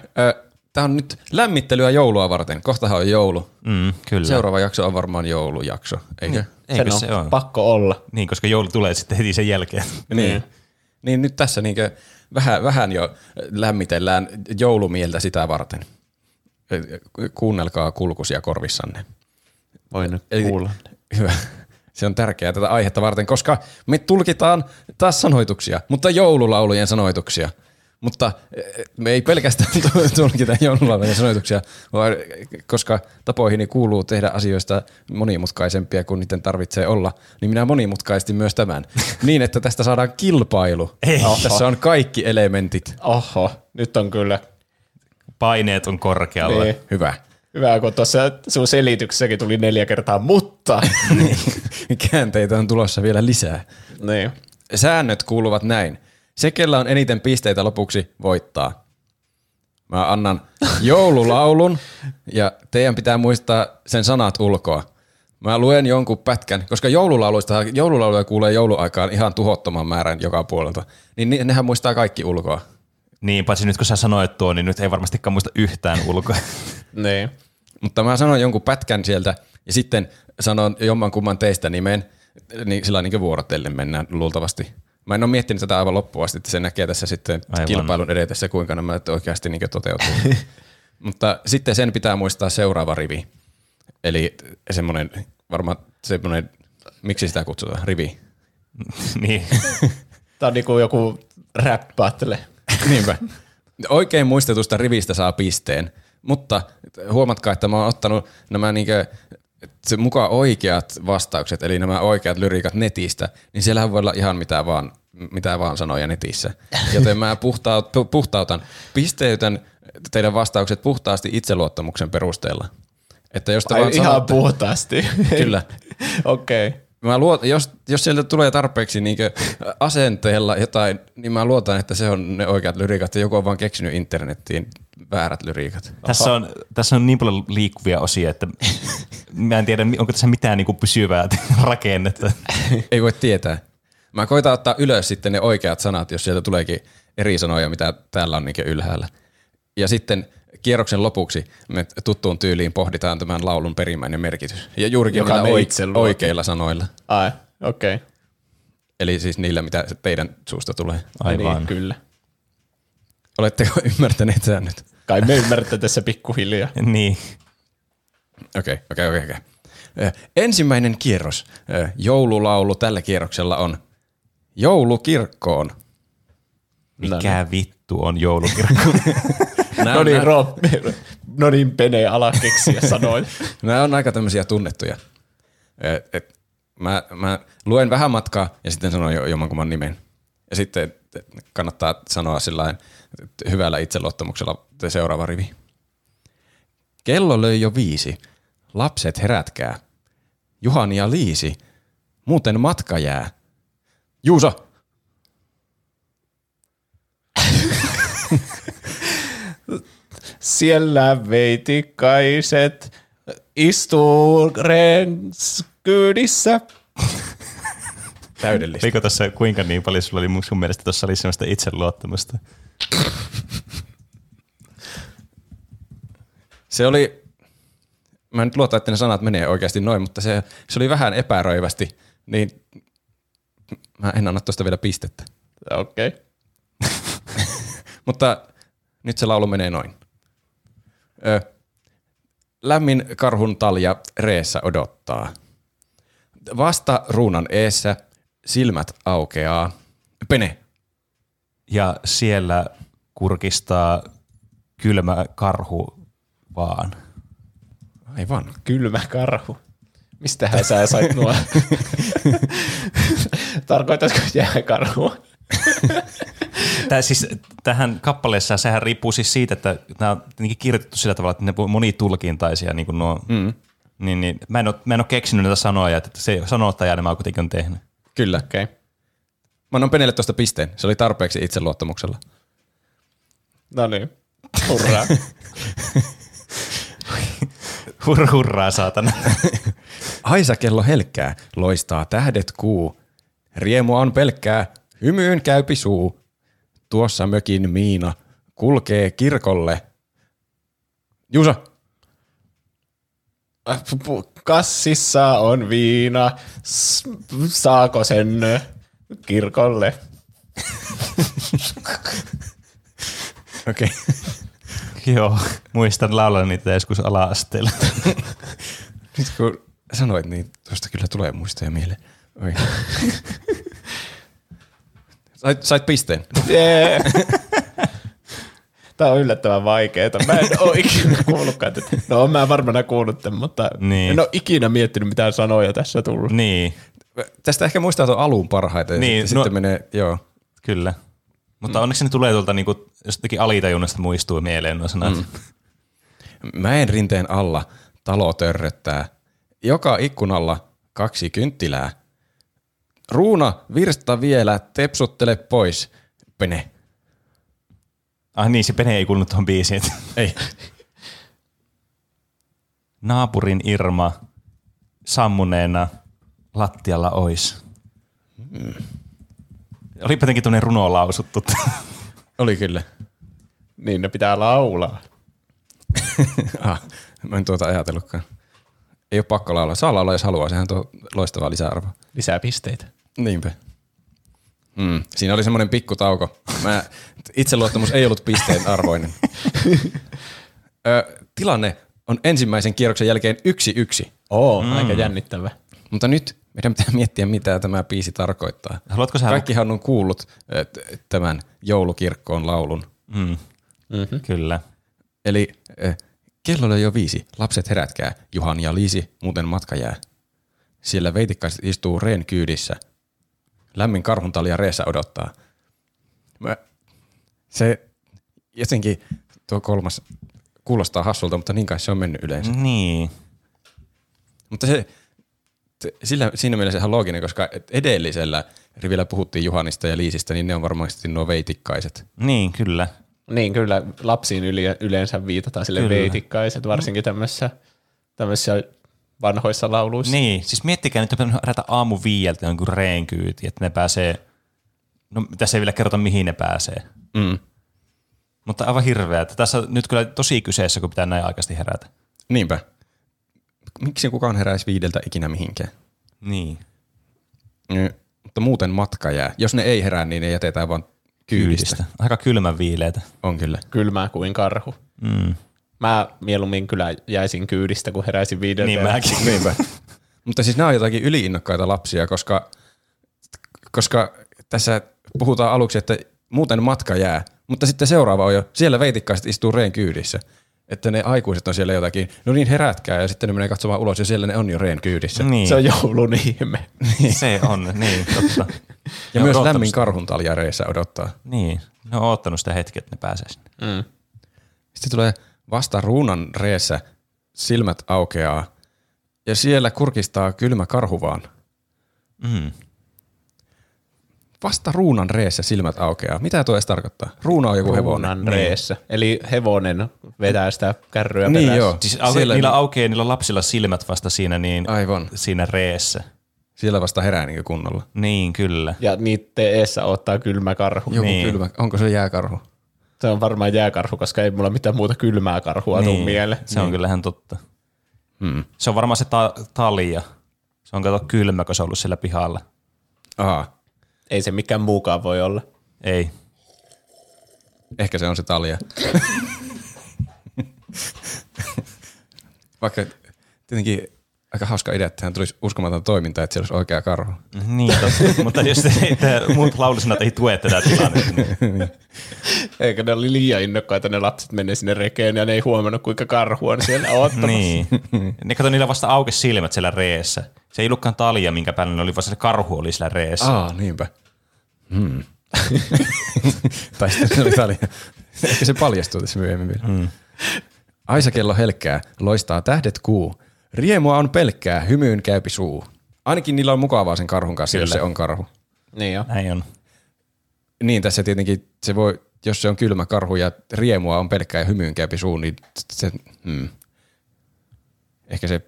Tämä on nyt lämmittelyä joulua varten, kohtahan on joulu. Kyllä. Seuraava jakso on varmaan joulujakso, eikö? Eikö se on pakko olla. Niin, koska joulu tulee sitten heti sen jälkeen. Niin. Niin nyt tässä niinkö vähän jo lämmitellään joulumieltä sitä varten. Kuunnelkaa kulkusia korvissanne. Voin kuulla. Hyvä. Se on tärkeää tätä aihetta varten, koska me tulkitaan taas sanoituksia, mutta joululaulujen sanoituksia. Mutta me ei pelkästään tulkita joululaulujen sanoituksia, vaan koska tapoihini kuuluu tehdä asioista monimutkaisempia kuin niiden tarvitsee olla, niin minä monimutkaistin myös tämän. Niin, että tästä saadaan kilpailu. Tässä on kaikki elementit. Oho, nyt on kyllä. Paineet on korkealla. Niin. Hyvä. Hyvä, kun tuossa sun selityksessäkin tuli 4 kertaa, mutta. Käänteitä on tulossa vielä lisää. Niin. Säännöt kuuluvat näin. Se, kellä on eniten pisteitä lopuksi, voittaa. Mä annan joululaulun ja teidän pitää muistaa sen sanat ulkoa. Mä luen jonkun pätkän, koska joululauluja kuulee jouluaikaan ihan tuhottoman määrän joka puolelta. Niin nehän muistaa kaikki ulkoa. Niin, paitsi nyt kun sä sanoit tuo, niin nyt ei varmastikaan muista yhtään ulkoa. Niin. Mutta mä sanon jonkun pätkän sieltä ja sitten sanon jommankumman teistä nimeen, niin sillä niin kuin vuorotellen mennään luultavasti. Mä en ole miettinyt tätä aivan loppuun asti, että se näkee tässä sitten aivan kilpailun edetessä, kuinka nämä oikeasti niin kuin toteutuu. Mutta sitten sen pitää muistaa seuraava rivi. Eli semmoinen, varmaan semmoinen, miksi sitä kutsutaan, rivi? Niin. Tämä on niin kuin joku räppäättele. Niinpä. Oikein muistetusta rivistä saa pisteen, mutta huomatkaa, että mä oon ottanut nämä niinkö se mukaan oikeat vastaukset, eli nämä oikeat lyriikat netistä, niin siellähän voi olla ihan mitä vaan sanoja netissä. Joten mä pisteytän teidän vastaukset puhtaasti itseluottamuksen perusteella. Että jos ai, ihan sanotte, puhtaasti? Kyllä. Okei. Okay. Mä jos sieltä tulee tarpeeksi niinkö asenteella jotain, niin mä luotan, että se on ne oikeat lyriikat ja joku on vaan keksinyt internettiin väärät lyriikat. Tässä on niin paljon liikkuvia osia, että mä en tiedä, onko tässä mitään niinku pysyvää rakennetta. Ei voi tietää. Mä koitan ottaa ylös sitten ne oikeat sanat, jos sieltä tuleekin eri sanoja, mitä täällä on niinkö ylhäällä. Ja sitten kierroksen lopuksi me tuttuun tyyliin pohditaan tämän laulun perimmäinen merkitys. Ja juurikin oikeilla sanoilla. Ai, okei. Okay. Eli siis niillä, mitä teidän suusta tulee. Aivan. Niin, kyllä. Oletteko ymmärtäneet sä nyt? Kai me ymmärtää tässä pikkuhiljaa. Niin. Okei. Ensimmäinen kierros. Joululaulu tällä kierroksella on Joulukirkkoon. Mikä vittu on joulukirkko? No niin, Pene ala keksiä sanoin. Nämä on aika tämmöisiä tunnettuja. Mä luen vähän matkaa ja sitten sanon jommankumman nimen. Ja sitten kannattaa sanoa sillain hyvällä itseluottamuksella seuraava rivi. Kello löi jo 5. Lapset herätkää. Juhani ja Liisi. Muuten matka jää. Juusa! Siellä veitikaiset istuu renskydissä. Täydellistä. Oliko tuossa kuinka niin paljon sulla oli sun mielestä tuossa oli semmoista itseluottamusta? Se oli, mä nyt luotan, että ne sanat menee oikeasti noin, mutta se oli vähän epäröivästi, niin mä en anna tuosta vielä pistettä. Okei. Mutta nyt se laulu menee noin. Lämmin karhun talja reessä odottaa. Vasta ruunan eessä silmät aukeaa. Pene. Ja siellä kurkistaa kylmä karhu vaan. Aivan. Kylmä karhu. Mistähän sä sait nuo? Tarkoitatko jääkarhua? Siis tähän kappaleessa sehän riippuu siis siitä, että nämä on kirjoitettu sillä tavalla, että ne on monitulkintaisia. Niin kuin nuo, niin, mä en ole keksinyt näitä sanoja, että se sanottaja nämä kuitenkin on tehnyt. Kyllä. Okay. Mä annan Penelle tuosta pisteen. Se oli tarpeeksi itseluottamuksella. No niin. Hurraa. Hurraa, saatana. Aisakello helkkää, loistaa tähdet kuu. Riemua on pelkkää, hymyyn käypi suu. Tuossa mökin Miina kulkee kirkolle. Juusa! Kassissa on viina. Saako sen kirkolle? Okei. Joo, muistan laulaa niitä joskus ala-asteella. Nyt kun sanoit, niin tuosta kyllä tulee muistoja mieleen. Oi. Sait pisteen. Yeah. Tämä on yllättävän vaikeaa. Mä en ole ikinä kuullutkaan tätä. No mä varmaan kuullut tämän, mutta niin. En ole ikinä miettinyt mitään sanoja tässä tullut. Niin. Tästä ehkä muistaa tuon alun parhaiten. Niin. Sitten menee, joo. Kyllä. Mutta onneksi ne tulee tuolta niinku, jostakin alitajunnasta muistuu mieleen nuo sanat. Mäen rinteen alla talo törröttää. Joka ikkunalla 2 kynttilää. Ruuna, virsta vielä, tepsuttele pois, Pene. Ah niin, se Pene ei kuulunut tuohon biisiin. Ei. Naapurin Irma sammuneena lattialla ois. Oli jotenkin tuollainen runo lausuttu. Oli kyllä. Niin, ne pitää laulaa. Mä en tuota ajatellutkaan. Ei ole pakko laulaa. Saa laulaa, jos haluaa. Sehän tuo loistavaa lisäarvoa. Lisää pisteitä. Niinpä. Siinä oli semmoinen pikkutauko. Itseluottamus ei ollut pisteen arvoinen. Tilanne on ensimmäisen kierroksen jälkeen 1-1. Aika jännittävä. Mutta nyt meidän pitää miettiä, mitä tämä biisi tarkoittaa. Kaikkihan on kuullut tämän joulukirkkoon laulun. Kyllä. Eli kello oli jo 5. Lapset herätkää. Juhan ja Liisi, muuten matka jää. Siellä veitikkaiset istuu reen kyydissä. Lämmin karhuntalja reessä odottaa. Se jotenkin tuo kolmas kuulostaa hassulta, mutta niin kai se on mennyt yleensä. Niin. Mutta se, siinä mielessä ihan looginen, koska edellisellä rivillä puhuttiin Juhanista ja Liisistä, niin ne on varmasti nuo veitikkaiset. Niin, kyllä. Niin, kyllä. Lapsiin yleensä viitataan sille kyllä. Veitikkaiset, varsinkin tämmöisissä vanhoissa lauluissa. Niin, siis miettikää nyt, että pitää herätä aamu viieltä jonkun reenkyyti, että ne pääsee, no tässä ei vielä kerrota mihin ne pääsee. Mutta aivan hirveä, että tässä on nyt kyllä tosi kyseessä, kun pitää näin aikaisesti herätä. Niinpä. Miksi kukaan heräisi viideltä ikinä mihinkään? Niin. Mutta muuten matka jää. Jos ne ei herää, niin ne jätetään vaan kyydistä. Aika kylmän viileitä. On kyllä. Kylmää kuin karhu. Mä mieluummin kyllä jäisin kyydistä, kun heräisin viideltä. Niin mäkin. Niinpä. Mutta siis nämä on jotakin yliinnokkaita lapsia, koska tässä puhutaan aluksi, että muuten matka jää. Mutta sitten seuraava on jo, siellä veitikkaiset istuu reen kyydissä. Että ne aikuiset on siellä jotakin, no niin herätkää, ja sitten ne menee katsomaan ulos, ja siellä ne on jo reen kyydissä. Niin. Se on joulun ihme. Niin. Se on, niin totta. Ja myös lämmin karhuntalja reessä odottaa. Niin, ne on oottanut sitä hetkeä, että ne pääsee sinne. Sitten tulee vasta ruunan reessä, silmät aukeaa, ja siellä kurkistaa kylmä karhu vaan. Vasta ruunan reessä silmät aukeaa. Mitä tuo edes tarkoittaa? Ruuna on joku hevonen. Ruunan reessä. Eli hevonen vetää sitä kärryä niin perässä. Joo. Siis niillä aukeaa niillä lapsilla silmät vasta siinä, niin siinä reessä. Siellä vasta herää niin kunnolla. Niin, kyllä. Ja niitten eessä ottaa kylmä karhu. Joku niin. Kylmä. Onko se jääkarhu? Se on varmaan jääkarhu, koska ei mulla mitään muuta kylmää karhua niin. Tuu mieleen. Se on niin. Kyllähän totta. Se on varmaan se talia. Se on kato kylmä, kun se on ollut siellä pihalla. Aha. Ei se mikään muukaan voi olla. Ei. Ehkä se on se talia. Vaikka tietenkin aika hauska idea, että hän tulisi uskomaton toiminta, että siellä olisi oikea karhu. Niin, mutta jos muut laulisanat ei tue tätä tilannetta. Niin. Eikä ne oli liian innokkaita, ne lapset menee sinne rekeen ja ne ei huomannut, kuinka karhu on siellä ottamassa. Niin. Ne kato, niillä vasta aukesi silmät siellä reessä. Se ei ollutkaan talia, minkä päällä ne oli, vaan se karhu oli siellä reessä. Niinpä. Tai sitten se oli talia. Ehkä se paljastuu tässä myöhemmin vielä. Aisa kello helkkää, loistaa tähdet kuu. Riemua on pelkkää, hymyyn käypi suu. Ainakin niillä on mukavaa sen karhun kanssa, kyllä. Jos se on karhu. Niin jo. Näin on. Niin tässä tietenkin, se voi, jos se on kylmä karhu ja riemua on pelkkää ja hymyyn käypi suu, niin se, ehkä se,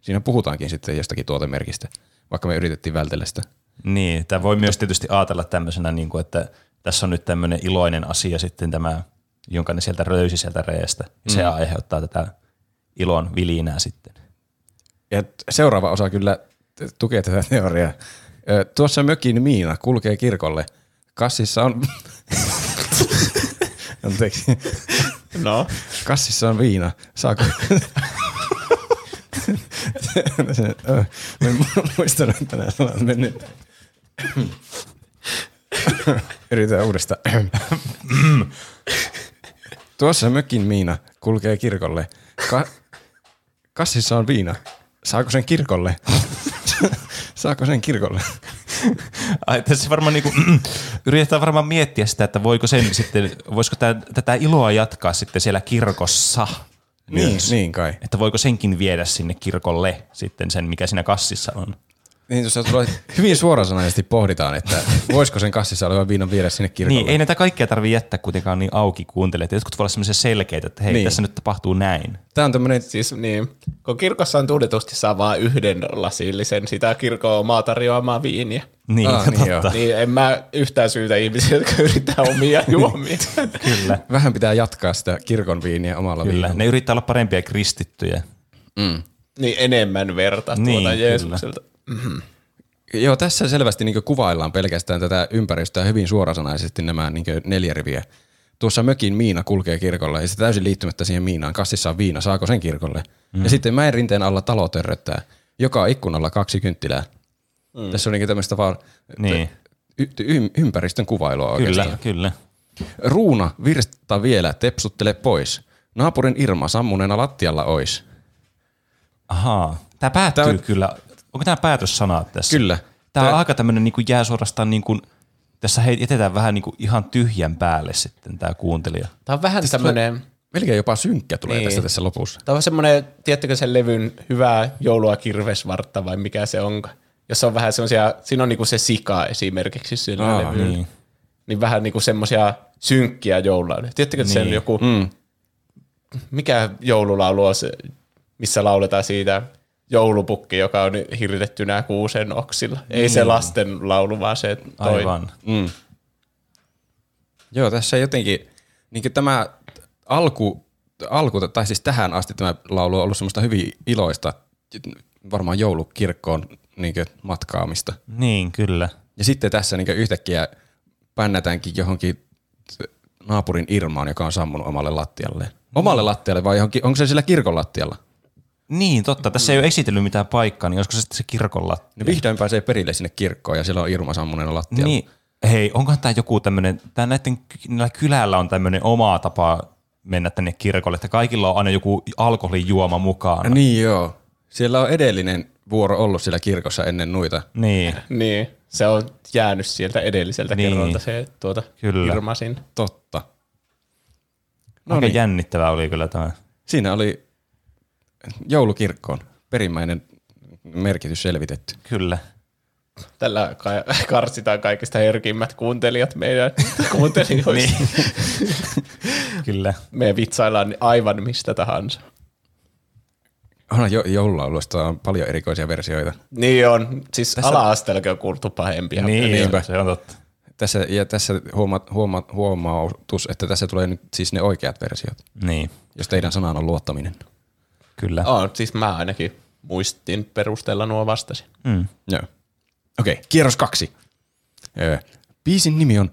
siinä puhutaankin sitten jostakin tuotemerkistä, vaikka me yritettiin vältellä sitä. Niin, tämä voi myös tietysti ajatella tämmöisenä, niin kuin, että tässä on nyt tämmöinen iloinen asia sitten tämä, jonka ne sieltä löysi sieltä reestä. Se aiheuttaa tätä ilon vilinää sitten. Ja seuraava osa kyllä tukee tätä teoriaa. Tuossa mökin Miina kulkee kirkolle. Kassissa on... Anteeksi. No? Kassissa on viina. Saako... Mä en muistanut tänään sanan mennyt. Yritetään uudestaan. Tuossa mökin Miina kulkee kirkolle. Kassissa on viina. Saako sen kirkolle? Saako sen kirkolle? Ai, tässä varmaan niinku, yritetään varmaan miettiä sitä, että voiko sen sitten, voisiko tätä iloa jatkaa sitten siellä kirkossa. Niin kai. Että voiko senkin viedä sinne kirkolle sitten sen, mikä siinä kassissa on. Niin, jos hyvin suorasanaisesti pohditaan, että voisiko sen kassissa olevan viinan viedä sinne kirkolle. Niin, ei näitä kaikkea tarvitse jättää kuitenkaan niin auki kuuntelemaan. Jotkut voi olla sellaisia selkeitä, että hei, niin, tässä nyt tapahtuu näin. Tämä on tämmöinen siis niin, kun kirkossa on tunnetusti saa vaan yhden lasillisen sitä kirkon omaa tarjoamaa viiniä. Niin, totta. Niin, en mä yhtään syytä ihmisiä, jotka yrittää omia juomia. Kyllä. Vähän pitää jatkaa sitä kirkon viiniä omalla viinalla. Kyllä, ne yrittää olla parempia kristittyjä. Mm. Niin, enemmän verta tuota Jeesukselta. Mm-hmm. Joo, tässä selvästi niin kuvaillaan pelkästään tätä ympäristöä hyvin suorasanaisesti nämä niin 4 riviä. Tuossa mökin miina kulkee kirkolle ja se täysin liittymättä siihen miinaan. Kassissa on viina, saako sen kirkolle? Mm. Ja sitten mäen rinteen alla talo törröttää. Joka ikkunalla 2 kynttilää. Mm. Tässä on niin tämmöistä vaan niin ympäristön kuvailua oikeastaan. Kyllä, kyllä. Ruuna virsta vielä, tepsuttele pois. Naapurin Irma sammuneena lattialla ois. Ahaa. Tämä päättyy kyllä. Onko tämä päätössana tässä? Kyllä. Tämä on aika tämmöinen niin kuin jää suorastaan, niin kuin, tässä jätetään vähän niin kuin ihan tyhjän päälle sitten tämä kuuntelija. Tämä on vähän tämmöinen... Melkein jopa synkkä tulee niin tässä lopussa. Tämä on semmoinen, tiedättekö sen levyn Hyvää joulua kirvesvartta vai mikä se on? Jos on vähän semmoisia, siinä on niin kuin se sika esimerkiksi siinä levyllä. Niin, niin vähän niin kuin semmoisia synkkiä joulua. Tiedättekö niin sen joku, mikä joululaulu on se, missä lauletaan siitä... Joulupukki, joka on hirtettynä kuusen oksilla. Ei se lasten laulu, vaan se toi. Aivan. Mm. Joo, tässä jotenkin, niin tämä alku, tai siis tähän asti tämä laulu on ollut semmoista hyvin iloista, varmaan joulukirkkoon niin matkaamista. Niin, kyllä. Ja sitten tässä niin yhtäkkiä pännätäänkin johonkin naapurin Irmaan, joka on sammunut omalle lattialle. Omalle lattialle vai johonkin, onko se sillä kirkon lattialla? Niin, totta. Tässä ei ole esitellyt mitään paikkaa, niin olisiko se sitten se kirkon lattia? No vihdoin pääsee perille sinne kirkkoon ja siellä on Irma sammuneena lattialla. Niin, hei, onkohan tämä joku tämmöinen, näillä kylällä on tämmöinen oma tapa mennä tänne kirkolle, että kaikilla on aina joku alkoholijuoma mukana. Niin joo. Siellä on edellinen vuoro ollut siellä kirkossa ennen noita. Niin. Niin, se on jäänyt sieltä edelliseltä kerralta se Irma sinne. Totta. No aika jännittävää oli kyllä tämä. Siinä oli... Joulukirkkoon. Perimmäinen merkitys selvitetty. Kyllä. Tällä karsitaan kaikista herkimmät kuuntelijat meidän kuuntelijoista. Kyllä. Me vitsaillaan aivan mistä tahansa. Joululaulusta on paljon erikoisia versioita. Niin on. Siis tässä... ala-asteellakin on kuultu pahempia. Niinpä. Se on totta. Tässä huomautus, että tässä tulee nyt siis ne oikeat versiot. Niin. Jos teidän sanaan on luottaminen. Kyllä. Oh, siis mä ainakin muistin perusteella nuo vastasin. Mm. Joo. Okei, kierros 2. Biisin nimi on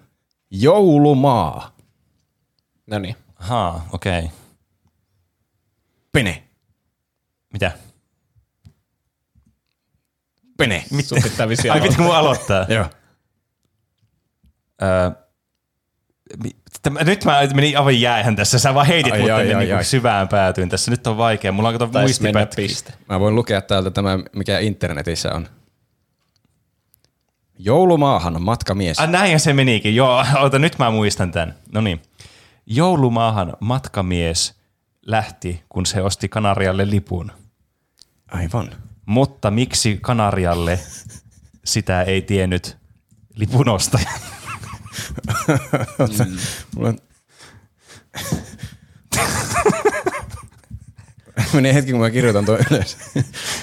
Joulumaa. Noniin. Ahaa, okei. Okay. Pene. Mitä? Pene. Mitä? Ai, pitäkö mun aloittaa? Joo. Nyt mä menin aivan jäähän tässä. Sä vaan heitit mut syvään päätyyn tässä. Nyt on vaikea. Mulla on kato muistipätkistä. Mä voin lukea täältä tämä, mikä internetissä on. Joulumaahan matkamies. Näinhän se menikin. Joo, nyt mä muistan tän. Noniin. Joulumaahan matkamies lähti, kun se osti Kanarialle lipun. Aivan. Mutta miksi Kanarialle sitä ei tiennyt lipunostaja? Mulla menee hetki, kun mä kirjoitan tuon ylös.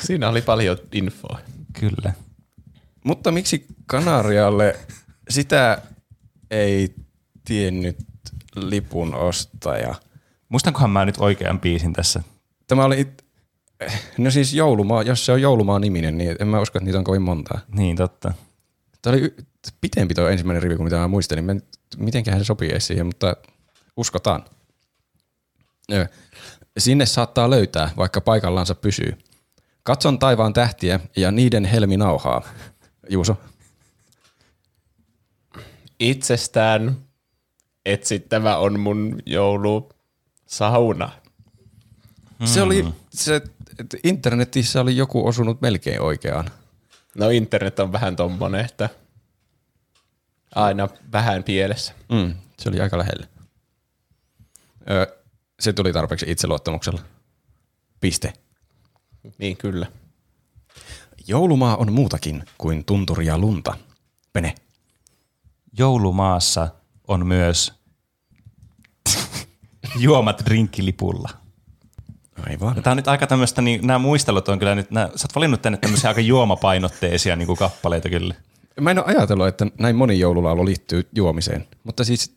Siinä oli paljon infoa. Kyllä. Mutta miksi Kanarialle sitä ei tiennyt lipun ostaja? Muistankohan mä nyt oikean biisin tässä? Tämä oli... No siis Joulumaa, jos se on Joulumaa-niminen, niin en mä usko, että niitä on kovin montaa. Niin, totta. Tämä oli... Pitempi tuo ensimmäinen rivi, kuin mitä mä muistelin. Mitenköhän se sopii siihen, mutta uskotaan. Sinne saattaa löytää, vaikka paikallansa pysyy. Katson taivaan tähtiä ja niiden helminauhaa. Juuso. Itsestään etsittävä on mun joulusauna. Se oli, internetissä oli joku osunut melkein oikeaan. No internet on vähän tommonen, että... Aina vähän pielessä. Mm, se oli aika lähellä. Se tuli tarpeeksi itseluottamuksella. Piste. Niin, kyllä. Joulumaa on muutakin kuin tunturia lunta. Pene. Joulumaassa on myös juomat drinkkilipulla. Aivan. Tämä on nyt aika tämmöistä, niin nämä muistelut on kyllä nyt, sä oot valinnut tänne tämmöisiä aika juomapainotteisia niin kuin kappaleita kyllä. Mä en ole ajatellut, että näin moni joululaulu liittyy juomiseen, mutta siis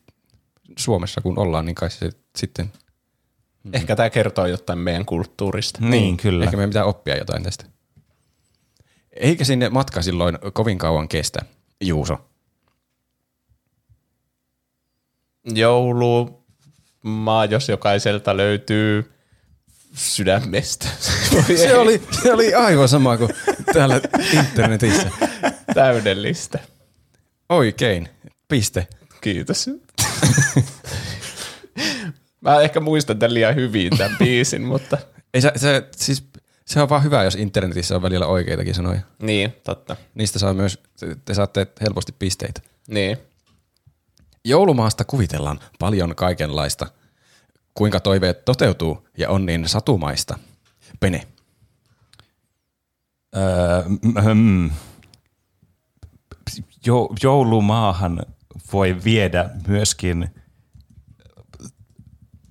Suomessa kun ollaan, niin kai se sitten... Ehkä tämä kertoo jotain meidän kulttuurista. Niin, kyllä. Ehkä meidän pitää oppia jotain tästä. Eikä sinne matka silloin kovin kauan kestä, Juuso? Joulumaa, jos jokaiselta löytyy sydämestä. Se oli aivan sama kuin täällä internetissä. Täydellistä. Oikein. Piste. Kiitos. Mä ehkä muistan tämän liian hyvin tämän biisin, mutta... Ei, se on vaan hyvä, jos internetissä on välillä oikeitakin sanoja. Niin, totta. Niistä saa myös, te saatte helposti pisteitä. Niin. Joulumaasta kuvitellaan paljon kaikenlaista. Kuinka toiveet toteutuu ja on niin satumaista. Pene. Joulumaahan voi viedä myöskin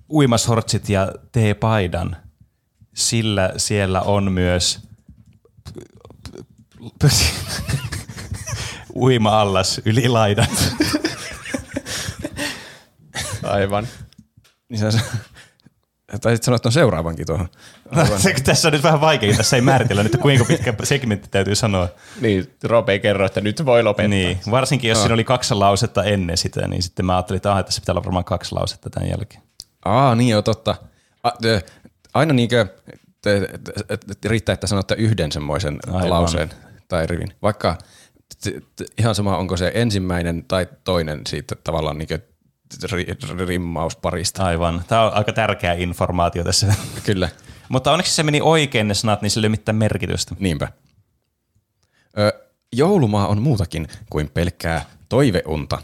uimashortsit ja teepaidan, sillä siellä on myös uima-allas yli laidan. Aivan. Niin sä taisit sanoa tuon seuraavankin tuohon. Tässä on nyt vähän vaikea, tässä ei määritellä nyt, kuinka pitkä segmentti täytyy sanoa. Niin, Rope ei kerro, että nyt voi lopettaa. Niin, varsinkin jos siinä oli 2 lausetta ennen sitä, niin sitten mä ajattelin, että tässä pitää olla varmaan 2 lausetta tämän jälkeen. Niin joo, totta. Aina niinkö riittää, että sanotte yhden semmoisen lauseen tai rivin. Vaikka ihan sama, onko se ensimmäinen tai toinen siitä tavallaan niinkö rimmausparista. Aivan. Tämä on aika tärkeä informaatio tässä. Kyllä. Mutta onneksi se meni oikein ne sanat, niin sillä ei ole mitään merkitystä. Niinpä. Joulumaa on muutakin kuin pelkkää toiveunta.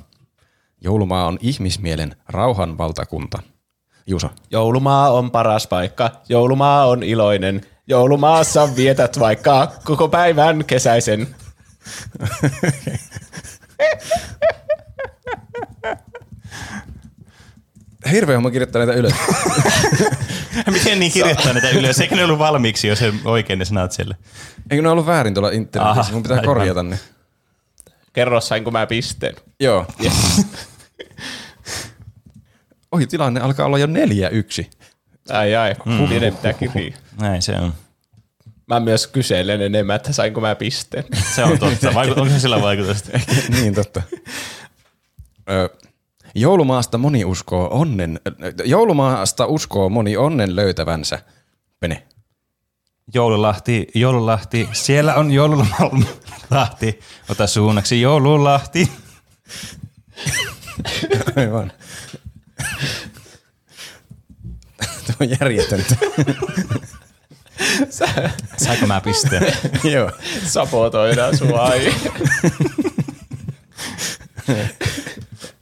Joulumaa on ihmismielen rauhan valtakunta. Juusa. Joulumaa on paras paikka. Joulumaa on iloinen. Joulumaassa vietät vaikka koko päivän kesäisen. Hirveä homma kirjoittaa näitä ylös. Miten niin kirjoittaa näitä ylös? Eikö ne ollut valmiiksi, jos oikein ne sanat siellä? Eikö ne ollut väärin tuolla internetissä? Mun pitää korjata ne. Kerro, sainko mä pisteen? Joo. Yes. Ohi, tilanne alkaa olla jo 4-1. Ai. Näin se on. Mä myös kyselen enemmän, että sainko mä pisteen. Se on totta. Onko sillä vaikutusta? Niin, totta. Joulumaasta uskoo moni onnen löytävänsä. Pene. Joululahti, siellä on joululahti. Ota suunnaksi joululahti. Aivan. Tuo on järjetöntä. Saanko mä pisteen? Joo. Sabotoidaan sua aihe.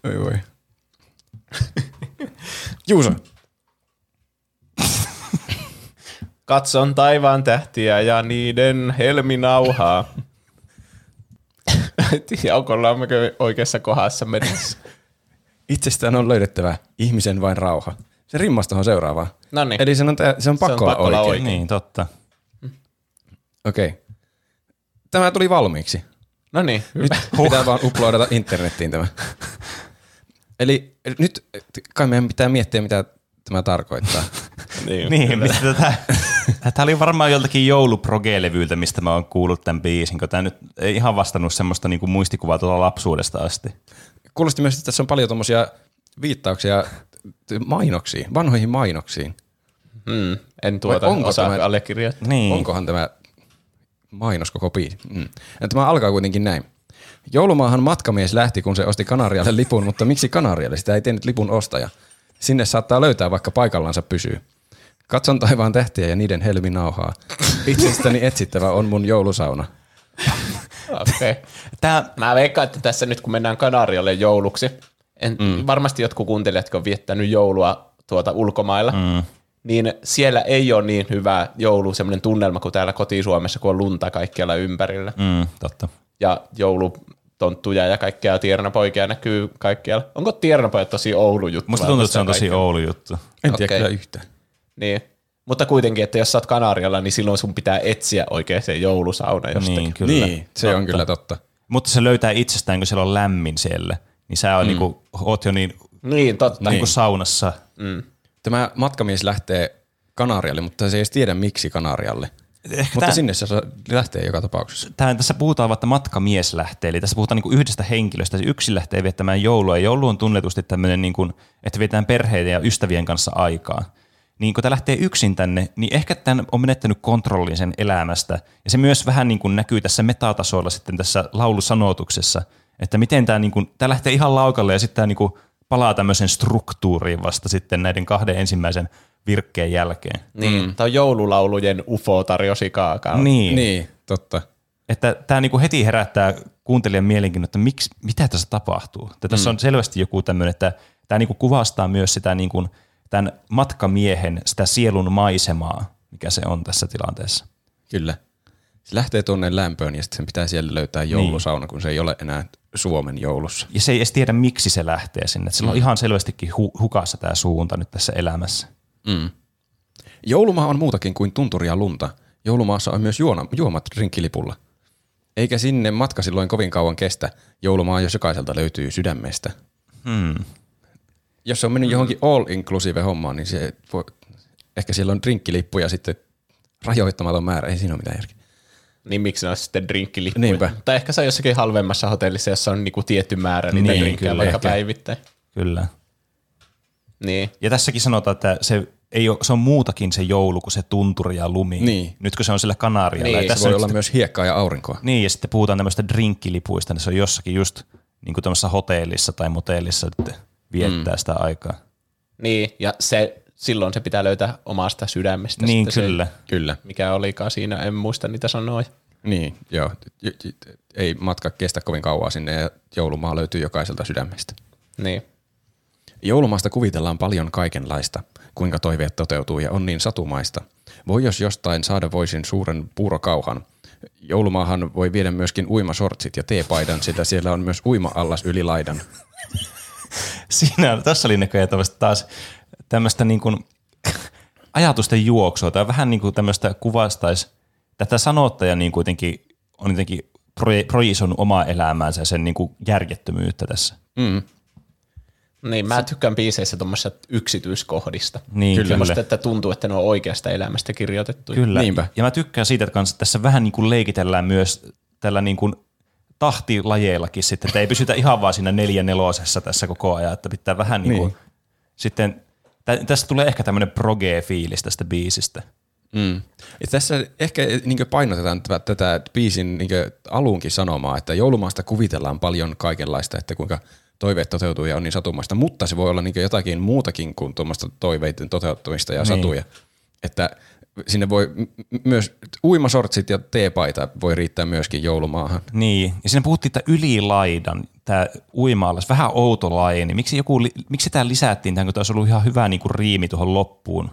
Oi voi. Juusa. Katson taivaan tähtiä ja niiden helminauhaa. Onko oikeassa kohdassa mennessä? Itsestään on löydettävä ihmisen vain rauha. Se rimmasta on seuraavaa. Noniin. Eli se on pakko olla oikein. Niin, totta. Okei. Tämä tuli valmiiksi. Noniin. Nyt pitää vaan uploadata internettiin tämä. Eli nyt kai meidän pitää miettiä, mitä tämä tarkoittaa. Niin, tämä oli varmaan joltakin jouluproge-levyltä, mistä mä oon kuullut tämän biisin, kun tämä nyt ei ihan vastannut semmoista niinku muistikuvaa tuolla lapsuudesta asti. Kuulosti myös, että tässä on paljon tommosia viittauksia mainoksiin, vanhoihin mainoksiin. En tuota osaa allekirjoittaa. Niin. Onkohan tämä mainos koko biisi? Tämä alkaa kuitenkin näin. Joulumaahan matkamies lähti, kun se osti Kanarialle lipun, mutta miksi Kanarialle? Sitä ei tehnyt lipun ostaja. Sinne saattaa löytää, vaikka paikallansa pysyy. Katson taivaan tähtiä ja niiden helminauhaa. Itsestäni etsittävä on mun joulusauna. Okay. Mä veikkaan, että tässä nyt kun mennään Kanarialle jouluksi, varmasti jotkut kuuntelijat, jotka on viettänyt joulua ulkomailla, niin siellä ei ole niin hyvä joulu, semmoinen tunnelma kuin täällä koti-Suomessa, kun on lunta kaikkialla ympärillä. Mm, totta. Ja joulutonttuja ja kaikkea tiernapoikia näkyy kaikkialla. Onko tiernapojat tosi Oulu-juttu? Musta tuntuu, että se on tosi Oulu-juttu. En tiedä kyllä yhtään. Niin. Mutta kuitenkin, että jos sä oot Kanarialla, niin silloin sun pitää etsiä oikein se joulusauna jostakin. Niin, kyllä. Niin, se totta. On kyllä totta. Mutta se löytää itsestään, kun siellä on lämmin siellä. Niin sä on niinku, oot jo niin totta. Niinku saunassa. Mm. Tämä matkamies lähtee Kanarialle, mutta se ei edes tiedä miksi Kanarialle. Mutta sinne se lähtee joka tapauksessa. Tässä puhutaan vaikka matkamies lähtee, eli tässä puhutaan niinku yhdestä henkilöstä. Se yksi lähtee viettämään joulua, ja joulu on tunnetusti tämmöinen, niinku, että vietään perheiden ja ystävien kanssa aikaa. Niin kun tämä lähtee yksin tänne, niin ehkä tämän on menettänyt kontrollin sen elämästä. Ja se myös vähän niin kuin näkyy tässä metatasolla sitten tässä laulusanotuksessa, että miten tämä, niin kuin, tämä lähtee ihan laukalle ja sitten tämä niin kuin palaa tämmöisen struktuuriin vasta sitten näiden kahden ensimmäisen virkkeen jälkeen. Niin, tämä on joululaulujen ufo tarjosi kaakaa. Niin, totta. Että tämä niin kuin heti herättää kuuntelijan mielenkiinnon, että miksi, mitä tässä tapahtuu. Että tässä on selvästi joku tämmöinen, että tämä niin kuin kuvastaa myös sitä niin kuin tämän matkamiehen, sitä sielun maisemaa, mikä se on tässä tilanteessa. Kyllä. Se lähtee tuonne lämpöön ja sitten sen pitää siellä löytää joulusauna, niin. Kun se ei ole enää Suomen joulussa. Ja se ei edes tiedä, miksi se lähtee sinne. Sillä on ihan selvästikin hukassa tämä suunta nyt tässä elämässä. Mm. Joulumaa on muutakin kuin tunturia lunta. Joulumaassa on myös juomat rinkkilipulla. Eikä sinne matka silloin kovin kauan kestä. Joulumaa jos jokaiselta löytyy sydämestä. Jos se on mennyt johonkin all-inclusive hommaan, niin se voi, ehkä siellä on drinkkilippuja sitten rajoittamaton määrä, ei siinä ole mitään järkeä. Niin miksi ne on sitten drinkkilippuja? Niinpä. Tai ehkä se on jossakin halvemmassa hotellissa, jossa on niinku tietty määrä niitä drinkkejä vaikka päivittäin. Kyllä. Niin. Ja tässäkin sanotaan, että se on muutakin se joulu kuin se tunturi ja lumi. Niin. Nyt kun se on sillä Kanarialla. Niin, tässä voi olla myös hiekkaa ja aurinkoa. Niin, ja sitten puhutaan tämmöistä drinkkilipuista, niin se on jossakin just niin kuin tämmöisessä hotellissa tai motellissa, että viettää sitä aikaa. Niin, ja silloin se pitää löytää omasta sydämestä. Niin, kyllä. Mikä olikaan siinä, en muista niitä sanoja. Niin, joo. Ei matka kestä kovin kauan sinne, ja joulumaa löytyy jokaiselta sydämestä. Niin. Joulumaasta kuvitellaan paljon kaikenlaista, kuinka toiveet toteutuu, ja on niin satumaista. Voi jos jostain saada voisin suuren puurokauhan. Joulumaahan voi viedä myöskin uimasortsit ja teepaidan, sillä siellä on myös uima-allas yli laidan. Tässä oli näköjään taas tämmöistä niin kuin ajatusten juoksua. Tämä vähän niin kuin tämmöistä kuvastaisi, tätä sanottaja niin kuitenkin on jotenkin projisoinut omaa elämäänsä ja sen niin kuin järjettömyyttä tässä. Mm. Niin, mä tykkään biiseissä tuommoisista yksityiskohdista. Niin, kyllä. Semmoista, että tuntuu, että ne on oikeasta elämästä kirjoitettu. Kyllä, niinpä. Ja mä tykkään siitä kanssa, että tässä vähän niin kuin leikitellään myös tällä niin kuin tahtilajeillakin sitten, että ei pysytä ihan vaan siinä 4/4 tässä koko ajan, että pitää vähän niin kuin sitten, tässä tulee ehkä tämmöinen proge-fiilis tästä biisistä. Mm. Ja tässä ehkä niin kuin painotetaan tätä biisin niin kuin alunkin sanomaa, että joulumaasta kuvitellaan paljon kaikenlaista, että kuinka toiveet toteutuu ja on niin satumaista, mutta se voi olla niin kuin jotakin muutakin kuin tuommoista toiveiden toteuttamista ja satuja, että sinne voi myös uimasortsit ja teepaita voi riittää myöskin joulumaahan. Niin, ja siinä puhuttiin, että ylilaidan, tämä uima-allas, vähän outo laini. Miksi tämä lisättiin tähän, kun tämä olisi ollut ihan hyvä niin kuin riimi tuohon loppuun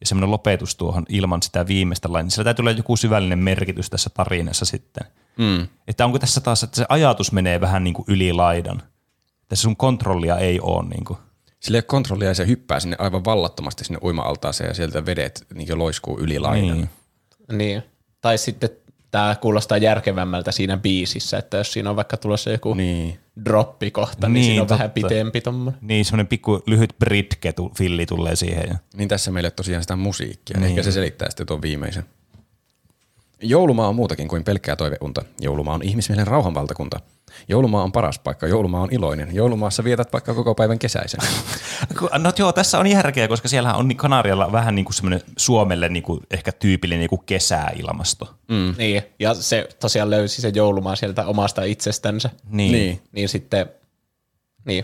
ja semmoinen lopetus tuohon ilman sitä viimeistä lainia. Sillä täytyy olla joku syvällinen merkitys tässä tarinassa sitten. Mm. Että onko tässä taas, että se ajatus menee vähän niin kuin ylilaidan. Tässä sun kontrollia ei ole niin kuin. Sillä ei ole kontrollia ja se hyppää sinne aivan vallattomasti sinne uima-altaaseen ja sieltä vedet niin loiskuu yli lainan. Niin. Tai sitten tämä kuulostaa järkevämmältä siinä biisissä, että jos siinä on vaikka tulossa joku droppikohta, niin siinä on vähän pitempi tommoinen. Niin, semmoinen pikku lyhyt britke-filli tulee siihen. Niin tässä meille tosiaan sitä musiikkia, ehkä se selittää sitten tuon viimeisen. Joulumaa on muutakin kuin pelkkää toiveunta. Joulumaa on ihmismielen rauhanvaltakunta. Joulumaa on paras paikka, joulumaa on iloinen. Joulumaassa vietät vaikka koko päivän kesäisen. No joo, tässä on järkeä, koska siellä on Kanarialla vähän niin kuin semmoinen Suomelle niin kuin ehkä tyypillinen niin kuin kesäilmasto. Mm. Niin, ja se tosiaan löysi se joulumaa sieltä omasta itsestänsä. Niin sitten,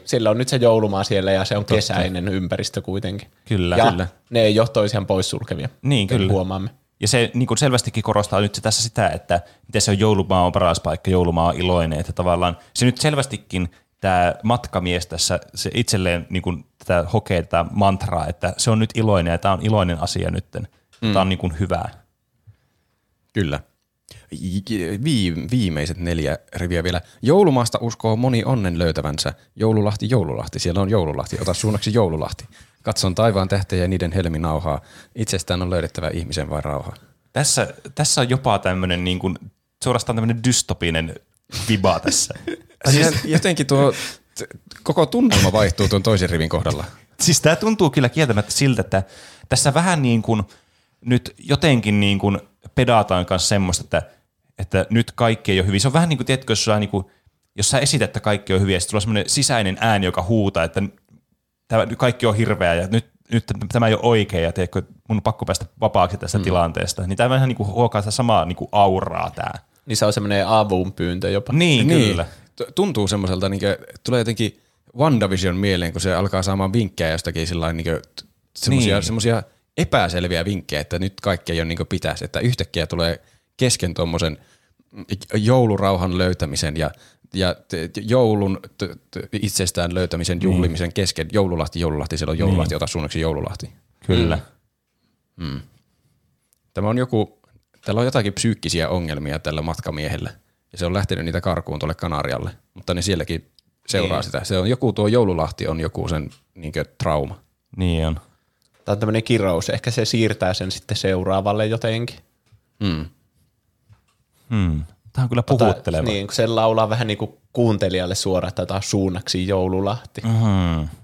sillä on nyt se joulumaa siellä ja se on kesäinen ympäristö kuitenkin. Kyllä. Ja ne ei ole toisiaan poissulkevia. Niin, kyllä. Huomaamme. Ja se niin kuin selvästikin korostaa nyt se tässä sitä, että miten se on joulumaa on paras paikka, joulumaa on iloinen, että tavallaan se nyt selvästikin tämä matkamies tässä se itselleen niin kuin tätä hokee tätä mantraa, että se on nyt iloinen ja tämä on iloinen asia nytten. Tämä on niin kuin hyvää. Kyllä. Viimeiset 4 riviä vielä. Joulumaasta uskoo moni onnen löytävänsä. Joululahti, joululahti. Siellä on joululahti. Ota suunnaksi joululahti. Katson taivaan tähtejä ja niiden helminauhaa. Itsestään on löydettävä ihmisen vai rauhaa. Tässä on jopa tämmöinen niin kuin, suorastaan tämmöinen dystopinen viba tässä. Siis jotenkin tuo koko tunnelma vaihtuu tuon toisen rivin kohdalla. Siis tämä tuntuu kyllä kieltämättä siltä, että tässä vähän niin kuin nyt jotenkin niin kuin pedataan kanssa semmoista, että nyt kaikki ei ole hyvin. Se on vähän niin kuin, tiedätkö, jos sä esität, että kaikki on hyviä, ja sitten tulee semmoinen sisäinen ääni, joka huutaa, että tämä, kaikki on hirveä ja nyt tämä ei ole oikein ja tiedätkö, mun on pakko päästä vapaaksi tästä tilanteesta. Niin tämä vähän niin kuin huokaa sitä samaa niin kuin auraa tämä. Niin se on semmoinen avun pyyntö jopa. Niin, kyllä. Tuntuu semmoiselta, niin kuin, tulee jotenkin WandaVision mieleen, kun se alkaa saamaan vinkkejä jostakin sillain semmoisia epäselviä vinkkejä, että nyt kaikki ei ole niin kuin pitäisi, että yhtäkkiä tulee kesken tuommoisen joulurauhan löytämisen ja joulun itsestään löytämisen juhlimisen kesken. Joululahti, siellä on joululahti, ota suunnaksi joululahti. Kyllä. Täällä on jotakin psyykkisiä ongelmia tällä matkamiehellä ja se on lähtenyt niitä karkuun tuolle Kanarialle, mutta ne sielläkin seuraa sitä. Se on joku, tuo joululahti on joku sen niin kuin trauma. Niin on. Tämä on tämmöinen kirous. Ehkä se siirtää sen sitten seuraavalle jotenkin. Tämä on kyllä puhutteleva. Niin, kun se laulaa vähän niin kuin kuuntelijalle suoraan, että suunnaksi joululahti.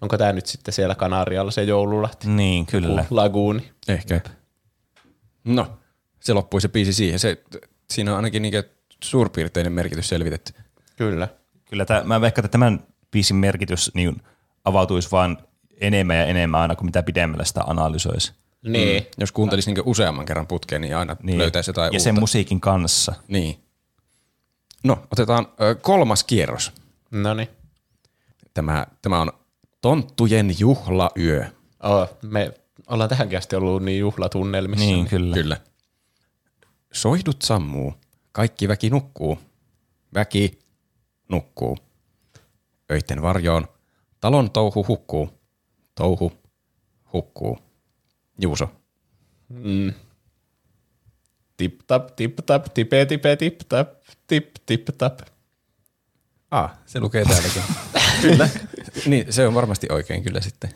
Onko tämä nyt sitten siellä Kanarialla se joululahti? Niin, kyllä. Laguuni. Ehkä. No, se loppui se biisi siihen. Siinä on ainakin niinkä suurpiirteinen merkitys selvitetty. Kyllä. Kyllä, mä veikkaan, että tämän biisin merkitys niin avautuisi vaan enemmän ja enemmän aina, kuin mitä pidemmällä sitä analysoisi. Niin. Jos kuuntelisi niin useamman kerran putkeen, niin aina löytäisi jotain uutta. Ja sen musiikin kanssa. Niin. No, otetaan 3. kierros. Noniin. Tämä on Tonttujen juhlayö. Me ollaan tähänkin asti ollut niin juhlatunnelmissa. Niin, kyllä. Soihdut sammuu. Kaikki väki nukkuu. Väki nukkuu. Öitten varjoon. Talon touhu hukkuu. Touhu hukkuu. Juuso. Tip-tap, tip-tap, tipe-tipe, tip-tap, tip-tip-tap. Se lukee täälläkin. Kyllä. Niin, se on varmasti oikein kyllä sitten.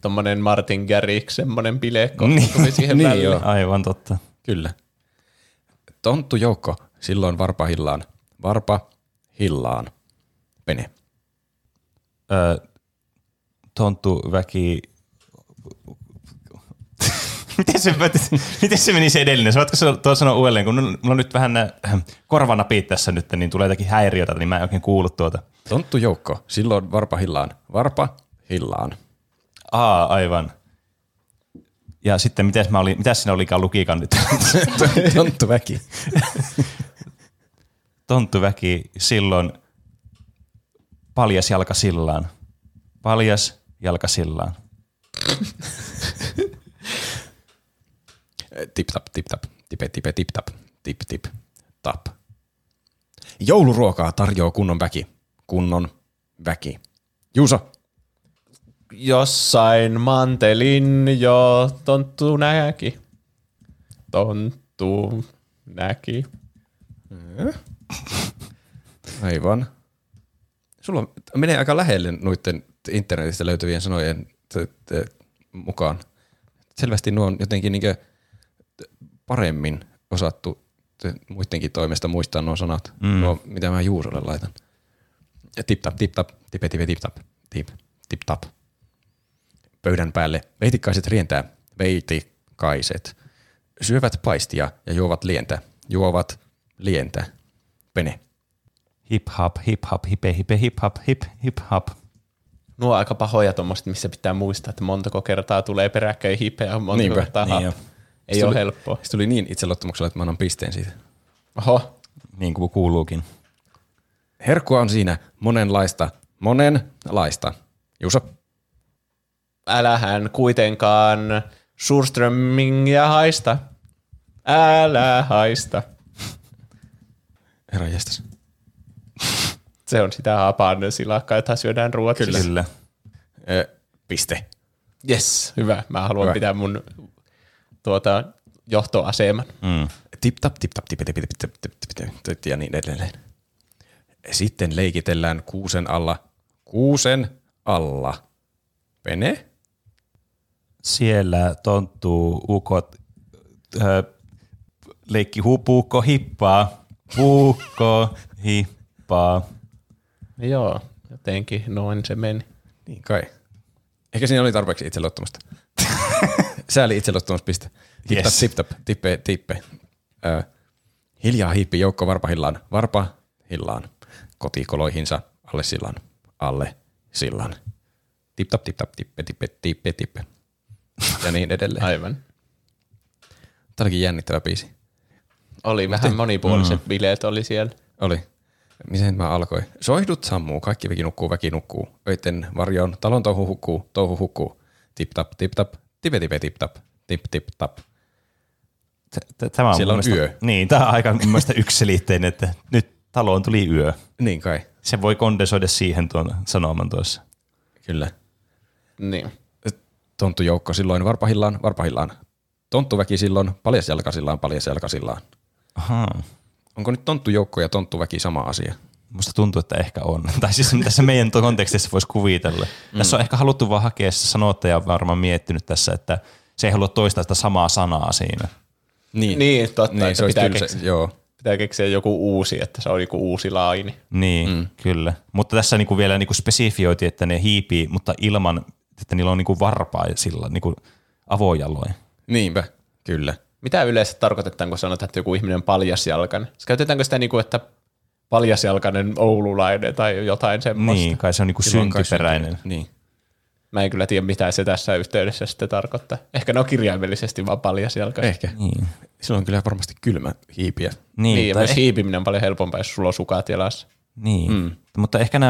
Tommonen Martin Garrix, semmonen bileekko. Tuli siihen välillä. Aivan totta. Kyllä. Tonttu joukko, silloin varpa hillaan. Varpa hillaan. Pene. Tonttu väki... Miten se meni se edellinen? Saatko tuo sanoa uudelleen, kun mulla on nyt vähän korvanapit tässä nyt, niin tulee jotakin häiriötä, niin mä en oikein kuullut tuota. Tonttu joukko, silloin varpa hillaan. Varpa hillaan. Aivan. Ja sitten mitäs sinä olikaan lukikaan nyt? Tonttu väki. Tonttu väki, silloin paljas jalka sillaan. Paljas jalka sillaan. Tip-tap, tip-tap, tipe-tipe, tip-tap, tip-tip-tap. Jouluruokaa tarjoaa kunnon väki. Kunnon väki. Juuso. Jossain mantelin jo tonttu näki. Tonttu näki. Aivan. Sulla menee aika lähelle noiden internetistä löytyvien sanojen mukaan. Selvästi nuo on jotenkin niinkö paremmin osattu muidenkin toimesta muistaa nuo sanat, mitä mä Juusolle laitan. Tip-tap, tip-tap, tipe-tipe, tip-tap, tip-tap. Pöydän päälle veitikkaiset rientää, veitikkaiset. Syövät paistia ja juovat lientä, juovat lientä. Pene. Hip-hop, hip-hop, hipe-hipe, hip-hop, hip-hop. Nuo on aika pahoja tuommoiset, missä pitää muistaa, että montako kertaa tulee peräkkäin hipeä, montako kertaa hap. Ei ole helppoa. Se tuli niin itseluottamuksella, että mä annan pisteen siitä. Oho. Niin kuin kuuluukin. Herkkua on siinä monenlaista. Monenlaista. Juuso. Älähän kuitenkaan surströmmingiä haista. Älä haista. Herra jästäs. Se on sitä hapan silakkaa, jota syödään Ruotsissa. Kyllä. Piste. Yes, hyvä. Mä haluan pitää mun johtoaseman. Tip-tap, tip-tap, tip-tap, ja niin edelleen. Sitten leikitellään kuusen alla. Kuusen alla. Pene? Siellä tonttuu ukot. Leikki puukko hippaa. Puukko hippaa. Joo, jotenkin noin se meni. Niin kai. Ehkä siinä oli tarpeeksi itseluottamusta. Sääli itseluottamuspiste. Yes. Tip-tap, tippe. Hiljaa hiippi joukko varpahillaan. Kotikoloihinsa alle sillan. Tip-tap, tip-tap, tippe. Ja niin edelleen. Aivan. Tämä olikin jännittävä biisi. Oli vähän monipuoliset bileet oli siellä. Oli. Miten mä alkoin? Soihdut sammuu, kaikki väki nukkuu. Öitten varjoon, talon touhu hukkuu. Tip-tap, tipe-tipe, tip-tap. Tämä on siellä on yö. Niin, tämä on aika mielestäni yksiselitteinen, että nyt taloon tuli yö. Niin kai. Se voi kondensoida siihen tuon sanoman tuossa. Kyllä. Niin. Tonttujoukko silloin varpahillaan. Tonttuväki silloin paljasjalkasillaan. Ahaa. Onko nyt tonttujoukko ja tonttuväki sama asia? Musta tuntuu, että ehkä on. Tai siis tässä meidän kontekstissa voisi kuvitella. Tässä on ehkä haluttu vaan hakea, sanottaja on varmaan miettinyt tässä, että se ei halua toistaa sitä samaa sanaa siinä. Niin totta. Niin, se pitää keksiä. Joo. Pitää keksiä joku uusi, että se on joku uusi laini. Niin, kyllä. Mutta tässä niinku vielä niinku spesifioitiin, että ne hiipii, mutta ilman, että niillä on niinku varpaa sillä niinku avojaloin. Niinpä, kyllä. Mitä yleensä tarkoitetaan, kun sanotaan, että joku ihminen on paljasjalkainen? Käytetäänkö sitä, niinku, että paljasjalkainen oululainen tai jotain semmoista? Niin, kai se on niinku syntyperäinen. Niin. Mä en kyllä tiedä, mitä se tässä yhteydessä sitten tarkoittaa. Ehkä ne on kirjaimellisesti vaan paljasjalkainen. Ehkä. Niin. Silloin on kyllä varmasti kylmä hiipiä. Niin, ja myös hiipiminen on paljon helpompaa, jos sulla on sukat jalassa. Niin, mutta ehkä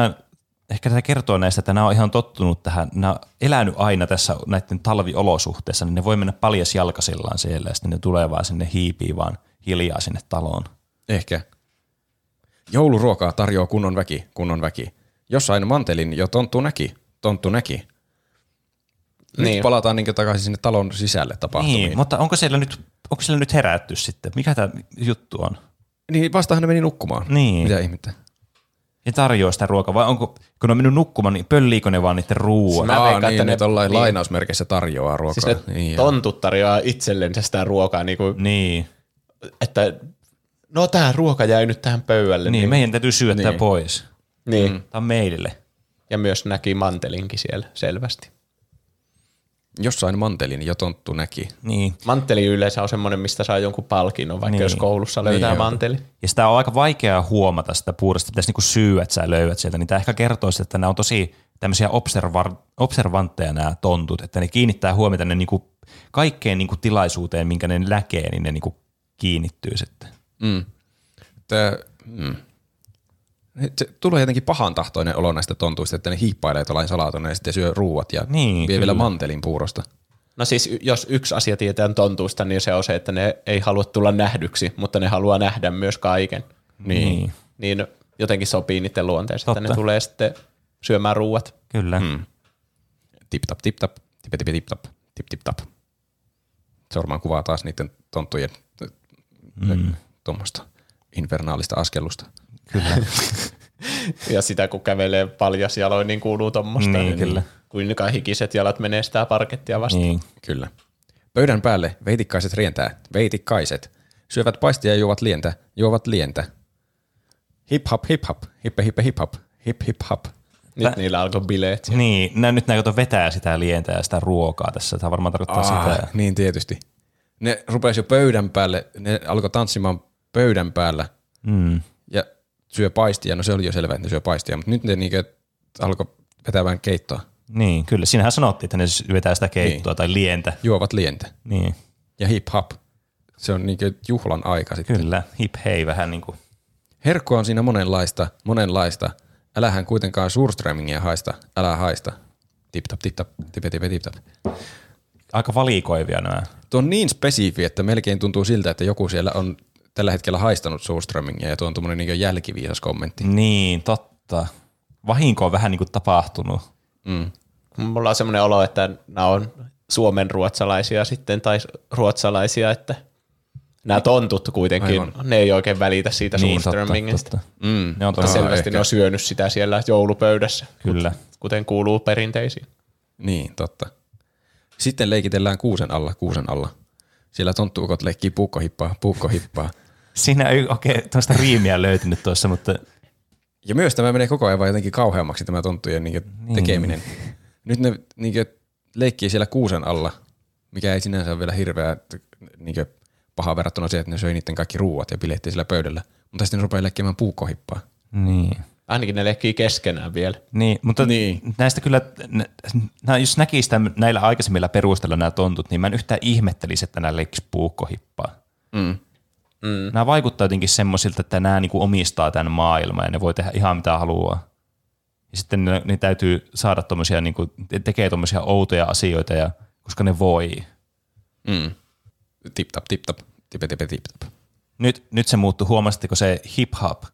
tämä kertoo näistä, että nämä on ihan tottunut tähän. Nämä on elänyt aina tässä näiden talviolosuhteissa, niin ne voi mennä paljasjalkaisillaan siellä, ja sitten ne tulee vaan sinne hiipii vaan hiljaa sinne taloon. Ehkä. Jouluruokaa tarjoaa kunnon väki. Jossain mantelin jo tonttu näki. Nyt palataan niin takaisin sinne talon sisälle tapahtumiin. Niin, mutta onko siellä nyt herätty sitten? Mikä tämä juttu on? Niin, vastahan ne meni nukkumaan. Niin. Mitä ihmettä? Ne tarjoaa sitä ruokaa, vai onko, kun ne on mennyt nukkumaan, niin pölliikö ne vaan niiden ruoan? Ne tollain lainausmerkeissä tarjoaa ruokaa. Siis ne tontut tarjoaa itsellensä sitä ruokaa. Niin. Että no tää ruoka jäi nyt tähän pöydälle. Niin, meidän täytyy syöttää pois. Niin. Tämä on meille. Ja myös näki mantelinkin siellä selvästi. Jossain mantelin jo tonttu näki. Niin. Manteli yleensä on semmoinen, mistä saa jonkun palkinnon, vaikka jos koulussa löytää manteli. Ja sitä on aika vaikeaa huomata sitä puudesta, että tässä niinku syy, että sä löydät sieltä. Niin tämä ehkä kertoisi, että nämä on tosi tämmöisiä observantteja nämä tontut, että ne kiinnittää huomiota ne niinku kaikkeen niinku tilaisuuteen, minkä ne läkee, niin ne niinku kiinnittyy sitten. Se tulee jotenkin pahantahtoinen olo näistä tontuista, että ne hiippailee tuollain salatona ja sitten syö ruuat ja vie vielä mantelin puurosta. No siis jos yksi asia tietää tontuista, niin se on se, että ne ei halua tulla nähdyksi, mutta ne haluaa nähdä myös kaiken. Niin jotenkin sopii niiden luonteeseen, että ne tulee sitten syömään ruuat. Kyllä. Tip-tap, tip-tap, tip-tip-tip-tap, tip-tip-tap. Se varmaan kuvaa taas niiden tonttujen tuommoista infernaalista askellusta. Kyllä. Ja sitä kun kävelee paljasjaloin, niin kuuluu tuommoista. Niin, kyllä. Kuinka hikiset jalat menee sitä parkettia vastaan. Niin, kyllä. Pöydän päälle veitikkaiset rientää. Veitikkaiset. Syövät paistia ja juovat lientä. Hip-hop, hip-hop. Hippe-hippe, hip-hop. Hip-hip-hop. Nyt niillä alkoi bileet. Niin, nyt nämä vetää sitä lientä ja sitä ruokaa tässä. Tämä varmaan tarkoittaa sitä. Niin, tietysti. Ne rupesi jo pöydän päälle. Ne alkoi tanssimaan pöydän päällä. Ja syö paistia, no se oli jo selvä, että ne syö paistia, mutta nyt ne niinkö alkoi vetämään keittoa. Niin, kyllä. Siinähän sanottiin, että ne vetää sitä keittoa tai lientä. Juovat lientä. Niin. Ja hip-hop. Se on niinkö juhlan aika sitten. Kyllä, hip-hei vähän niinku. Herkkua on siinä monenlaista. Älähän kuitenkaan suurströmmingiä haista, älä haista. Tip-tap, tip-tap, tipe-tipe, tip-tap. Aika valikoivia nämä. Tuo on niin spesifi, että melkein tuntuu siltä, että joku siellä on tällä hetkellä haistanut suurströmmingiä ja tuo on tuommoinen niin jälkiviisas kommentti. Niin, totta. Vahinko on vähän niin kuin tapahtunut. Mulla on semmoinen olo, että nämä on suomenruotsalaisia sitten, tai ruotsalaisia, että nämä tontut kuitenkin, aivan. Ne ei oikein välitä siitä Sunströmingistä. Mm. Mutta selvästi ehkä. Ne on syönyt sitä siellä joulupöydässä, kyllä. Kuten kuuluu perinteisiin. Niin, totta. Sitten leikitellään kuusen alla. Siellä tonttuukot leikkii puukkohippaa. Siinä ei oikein tuosta riimiä löytynyt tuossa, mutta... Ja myös tämä menee koko ajan vaan jotenkin kauheammaksi tämä tonttujen tekeminen. Nyt ne leikkii siellä kuusen alla, mikä ei sinänsä ole vielä hirveä paha verrattuna siihen, että ne söi niiden kaikki ruuat ja bilettiin siellä pöydällä. Mutta sitten ne rupeaa leikkimään puukkohippaa. Niin. Ainakin ne lehkii keskenään vielä. Niin, mutta näistä kyllä, jos näkisi näillä aikaisemmilla perusteilla nämä tontut, niin mä en yhtään ihmettelisi, että nämä leikkisi puukkohippaa. Mm. Mm. Nämä vaikuttaa jotenkin semmoisilta, että nämä niinku omistaa tämän maailman ja ne voi tehdä ihan mitä haluaa. Ja sitten ne täytyy saada tommosia, niinku, tekee tommosia outoja asioita, ja, koska ne voi. Mm. Tip-tap. Nyt se muuttui, huomasitteko se hip-hop?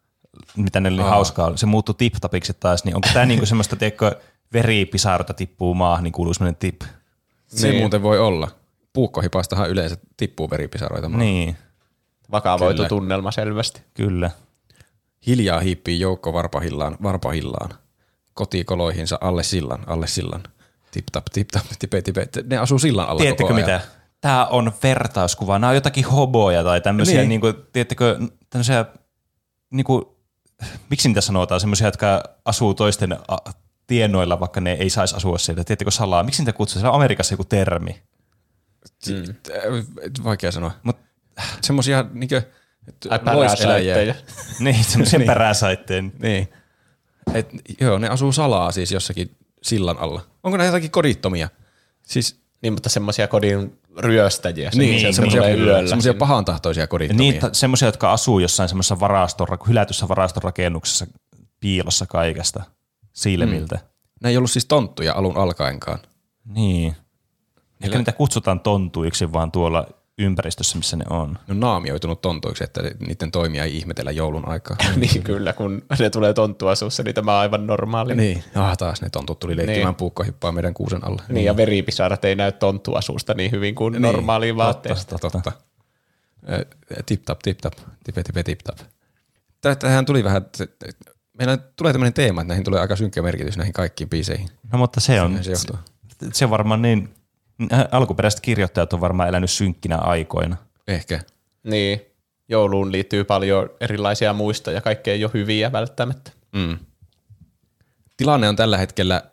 Mitä ne oli hauskaa, se muuttui tip-tapiksi taas, niin onko tämä niinku semmoista, tiedätkö, veripisarota tippuu maahan, niin kuuluu semmoinen tip? Se niin. Muuten voi olla. Puukkohipaastahan yleensä tippuu veripisaroita maahan. Niin. Vakavoitu kyllä. Tunnelma selvästi. Kyllä. Hiljaa hiippii joukko varpahillaan, kotikoloihinsa alle sillan. Tip-tap, tipe. Ne asuu sillan alla. Tiedättekö koko ajan. Mitä? Tämä on vertauskuva. Nämä on jotakin hoboja tai tämmöisiä, niin. Tiedättekö, tämmöisiä... miksi niitä sanotaan, semmoisia, jotka asuu toisten tiennoilla, vaikka ne ei saisi asua siellä, tiedättekö salaa, miksi niitä kutsutaan, siellä on Amerikassa joku termi. Vaikea sanoa. Semmoisia loiseläjiä. Niin, semmoisia päräsaitteen. Niin. Joo, ne asuu salaa siis jossakin sillan alla. Onko ne jotakin kodittomia? Niin, mutta semmoisia kodin ryöstäjiä. Niin, semmoisia pahantahtoisia kodittomia. Niitä semmoisia, jotka asuu jossain semmoisessa hylätyssä varastorakennuksessa piilossa kaikesta silmiltä. Ne ei ollut siis tonttuja alun alkaenkaan. Niin. Ehkä niitä kutsutaan tontuiksi vaan tuolla ympäristössä, missä ne on. Ne on naamioitunut tontuiksi, että niiden toimia ei ihmetellä joulun aikaa. Niin kyllä, kun ne tulee tonttuasuussa, niin tämä on aivan normaali. Niin, taas ne tontut tuli leikkimään puukkohippaa meidän kuusen alla. Niin, ja veripisarat ei näy tonttuasuusta niin hyvin kuin normaaliin vaatteesta. Totta. Tip-tap. Tähän tuli vähän, meillä tulee tämmöinen teema, että näihin tulee aika synkkä merkitys näihin kaikkiin biiseihin. No mutta se varmaan niin... Alkuperäiset kirjoittajat on varmaan elänyt synkkinä aikoina. Ehkä. Niin. Jouluun liittyy paljon erilaisia muistoja, kaikkea ei ole hyviä välttämättä. Mm. Tilanne on tällä hetkellä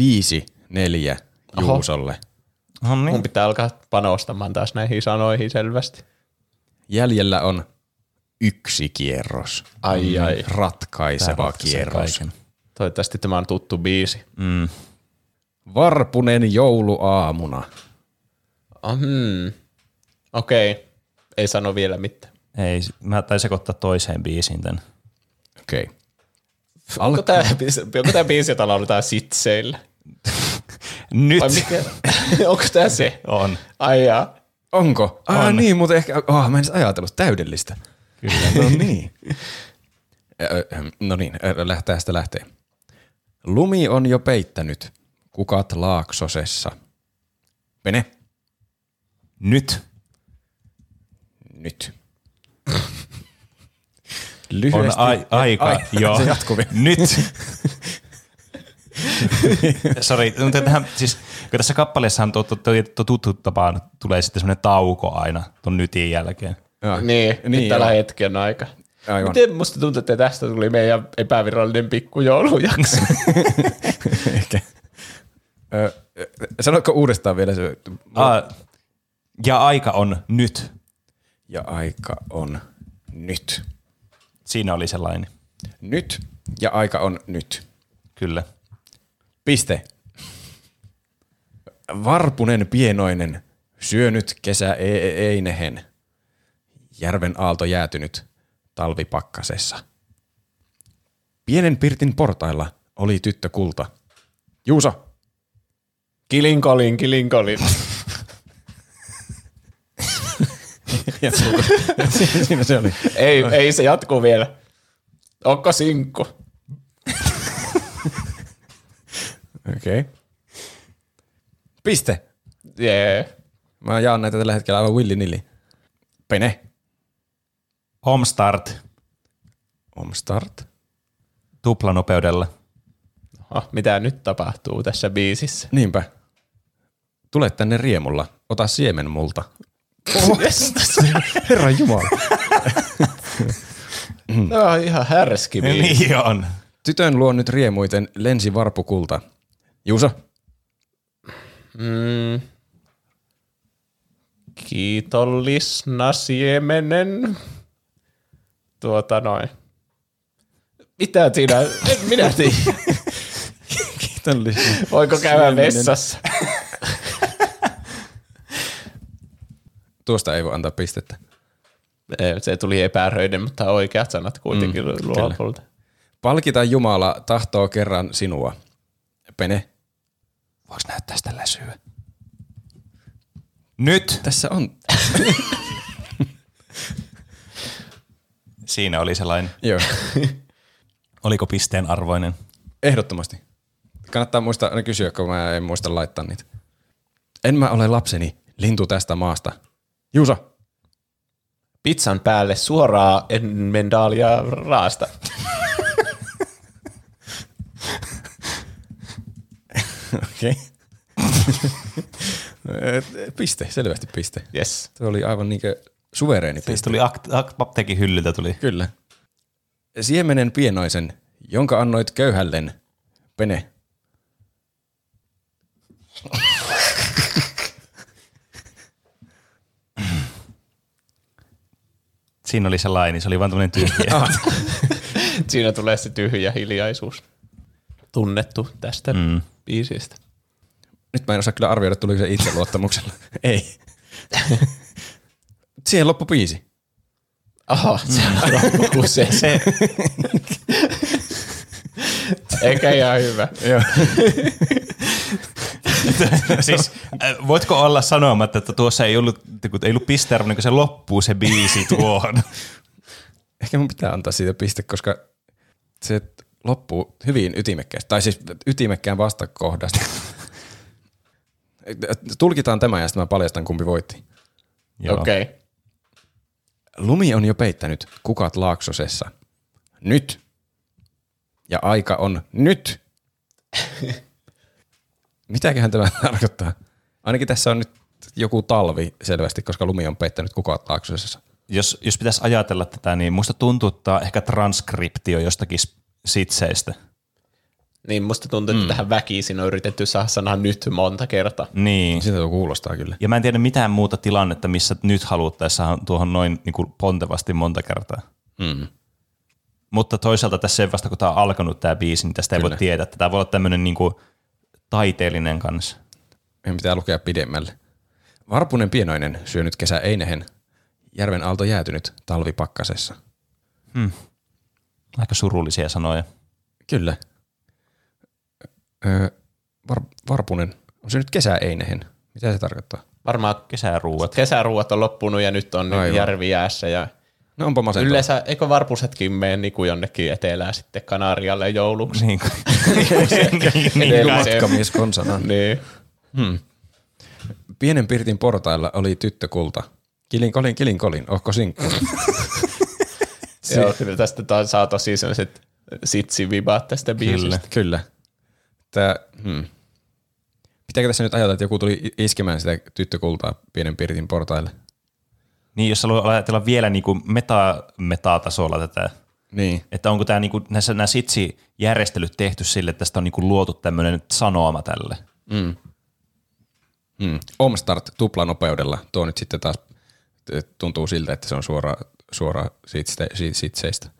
5-4 Juusolle. Niin. Mun pitää alkaa panostamaan taas näihin sanoihin selvästi. Jäljellä on 1 kierros. Ai. Ratkaiseva kierros. Toivottavasti tämä on tuttu biisi. Mm. Varpunen jouluaamuna. Okei. Ei sano vielä mitään. Ei, mä taisin sekoittaa toiseen biisiin tän. Okei. Onko tää biisi, jota lauletaan sitseillä? Nyt. Onko tää se? On. Ai jaa. Onko? On. Niin, mutta ehkä, mä en edes ajatellut täydellistä. Kyllä. No niin. Lähtee. Lumi on jo peittänyt. Kukat laaksosessa. Pene. Nyt. Lyhyesti. On aika. Joo. Nyt. Sori, mutta kun tässä kappaleessa on tuttu tapaan, tulee sitten semmoinen tauko aina ton nytin jälkeen. Niin, tällä hetken aika. Aivan. Miten musta tuntuu, että tästä tuli meidän epävirallinen pikkujoulujakso? Ehkä. Sanoitko uudestaan vielä se? Ja aika on nyt. Siinä oli sellainen. Nyt ja aika on nyt. Kyllä. Piste. Varpunen pienoinen, syönyt kesä einehen. Järven aalto jäätynyt talvipakkasessa. Pienen pirtin portailla oli tyttö kulta. Juusa. Kilinkolin. Siinä se oli. Ei se jatkuu vielä. Onko sinkku? Okei. Piste. Jee. Mä jaan näitä tällä hetkellä aivan willy nilly. Pene. Homestart. Homestart. Tuplanopeudella. Aha, mitä nyt tapahtuu tässä biisissä? Niinpä. Tule tänne riemulla. Ota siemen multa. Oh, Herran Jumala. Tämä on ihan härski biisi. Niin on. Tytön luo nyt riemuiten lensi varpukulta. Juusa? Kiitollisna siemenen. Mitä siinä? En minä tiedä. Kiitollisna. Voiko käydä vessassa? Tuosta ei voi antaa pistettä. Se tuli epäröiden, mutta oikeat sanat kuitenkin luopulta. Palkita Jumala tahtoo kerran sinua. Pene, voiko näyttää sitä läsyä? Nyt! Tässä on. Siinä oli sellainen. Joo. Oliko pisteen arvoinen? Ehdottomasti. Kannattaa muistaa kysyä, kun mä en muista laittaa niitä. En mä ole lapseni, lintu tästä maasta. Juusa! Pizzan päälle suoraa mendaalia raasta. Okei. Piste, selvästi piste. Yes. Tuo oli aivan niinkö suvereeni piste. Se tuli apteekin hyllyltä tuli. Kyllä. Siemenen pienoisen, jonka annoit köyhällen. Pene. Siinä oli se laini, se oli vaan tämmöinen tyhjä. Siinä tulee se tyhjä hiljaisuus. Tunnettu tästä biisistä. Nyt mä en osaa kyllä arvioida, tuliko se itseluottamuksella. Ei. Siihen loppu biisi. Aha, se on loppu se. Eikä ihan hyvä. Joo. Siis voitko olla sanomatta, että tuossa ei ollut pistearvoinen, kun se loppuu se biisi tuohon? Ehkä mun pitää antaa siitä piste, koska se loppuu hyvin ytimekkäästi, tai siis ytimekkään vastakohdasta. Tulkitaan tämä ja sitten mä paljastan, kumpi voitti. Okei. Okay. Lumi on jo peittänyt kukat laaksosessa. Nyt. Ja aika on nyt. Mitäköhän tämä tarkoittaa? Ainakin tässä on nyt joku talvi selvästi, koska lumi on peittänyt kukat laaksosessa. Jos pitäisi ajatella tätä, niin musta tuntuu, että ehkä transkriptio jostakin sitseistä. Niin, musta tuntuu, että tähän väkisin on yritetty saada sanaa nyt monta kertaa. Niin. Sitä kuulostaa kyllä. Ja mä en tiedä mitään muuta tilannetta, missä nyt haluttaessa tuohon noin niin kuin pontevasti monta kertaa. Mutta toisaalta tässä ei vasta, kun tää on alkanut tää biisi, niin tästä ei voi tietää. Tää voi olla tämmönen niin kuin taiteellinen kanssa. Meidän pitää lukea pidemmälle. Varpunen pienoinen syönyt kesä einehen. Järven aalto jäätynyt talvipakkasessa. Aika surullisia sanoja. Kyllä. Varpunen on syönyt kesä einehen. Mitä se tarkoittaa? Varmaan kesäruuat. Kesäruuat on loppunut ja nyt on järvi jäässä. Ja no onpa masentaa. Yleensä, eikö varpusetkin mene niinku jonnekin etelään sitten Kanarialle jouluksi? Niin kuin matkamies konsana. Niin. Pienen pirtin portailla oli tyttökulta. Kilin kolin, ohko sinkku? Joo, kyllä tästä saa tosi sellaiset sitsivibaat tästä biisistä. Kyllä. Pitääkö tässä nyt ajatella, että joku tuli iskemään sitä tyttökultaa pienen pirtin portaille? Niin, jos haluaa ajatella vielä niin kuin metatasolla tätä, niin. Että onko tämä, niin kuin, nämä sitsi-järjestelyt tehty sille, että tästä on niin kuin luotu tämmöinen sanooma tälle. Omstart tuplanopeudella. Tuo nyt sitten taas tuntuu siltä, että se on suora sitseistä.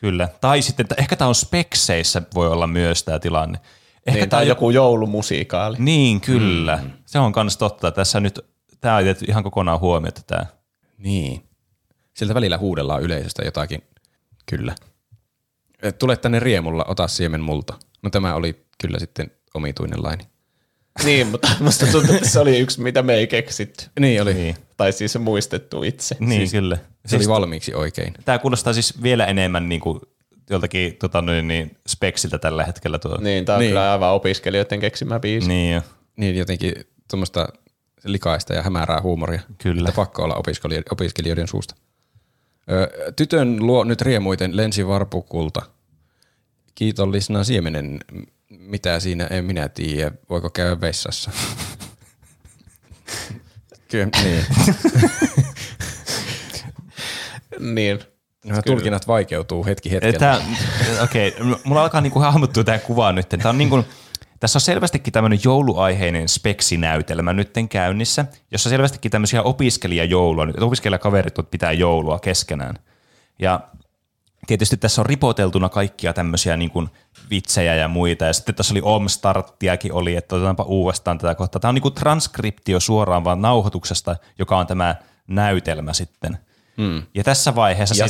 Kyllä. Tai sitten, että ehkä tämä on spekseissä voi olla myös tämä tilanne. Ehkä niin, tämä on joku joulumusiikaali. Niin, kyllä. Se on myös totta. Tässä nyt, tämä on jätetty ihan kokonaan huomiota tämä. Niin. Siltä välillä huudellaan yleisöstä jotakin. Kyllä. Tule tänne riemulla, ota siemen multa. No tämä oli kyllä sitten omituinen laini. Niin, mutta musta tuntuu, että se oli yksi, mitä me ei keksitty. Niin oli. Niin. Tai siis muistettu itse. Niin, siis, kyllä. Se oli valmiiksi oikein. Tämä kuulostaa siis vielä enemmän niin kuin joltakin speksiltä tällä hetkellä. Tuo. Niin, tämä on kyllä aivan opiskelijoiden keksimä biisi. Niin jo. Niin jotenkin tuommoista likaista ja hämärää huumoria. Kyllä. Että pakko olla opiskelijoiden suusta. Tytön luo nyt riemuiten lensi varpukulta. Kiitollisena siemenen, mitä siinä en minä tiedä, voiko käydä vessassa. Kyllä, niin. Niin. Nämä tulkinnat vaikeutuu hetki hetkellä. Okei, mulla alkaa niinku hahmottua tää kuva nyt. Tää on niinku, tässä on selvästikin tämmöinen jouluaiheinen speksinäytelmä nytten käynnissä, jossa selvästikin tämmöisiä opiskelijajoulua, opiskelijakaverit pitää joulua keskenään. Ja tietysti tässä on ripoteltuna kaikkia tämmöisiä niin kuin vitsejä ja muita. Ja sitten tässä oli omstarttiakin oli, että otetaanpa uudestaan tätä kohtaa. Tämä on niin kuin transkriptio suoraan vaan nauhoituksesta, joka on tämä näytelmä sitten. Mm. Ja tässä vaiheessa...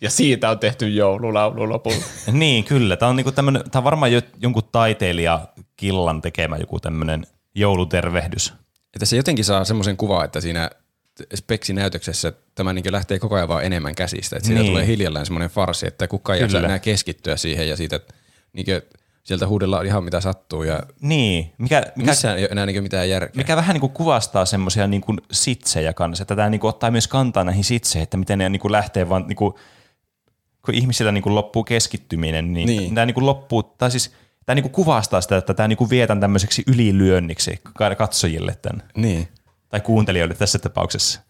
Ja siitä on tehty joululaulu lopulta. Niin, kyllä. Tämä on, niin kuin tämmönen, tämä on varmaan jonkun taiteilijakillan tekemä joku tämmöinen joulutervehdys. Että se jotenkin saa semmoisen kuvan, että siinä... speksinäytöksessä tämä niin lähtee koko ajan vaan enemmän käsistä. Että siitä tulee hiljalleen semmoinen farsi, että kukaan ei jaksa enää keskittyä siihen ja siitä, niin kuin, sieltä huudellaan ihan mitä sattuu. Ja niin. Missään ei ole enää niin mitään järkeä. Mikä vähän niin kuin kuvastaa semmoisia niin kuin sitsejä kanssa. Että tämä niin kuin ottaa myös kantaa näihin sitseihin, että miten ne niin kuin lähtee vaan, niin kuin, kun ihmisiltä niin kuin loppuu keskittyminen, niin tämä niin kuin loppuu, tai siis tämä niin kuin kuvastaa sitä, että tämä niin kuin vietän tämmöiseksi ylilyönniksi katsojille tämän. Niin. Tai kuuntelijoille tässä tapauksessa.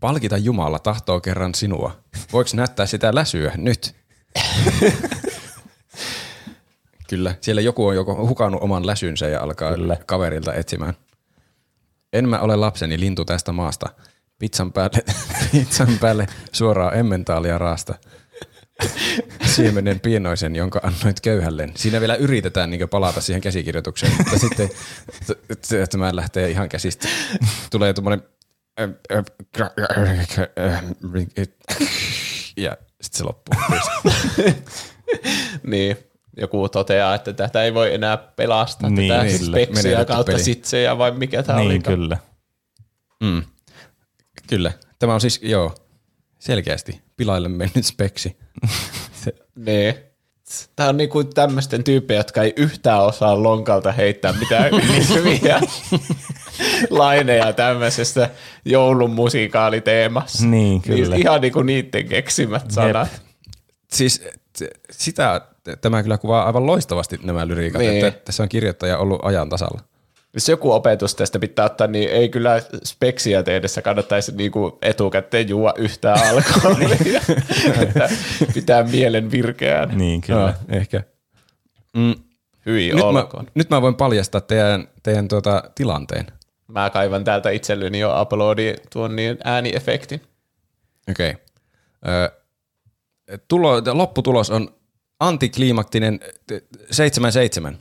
Palkita Jumala tahtoo kerran sinua. Voiko näyttää sitä läsyä nyt? Kyllä, siellä joku on joko hukannut oman läsynsä ja alkaa kaverilta etsimään. En mä ole lapseni lintu tästä maasta. Pizzan päälle suoraan emmentaalia raasta. Siemenen pienoisen, jonka annoit köyhälleen. Siinä vielä yritetään niin palata siihen käsikirjoitukseen, mutta sitten tämä lähtee ihan käsistä. Tulee tuommoinen ja sitten se loppuu. Niin, joku toteaa, että tätä ei voi enää pelastaa, niin, tätä speksiä kautta sitsejä vai mikä tämä oli. Niin, kyllä. Mm. Kyllä, tämä on siis, joo, selkeästi pilaille mennyt speksi. Niin. Tämä on niinku tämmöisten tyyppejä, jotka ei yhtään osaa lonkalta heittää mitään hyviä laineja tämmöisessä joulumusiikaaliteemassa. Niin, kyllä. Ihan niinku niiden keksimät sanat. Jep. Siis sitä tämä kyllä kuvaa aivan loistavasti nämä lyriikat, niin. Että tässä on kirjoittaja ollut ajan tasalla. Jos joku opetus tästä pitää ottaa, niin ei kyllä speksiä tehdessä kannattaisi niinku etukäteen juua yhtään alkoholia. Pitää mielen virkeään. Niin, kyllä. No, ehkä. Mm. Hyi olkoon. Nyt mä voin paljastaa teidän tilanteen. Mä kaivan täältä itselleni jo uploadin tuon niin ääniefektin. Okei. Lopputulos on antikliimaktinen 7-7.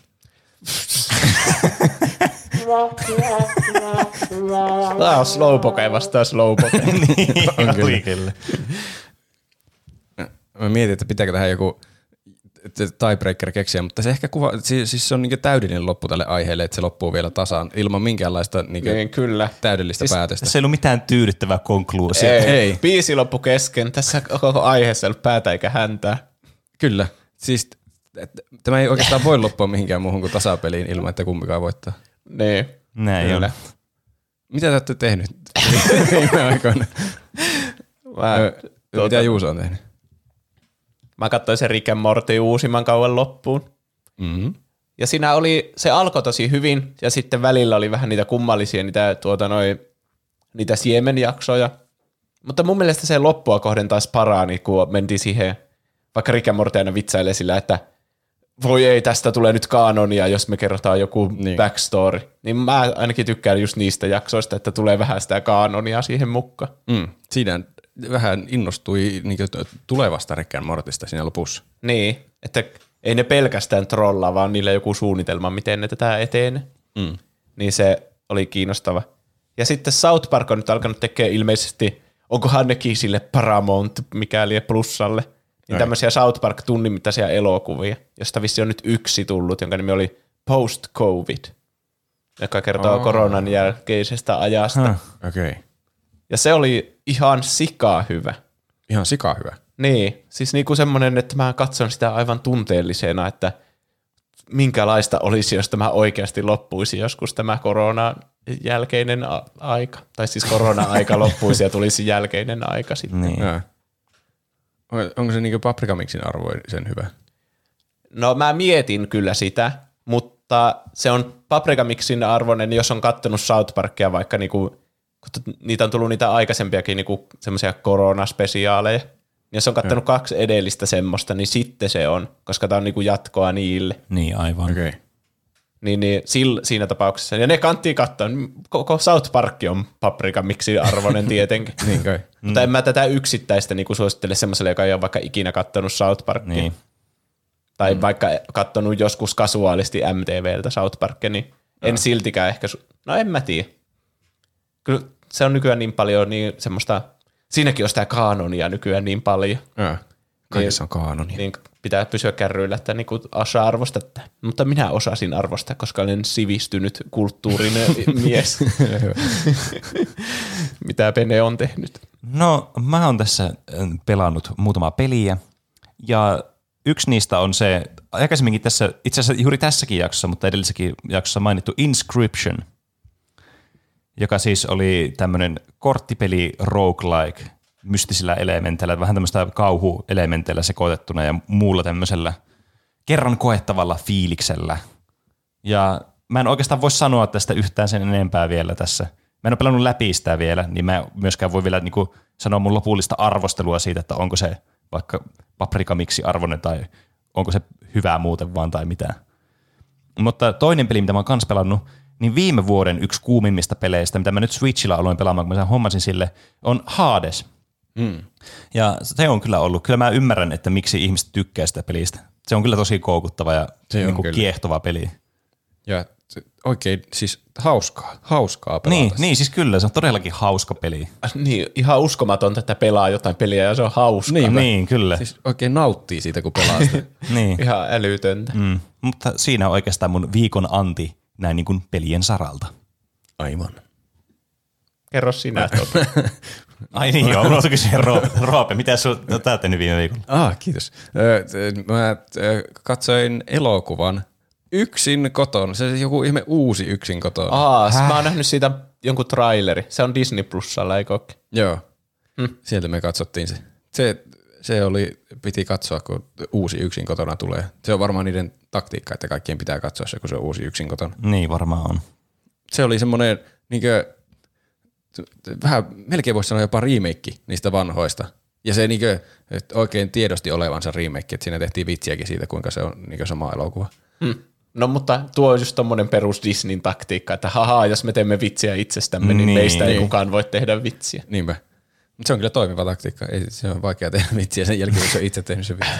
Tämä on slowpoke vastaan slowpoke. Niin, on kyllä. Mä mietin, että pitääkö tähän joku tiebreaker keksiä, mutta se ehkä siis se on niinku täydellinen loppu tälle aiheelle, että se loppuu vielä tasaan ilman minkäänlaista niinku täydellistä päätöstä. Se ei ollut mitään tyydyttävää konkluusia. Ei. Biisi loppu kesken. Tässä koko aiheessa ei ollut päätä eikä häntää. Kyllä. Siis tämä ei oikeastaan voi loppua mihinkään muuhun kuin tasapeliin ilman, että kumpikaan voittaa. Niin. Näin on. Mitä te olette tehnyt viime aikoina? Mitä Juusa on tehnyt? Mä katsoin sen Rick and Morty uusimman kauan loppuun. Mm-hmm. Ja siinä oli, se alkoi tosi hyvin ja sitten välillä oli vähän niitä kummallisia, niitä siemenjaksoja. Mutta mun mielestä se loppua kohden taas parani, kun mentiin siihen, vaikka Rick and Morty aina vitsailee sillä, että voi ei, tästä tulee nyt kaanonia, jos me kerrotaan joku backstory. Niin mä ainakin tykkään just niistä jaksoista, että tulee vähän sitä kaanonia siihen mukaan. Mm. Siinä vähän innostui niin tulevasta Rick and Mortysta siinä lopussa. Niin, että ei ne pelkästään trollaa, vaan niillä joku suunnitelma, miten ne tätä etenee. Mm. Niin se oli kiinnostava. Ja sitten South Park on nyt alkanut tekemään ilmeisesti, onkohan nekin sille Paramount, mikäli plussalle. Niin tämmöisiä South Park-tunnin mittaisia elokuvia, josta vissi on nyt yksi tullut, jonka nimi oli Post-Covid, joka kertoo koronan jälkeisestä ajasta. Okei. Ja se oli ihan sikaa hyvä. Ihan sikaa hyvä? Niin, siis niinku semmoinen, että mä katson sitä aivan tunteellisena, että minkälaista olisi, jos tämä oikeasti loppuisi joskus tämä koronan jälkeinen aika. Tai siis korona-aika loppuisi ja tulisi jälkeinen aika sitten. Niin. Onko se niinku paprikamiksin arvoisen hyvä? No mä mietin kyllä sitä, mutta se on paprikamiksin arvoinen, jos on kattonut South Parkia vaikka niinku, niitä on tullut niitä aikaisempiakin niinku semmoisia koronaspesiaaleja. Jos on kattanut kaksi edellistä semmoista, niin sitten se on, koska tämä on niinku jatkoa niille. Niin, aivan. Okay. Niin siinä tapauksessa. Ja ne kanttiin katsoa. Koko South Park on paprikamiksin arvoinen tietenkin. Niin kai. Mutta en mä tätä yksittäistä niinku suosittele semmoiselle, joka ei ole vaikka ikinä kattonut South Parkia. Niin. Tai vaikka kattonut joskus kasuaalisti MTVltä South Parkia, niin en siltikään ehkä... No en mä tiedä. Kyllä se on nykyään niin paljon niin semmoista... Siinäkin on sitä kaanonia nykyään niin paljon. Kaikessa on kaanonia. Niin pitää pysyä kärryillä, että niinku osaa arvostaa. Mutta minä osasin arvostaa, koska olen sivistynyt kulttuurinen mies. Mitä Pene on tehnyt? No mä oon tässä pelannut muutamaa peliä. Ja yksi niistä on se, aikaisemminkin tässä, itse asiassa juuri tässäkin jaksossa, mutta edellisessäkin jaksossa mainittu Inscription, joka siis oli tämmöinen korttipeli roguelike mystisillä elementeillä, vähän tämmöistä kauhuelementeillä sekoitettuna ja muulla tämmöisellä kerran koettavalla fiiliksellä. Ja mä en oikeastaan voi sanoa tästä yhtään sen enempää vielä tässä. Mä en ole pelannut läpi sitä vielä, niin mä en myöskään voi vielä niinku sanoa mun lopullista arvostelua siitä, että onko se vaikka paprikamiksi arvoinen tai onko se hyvää muuten vaan tai mitään. Mutta toinen peli, mitä mä oon kans pelannut, niin viime vuoden yksi kuumimmista peleistä, mitä mä nyt Switchillä aloin pelaamaan, kun mä sen hommasin sille, on Hades. Ja se on kyllä ollut. Kyllä mä ymmärrän, että miksi ihmiset tykkää sitä pelistä. Se on kyllä tosi koukuttava ja niinku kiehtova peli. Ja oikein siis hauskaa pelata. Niin, siis kyllä, se on todellakin hauska peli. Niin, ihan uskomatonta, että pelaa jotain peliä ja se on hauska. Niin kyllä. Siis oikein nauttii siitä, kun pelaa sitä. Niin. Ihan älytöntä. Mutta siinä on oikeastaan mun viikon anti. Näin niin kuin pelien saralta. Aivan. Kerro sinä. Ai niin joo, minulla on kysyä Roope. Mitä sinä olet tehnyt viime viikolla? Kiitos. Mä katsoin elokuvan Yksin kotona. Se on joku ihme uusi Yksin kotona. Mä oon nähnyt siitä jonkun traileri. Se on Disney Plusalla, eikö ole? Joo. Sieltä me katsottiin se. Se oli, piti katsoa, kun uusi Yksin kotona tulee. Se on varmaan niiden taktiikka, että kaikkien pitää katsoa se, kun se on uusi Yksin kotona. Niin, varmaan on. Se oli semmoinen, niinkö, vähän melkein voisi sanoa jopa remake niistä vanhoista. Ja se niinkö, oikein tiedosti olevansa remake, että siinä tehtiin vitsiäkin siitä, kuinka se on niinkö sama elokuva. No mutta tuo on just tommonen perus Disneyn taktiikka, että hahaa, jos me teemme vitsiä itsestämme, niin meistä ei kukaan voi tehdä vitsiä. Niinpä. Se on kyllä toimiva taktiikka. Ei, se on vaikea tehdä vitsiä sen jälkeen, kun se on itse tehnyt sen vitsi.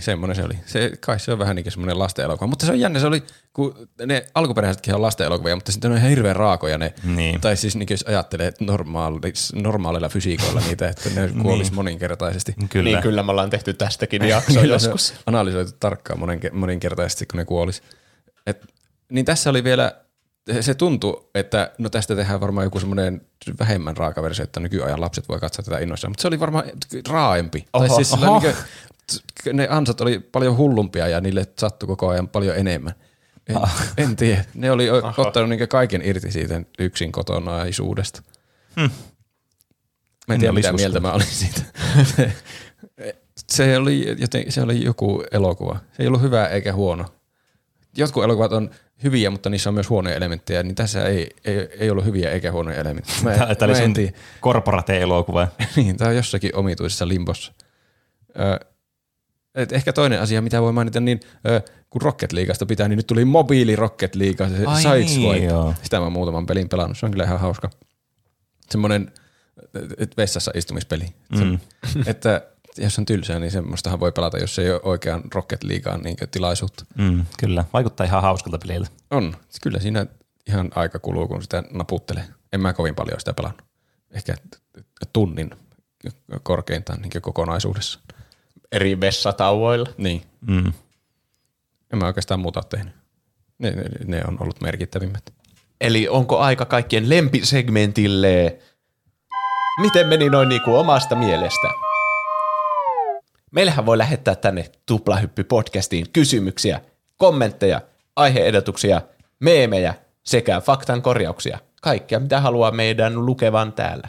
Semmoinen se oli. Kai se on vähän niin kuin semmoinen lastenelokuva. Mutta se on jännä, se oli, kun ne alkuperäisetkin on lastenelokuvia, mutta sitten on ihan hirveän raakoja ne. Niin. Tai siis niin, jos ajattelee normaaleilla fysiikoilla niitä, että ne kuolisi moninkertaisesti. Kyllä. Niin kyllä, me ollaan tehty tästäkin jaksoa joskus. Analysoitu tarkkaan moninkertaisesti, kun ne kuolisi. Niin tässä oli vielä... Se tuntuu, että no tästä tehdään varmaan joku semmoinen vähemmän raaka versio, että nykyajan lapset voi katsoa tätä innoissaan, mutta se oli varmaan raaempi. Ne ansat oli paljon hullumpia ja niille sattui koko ajan paljon enemmän. En tiedä. Ne oli ottanut niin kaiken irti siitä Yksin kotonaisuudesta. Mä en tiedä, mitä mieltä mä olin siitä. Se oli joku elokuva. Se ei ollut hyvä eikä huono. Jotkut elokuvat on hyviä, mutta niissä on myös huonoja elementtejä, niin tässä ei ollut hyviä eikä huonoja elementtejä. Tämä oli sun korporate-elokuva. Niin, tämä on jossakin omituisessa limbossa. Ehkä toinen asia, mitä voi mainita, niin kun Rocket Leaguesta pitää, niin nyt tuli mobiili Rocket League, se Sideswipe. Niin, sitä mä muutaman pelin pelannut, se on kyllä ihan hauska. Semmoinen vessassa istumispeli. Että jos on tylsää, niin semmoistahan voi pelata, jos ei ole oikean Rocket Leaguean niin tilaisuutta. Kyllä, vaikuttaa ihan hauskalta peliltä. On, kyllä siinä ihan aika kuluu, kun sitä naputtelee. En mä kovin paljon sitä pelannut. Ehkä tunnin korkeintaan niin kokonaisuudessa. Eri vessatauoilla. Niin. En mä oikeastaan muuta ole tehnyt. Ne on ollut merkittävimmät. Eli onko aika kaikkien lempisegmentille? Miten meni noin niin kuin omasta mielestä? Meillähän voi lähettää tänne Tuplahyppi podcastiin kysymyksiä, kommentteja, aihe-ehdotuksia, meemejä sekä faktan korjauksia. Kaikkea, mitä haluaa meidän lukevan täällä.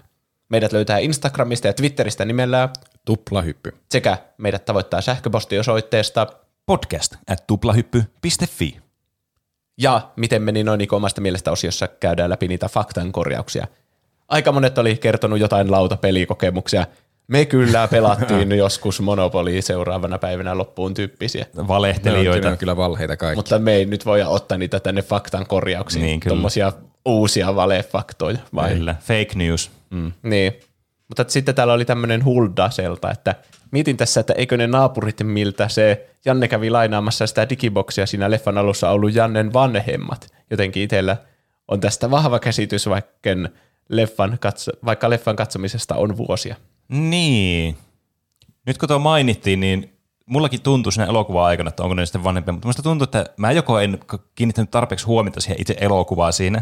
Meidät löytää Instagramista ja Twitteristä nimellä Tuplahyppy. Sekä meidät tavoittaa sähköpostiosoitteesta podcast@tuplahyppy.fi. Ja miten meni noin omasta mielestä -osiossa käydään läpi niitä faktan korjauksia. Aika monet oli kertonut jotain lautapelikokemuksia. Me kyllä pelattiin joskus Monopolia seuraavana päivänä loppuun tyyppisiä. Valehtelijoita. Ne on kyllä valheita kaikki. Mutta me ei nyt voida ottaa niitä tänne faktan korjauksiin. Niin, tuommoisia uusia valefaktoja. Vai? Kyllä, fake news. Mm. Niin, mutta sitten täällä oli tämmöinen Huldaselta, että mietin tässä, että eikö ne naapurit, miltä se Janne kävi lainaamassa sitä digiboksia siinä leffan alussa, ollut Jannen vanhemmat. Jotenkin itsellä on tästä vahva käsitys, vaikka leffan katsomisesta on vuosia. Niin. Nyt kun tuo mainittiin, niin mullakin tuntui siinä elokuvan aikana, että onko ne sitten vanhempia, mutta musta tuntuu, että mä joko en kiinnittänyt tarpeeksi huomiota siihen itse elokuvaan siinä,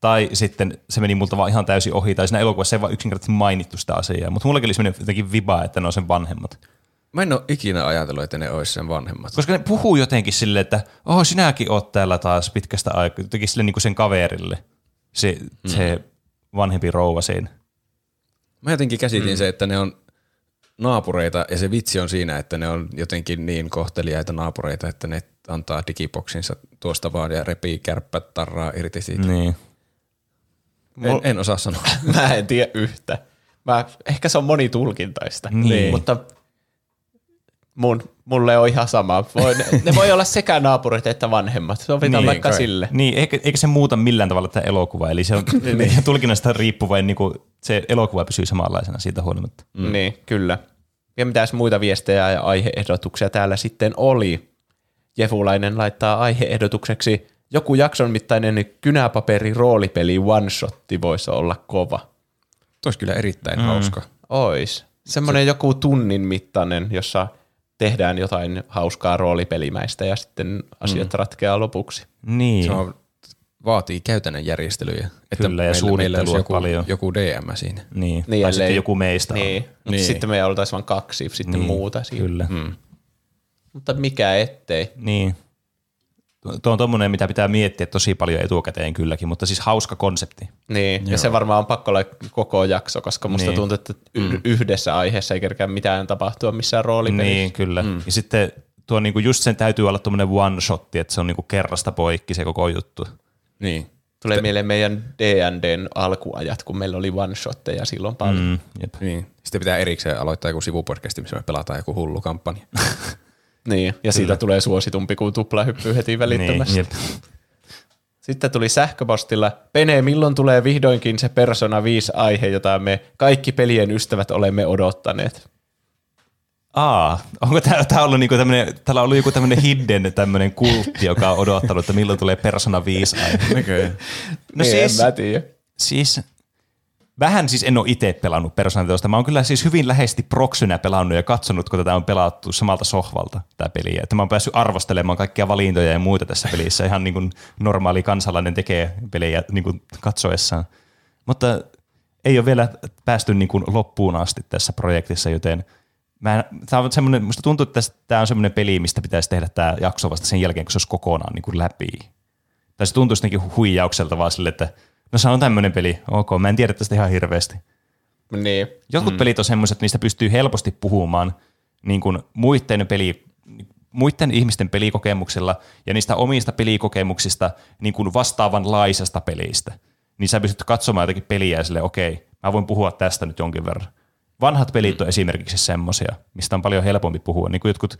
tai sitten se meni multa vaan ihan täysin ohi, tai siinä elokuvassa ei vaan yksinkertaisesti mainittu sitä asiaa, mutta mullakin oli semmoinen jotenkin viba, että ne on sen vanhemmat. Mä en ole ikinä ajatellut, että ne olisi sen vanhemmat. Koska ne puhuu jotenkin silleen, että oho, sinäkin oot täällä taas pitkästä aikaa, jotenkin silleen niin kuin sen kaverille, se vanhempi rouva siinä. Mä jotenkin käsitin se, että ne on naapureita, ja se vitsi on siinä, että ne on jotenkin niin kohteliaita naapureita, että ne antaa digiboksinsa tuosta vaan ja repii kärppät tarraa irti siitä. Niin. En osaa sanoa. Mä en tiedä yhtä. Ehkä se on monitulkintaista, niin. Mutta mulle on ihan sama. Ne voi olla sekä naapurit että vanhemmat. Sovitaan niin, vaikka kai. Sille. Niin, eikä se muuta millään tavalla tätä elokuvaa. Eli se on niin. Tulkinnasta riippuvainen, niin kuin se elokuva pysyy samanlaisena siitä huolimatta. Mm. Niin, kyllä. Ja mitäs muita viestejä ja aiheehdotuksia täällä sitten oli? Jefulainen laittaa aiheehdotukseksi joku jakson mittainen kynäpaperi-roolipeli one-shotti voisi olla kova. Toisi kyllä erittäin hauska. Ois. Semmoinen joku tunnin mittainen, jossa tehdään jotain hauskaa roolipelimäistä ja sitten asiat ratkeaa lopuksi. Niin. Se vaatii käytännön järjestelyjä. Että kyllä, ja suunnittelua paljon. Joku DM siinä. Niin, niin tai sitten joku meistä niin. On. Niin. Sitten me oltaisiin vain kaksi, sitten niin. Muuta siinä. Kyllä. Mm. Mutta mikä ettei. Niin. Tuo on tommoinen, mitä pitää miettiä tosi paljon etukäteen kylläkin, mutta siis hauska konsepti. Niin, joo. Ja se varmaan on pakko olla koko jakso, koska musta tuntuu, että yhdessä aiheessa ei kerkeä mitään tapahtua missään roolipelissä. Niin, kyllä. Mm. Ja sitten tuo niinku just sen täytyy olla tommoinen one-shotti, että se on niinku kerrasta poikki se koko juttu. Niin. Tulee mieleen meidän D&Dn alkuajat, kun meillä oli one-shotteja silloin paljon. Mm, niin. Sitten pitää erikseen aloittaa joku sivupodcasti, missä me pelataan joku hullu kampanja. Niin, ja kyllä. Siitä tulee suositumpi kuin Tuplahyppy heti välittömästi. Niin, sitten tuli sähköpostilla, Pene, milloin tulee vihdoinkin se Persona 5-aihe, jota me kaikki pelien ystävät olemme odottaneet? Onko tää ollut niinku tämmönen, täällä on ollut joku tämmönen hidden tämmönen kultti, joka on odottanut, että milloin tulee Persona 5-aihe? Näköjään. No niin, siis, en mä tiedä. Siis vähän siis en ole itse pelannut Persona 5. Mä oon kyllä siis hyvin läheisesti proksynä pelannut ja katsonut, kun tätä on pelattu samalta sohvalta, tämä peli. Että mä oon päässyt arvostelemaan kaikkia valintoja ja muita tässä pelissä. Ihan niin kuin normaali kansalainen tekee pelejä niin kuin katsoessaan. Mutta ei ole vielä päästy niin kuin loppuun asti tässä projektissa, joten musta tuntuu, että tämä on semmoinen peli, mistä pitäisi tehdä tämä jakso vasta sen jälkeen, kun se olisi kokonaan niin kuin läpi. Tai se tuntuisi jotenkin huijaukselta vaan sille, että no se on tämmöinen peli, ok, mä en tiedä tästä ihan hirveästi. Niin. Jotkut pelit on semmoiset, että niistä pystyy helposti puhumaan niin kuin muiden ihmisten pelikokemuksella ja niistä omista pelikokemuksista niin kuin vastaavanlaisesta pelistä. Niin sä pystyt katsomaan jotakin peliä ja silleen, okei, mä voin puhua tästä nyt jonkin verran. Vanhat pelit on esimerkiksi semmoisia, mistä on paljon helpompi puhua, niin kuin jotkut,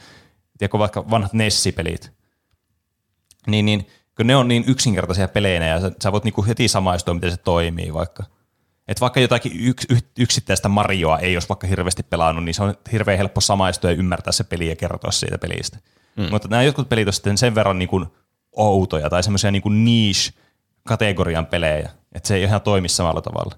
tiedätkö vaikka vanhat Nessi-pelit. Niin. Kun ne on niin yksinkertaisia peleinä ja sä voit niinku heti samaistua, miten se toimii vaikka. Et vaikka jotakin yksittäistä Marioa ei olisi vaikka hirveästi pelannut, niin se on hirveän helppo samaistua ja ymmärtää se peli ja kertoa siitä pelistä. Mutta nämä jotkut pelit on sitten sen verran niinku outoja tai semmoisia niinku niche-kategorian pelejä, että se ei ihan toimi samalla tavalla.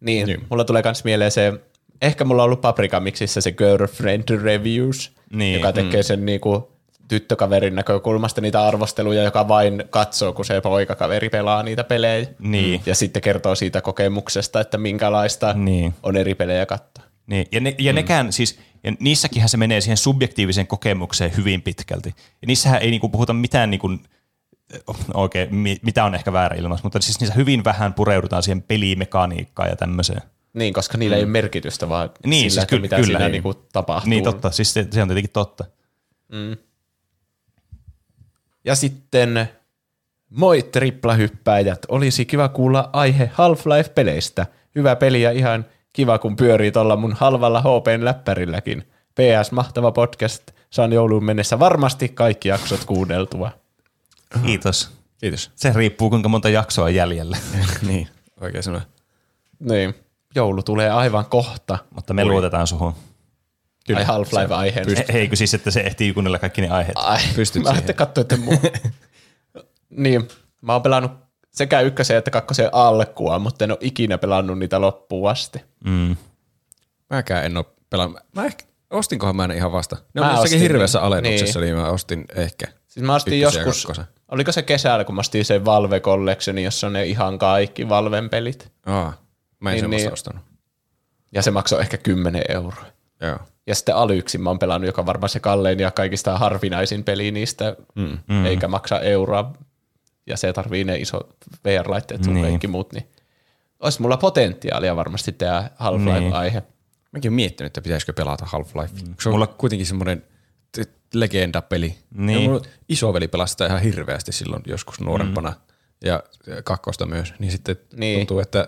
Niin. Mulla tulee kans mieleen se, ehkä mulla on ollut Paprika Mixissä se Girlfriend Reviews, niin. Joka tekee sen niinku tyttökaverin näkökulmasta niitä arvosteluja, joka vain katsoo, kun se poikakaveri pelaa niitä pelejä. Niin. Ja sitten kertoo siitä kokemuksesta, että minkälaista on eri pelejä katsoa. Niin, ja nekään siis, ja niissäkinhän se menee siihen subjektiiviseen kokemukseen hyvin pitkälti. Ja niissähän ei niinku puhuta mitään, niinku, oikein, mitä on ehkä väärä ilmassa, mutta siis niissä hyvin vähän pureudutaan siihen pelimekaniikkaan ja tämmöiseen. Niin, koska niillä ei ole merkitystä, vaan niin, sillä, siis mitä kyllä siinä niinku tapahtuu. Niin, totta. Siis se on tietenkin totta. Mm. Ja sitten, moi triplahyppäijät, olisi kiva kuulla aihe Half-Life-peleistä. Hyvä peli ja ihan kiva, kun pyörii tuolla mun halvalla HP-läppärilläkin. PS, mahtava podcast. Saan jouluun mennessä varmasti kaikki jaksot kuunneltua. Kiitos. Kiitos. Se riippuu, kuinka monta jaksoa on jäljellä. Niin, oikein sanoa. Niin, joulu tulee aivan kohta. Mutta me luotetaan suhun. Ai Half-Life-aiheen. Eikö siis, että se ehtii kuunnella kaikki ne aiheet? Ai, pystyt mä ajattelin katsoa, että muu. Niin, mä oon pelannut sekä ykkösen että kakkosen alkua, mutta en ole ikinä pelannut niitä loppuun asti. Mm. Mäkään en ole pelannut. Ostinkohan mä en ihan vasta? Ne on jossakin hirveässä alennuksessa, niin mä ostin ehkä. Siis mä ostin joskus, oliko se kesällä, kun mä ostin sen Valve Collectionin, jossa on ne ihan kaikki Valven pelit. Mä en niin, semmoista ostanut. Ja se maksoi ehkä 10 €. Joo. Ja sitten Alyxin mä oon pelannut, joka on varmaan se kallein ja kaikista harvinaisin peli niistä, eikä maksa euroa. Ja se tarvii ne isot VR-laitteet ja kaikki muut. Niin. Olisi mulla potentiaalia varmasti tehdä Half-Life-aihe. Niin. Mäkin olen miettinyt, että pitäisikö pelata Half-Life. Se on mulla kuitenkin semmoinen legenda-peli. Niin. Isoveli pelasi sitä ihan hirveästi silloin joskus nuorempana ja kakkosta myös. Niin sitten tuntuu, että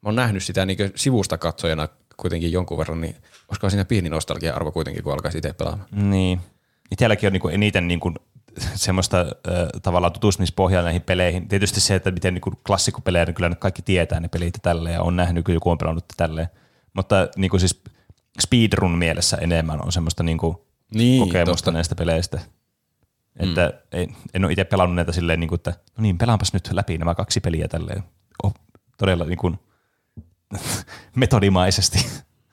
mä oon nähnyt sitä niin sivusta katsojana kuitenkin jonkun verran, niin olisiko siinä pieni nostalgia-arvo kuitenkin, kun alkaisi itse pelaamaan. Niin. Itselläkin on niinku eniten niinku semmoista tavallaan tutustumispohjaa näihin peleihin. Tietysti se, että miten niinku klassikkopelejä, niin kyllä ne kaikki tietää ne pelit tälleen ja on nähnyt, kun joku on pelannut tälleen. Mutta niinku siis speedrun mielessä enemmän on semmoista niinku kokemusta näistä peleistä. Että en ole itse pelannut näitä silleen, niinku, että no niin, pelaanpas nyt läpi nämä kaksi peliä tälleen. Todella niinku metodimaisesti.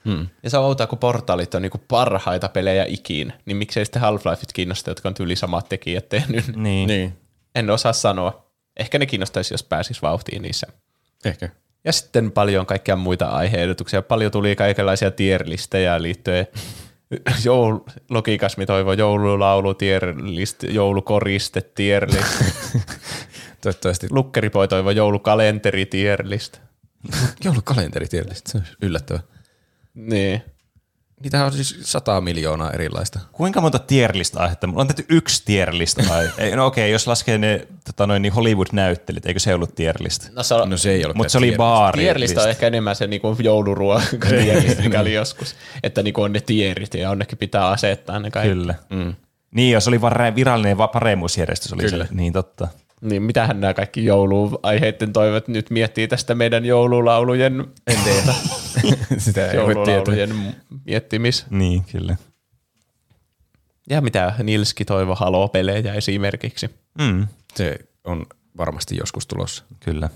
Hmm. Ja se on outoa, kun Portaalit on niinku parhaita pelejä ikinä, niin miksei sitten Half-Lifeit kiinnostaa, jotka on tyyli samat tekijät tehnyt. Niin. En osaa sanoa. Ehkä ne kiinnostaisi, jos pääsisi vauhtiin niissä. Ehkä. Ja sitten paljon kaikkia muita aihe-ehdotuksia. Paljon tuli kaikenlaisia tierlistejä liittyen. Logikasmi toivoo joululaulu, tierlist, joulukoriste, tierlist. Toivottavasti. Lukkeripoi toivoo joulukalenteri, tierlist. Joulukalenteri, tierlist, se on yllättävää. Niin. Niitähän on siis 100 miljoonaa erilaista. Kuinka monta tierlist-aihetta? Mulla on tehty yksi tierlist-aihe. No okei, jos laskee ne niin Hollywood-näyttelit, eikö se ollut tierlist? No se ei ollut. Mutta se oli baari. Tierlist on ehkä enemmän se niinku jouluruoka tierlist, mikä oli joskus. Että niinku on ne tierit ja onnekin pitää asettaa ne kaikki. Kyllä. Mm. Niin, jos oli vaan virallinen paremmuusjärjestys. Oli kyllä. Se. Niin totta. Niin, mitähän nämä kaikki jouluaiheiden toivot nyt miettii tästä meidän joululaulujen enteitä. Sitä ei voi joululaulujen miettimis. Niin, kyllä. Ja mitä Nilski toivo Halo-pelejä esimerkiksi. Mm. Se on varmasti joskus tulossa. Kyllä.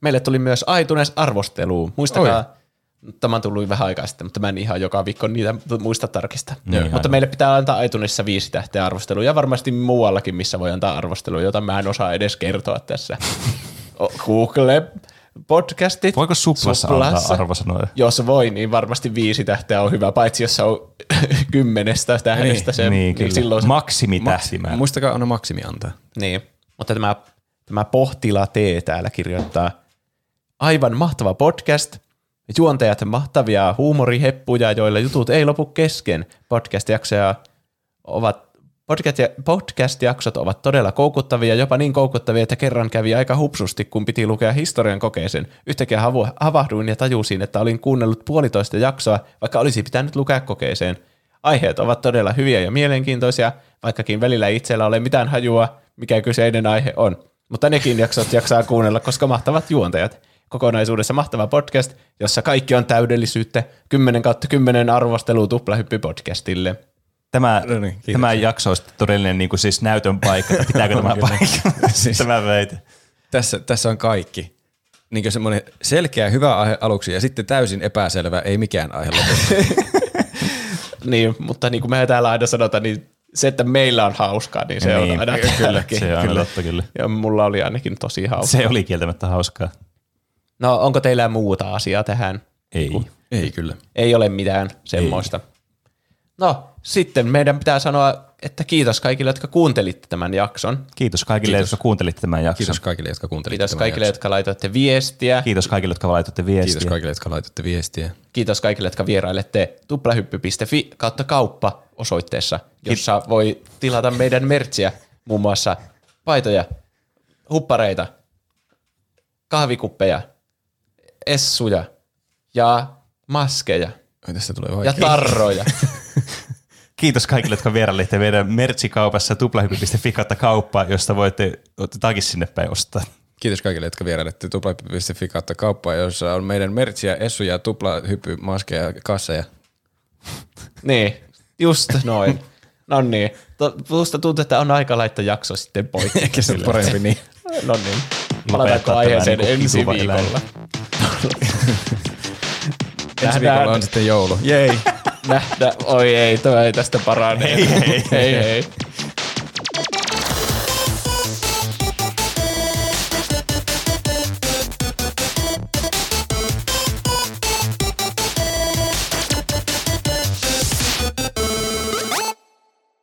Meille tuli myös iTunes-arvosteluun. Muistakaa, tämä on tullut vähän aikaa sitten, mutta mä en ihan joka viikko niitä muista tarkistaa. Niin, mutta meille pitää antaa iTunesissa 5 tähteä arvosteluja ja varmasti muuallakin, missä voi antaa arvostelua, jota mä en osaa edes kertoa tässä. Google-podcastit. Voiko Suplassa antaa arvosanoja? Jos voi, niin varmasti 5 tähteä on hyvä, paitsi jos on 10 tähdestä. Niin, niin silloin se maksimitähti. Muistakaa, on maksimi antaa. Niin, mutta tämä Pohtila T täällä kirjoittaa. Aivan mahtava podcast. Juontajat mahtavia huumoriheppuja, joilla jutut ei lopu kesken. Podcast-jaksot ovat todella koukuttavia, jopa niin koukuttavia, että kerran kävi aika hupsusti, kun piti lukea historian kokeisen. Yhtäkkiä havahduin ja tajusin, että olin kuunnellut 1,5 jaksoa, vaikka olisi pitänyt lukea kokeeseen. Aiheet ovat todella hyviä ja mielenkiintoisia, vaikkakin välillä itsellä ole mitään hajua, mikä kyseinen aihe on. Mutta nekin jaksot jaksaa kuunnella, koska mahtavat juontajat. Kokonaisuudessa mahtava podcast, jossa kaikki on täydellisyyttä. 10/10 arvostelua Tuplahyppi-podcastille. Tämä jakso on todellinen niin kuin siis näytön paikka. Pitääkö tämä paikka? Siis, tämä väite. Tässä on kaikki. Niin semmoinen selkeä hyvä aihe aluksi ja sitten täysin epäselvä, ei mikään aihe lopuksi. Niin, mutta niin kuin me täällä aina sanotaan, niin se, että meillä on hauskaa, niin se on aina tälläkin. Se on aina totta, kyllä. Ja mulla oli ainakin tosi hauskaa. Se oli kieltämättä hauskaa. No, onko teillä muuta asiaa tähän? Ei kyllä. Ei ole mitään semmoista. Ei. No, sitten meidän pitää sanoa, että kiitos kaikille, jotka kuuntelitte tämän jakson. Kiitos kaikille, jotka kuuntelitte tämän jakson. Kiitos kaikille, jotka kuuntelitte tämän jakson. Kiitos kaikille, jotka laitoitte viestiä. Kiitos kaikille, jotka laitoitte viestiä. Kiitos kaikille, jotka laitoitte viestiä. Kiitos kaikille, jotka vierailette tuplahyppy.fi/kauppa osoitteessa, jossa voi tilata meidän mertsiä, muun muassa paitoja, huppareita, kahvikuppeja, essuja ja maskeja. Tästä tulee vaikea. Ja tarroja. Kiitos kaikille, jotka vierailitte meidän merchikaupassa tuplahyppy.fi/kauppa, josta voitte jotakin sinne päin ostaa. Kiitos kaikille, jotka vierailitte tuplahyppy.fi/kauppa, jossa on meidän merchiä, essuja, tuplahyppy, maskeja, kasseja. Niin, just noin. No niin. Minusta tuntuu, että on aika laittaa jakso sitten poikki. Eikä se parempi niin. No niin. Palataan aiheeseen ensi viikolla. Ensi viikolla on sitten joulu. Jei. Nähdään. Oi ei, toi ei tästä parane. Hei hei.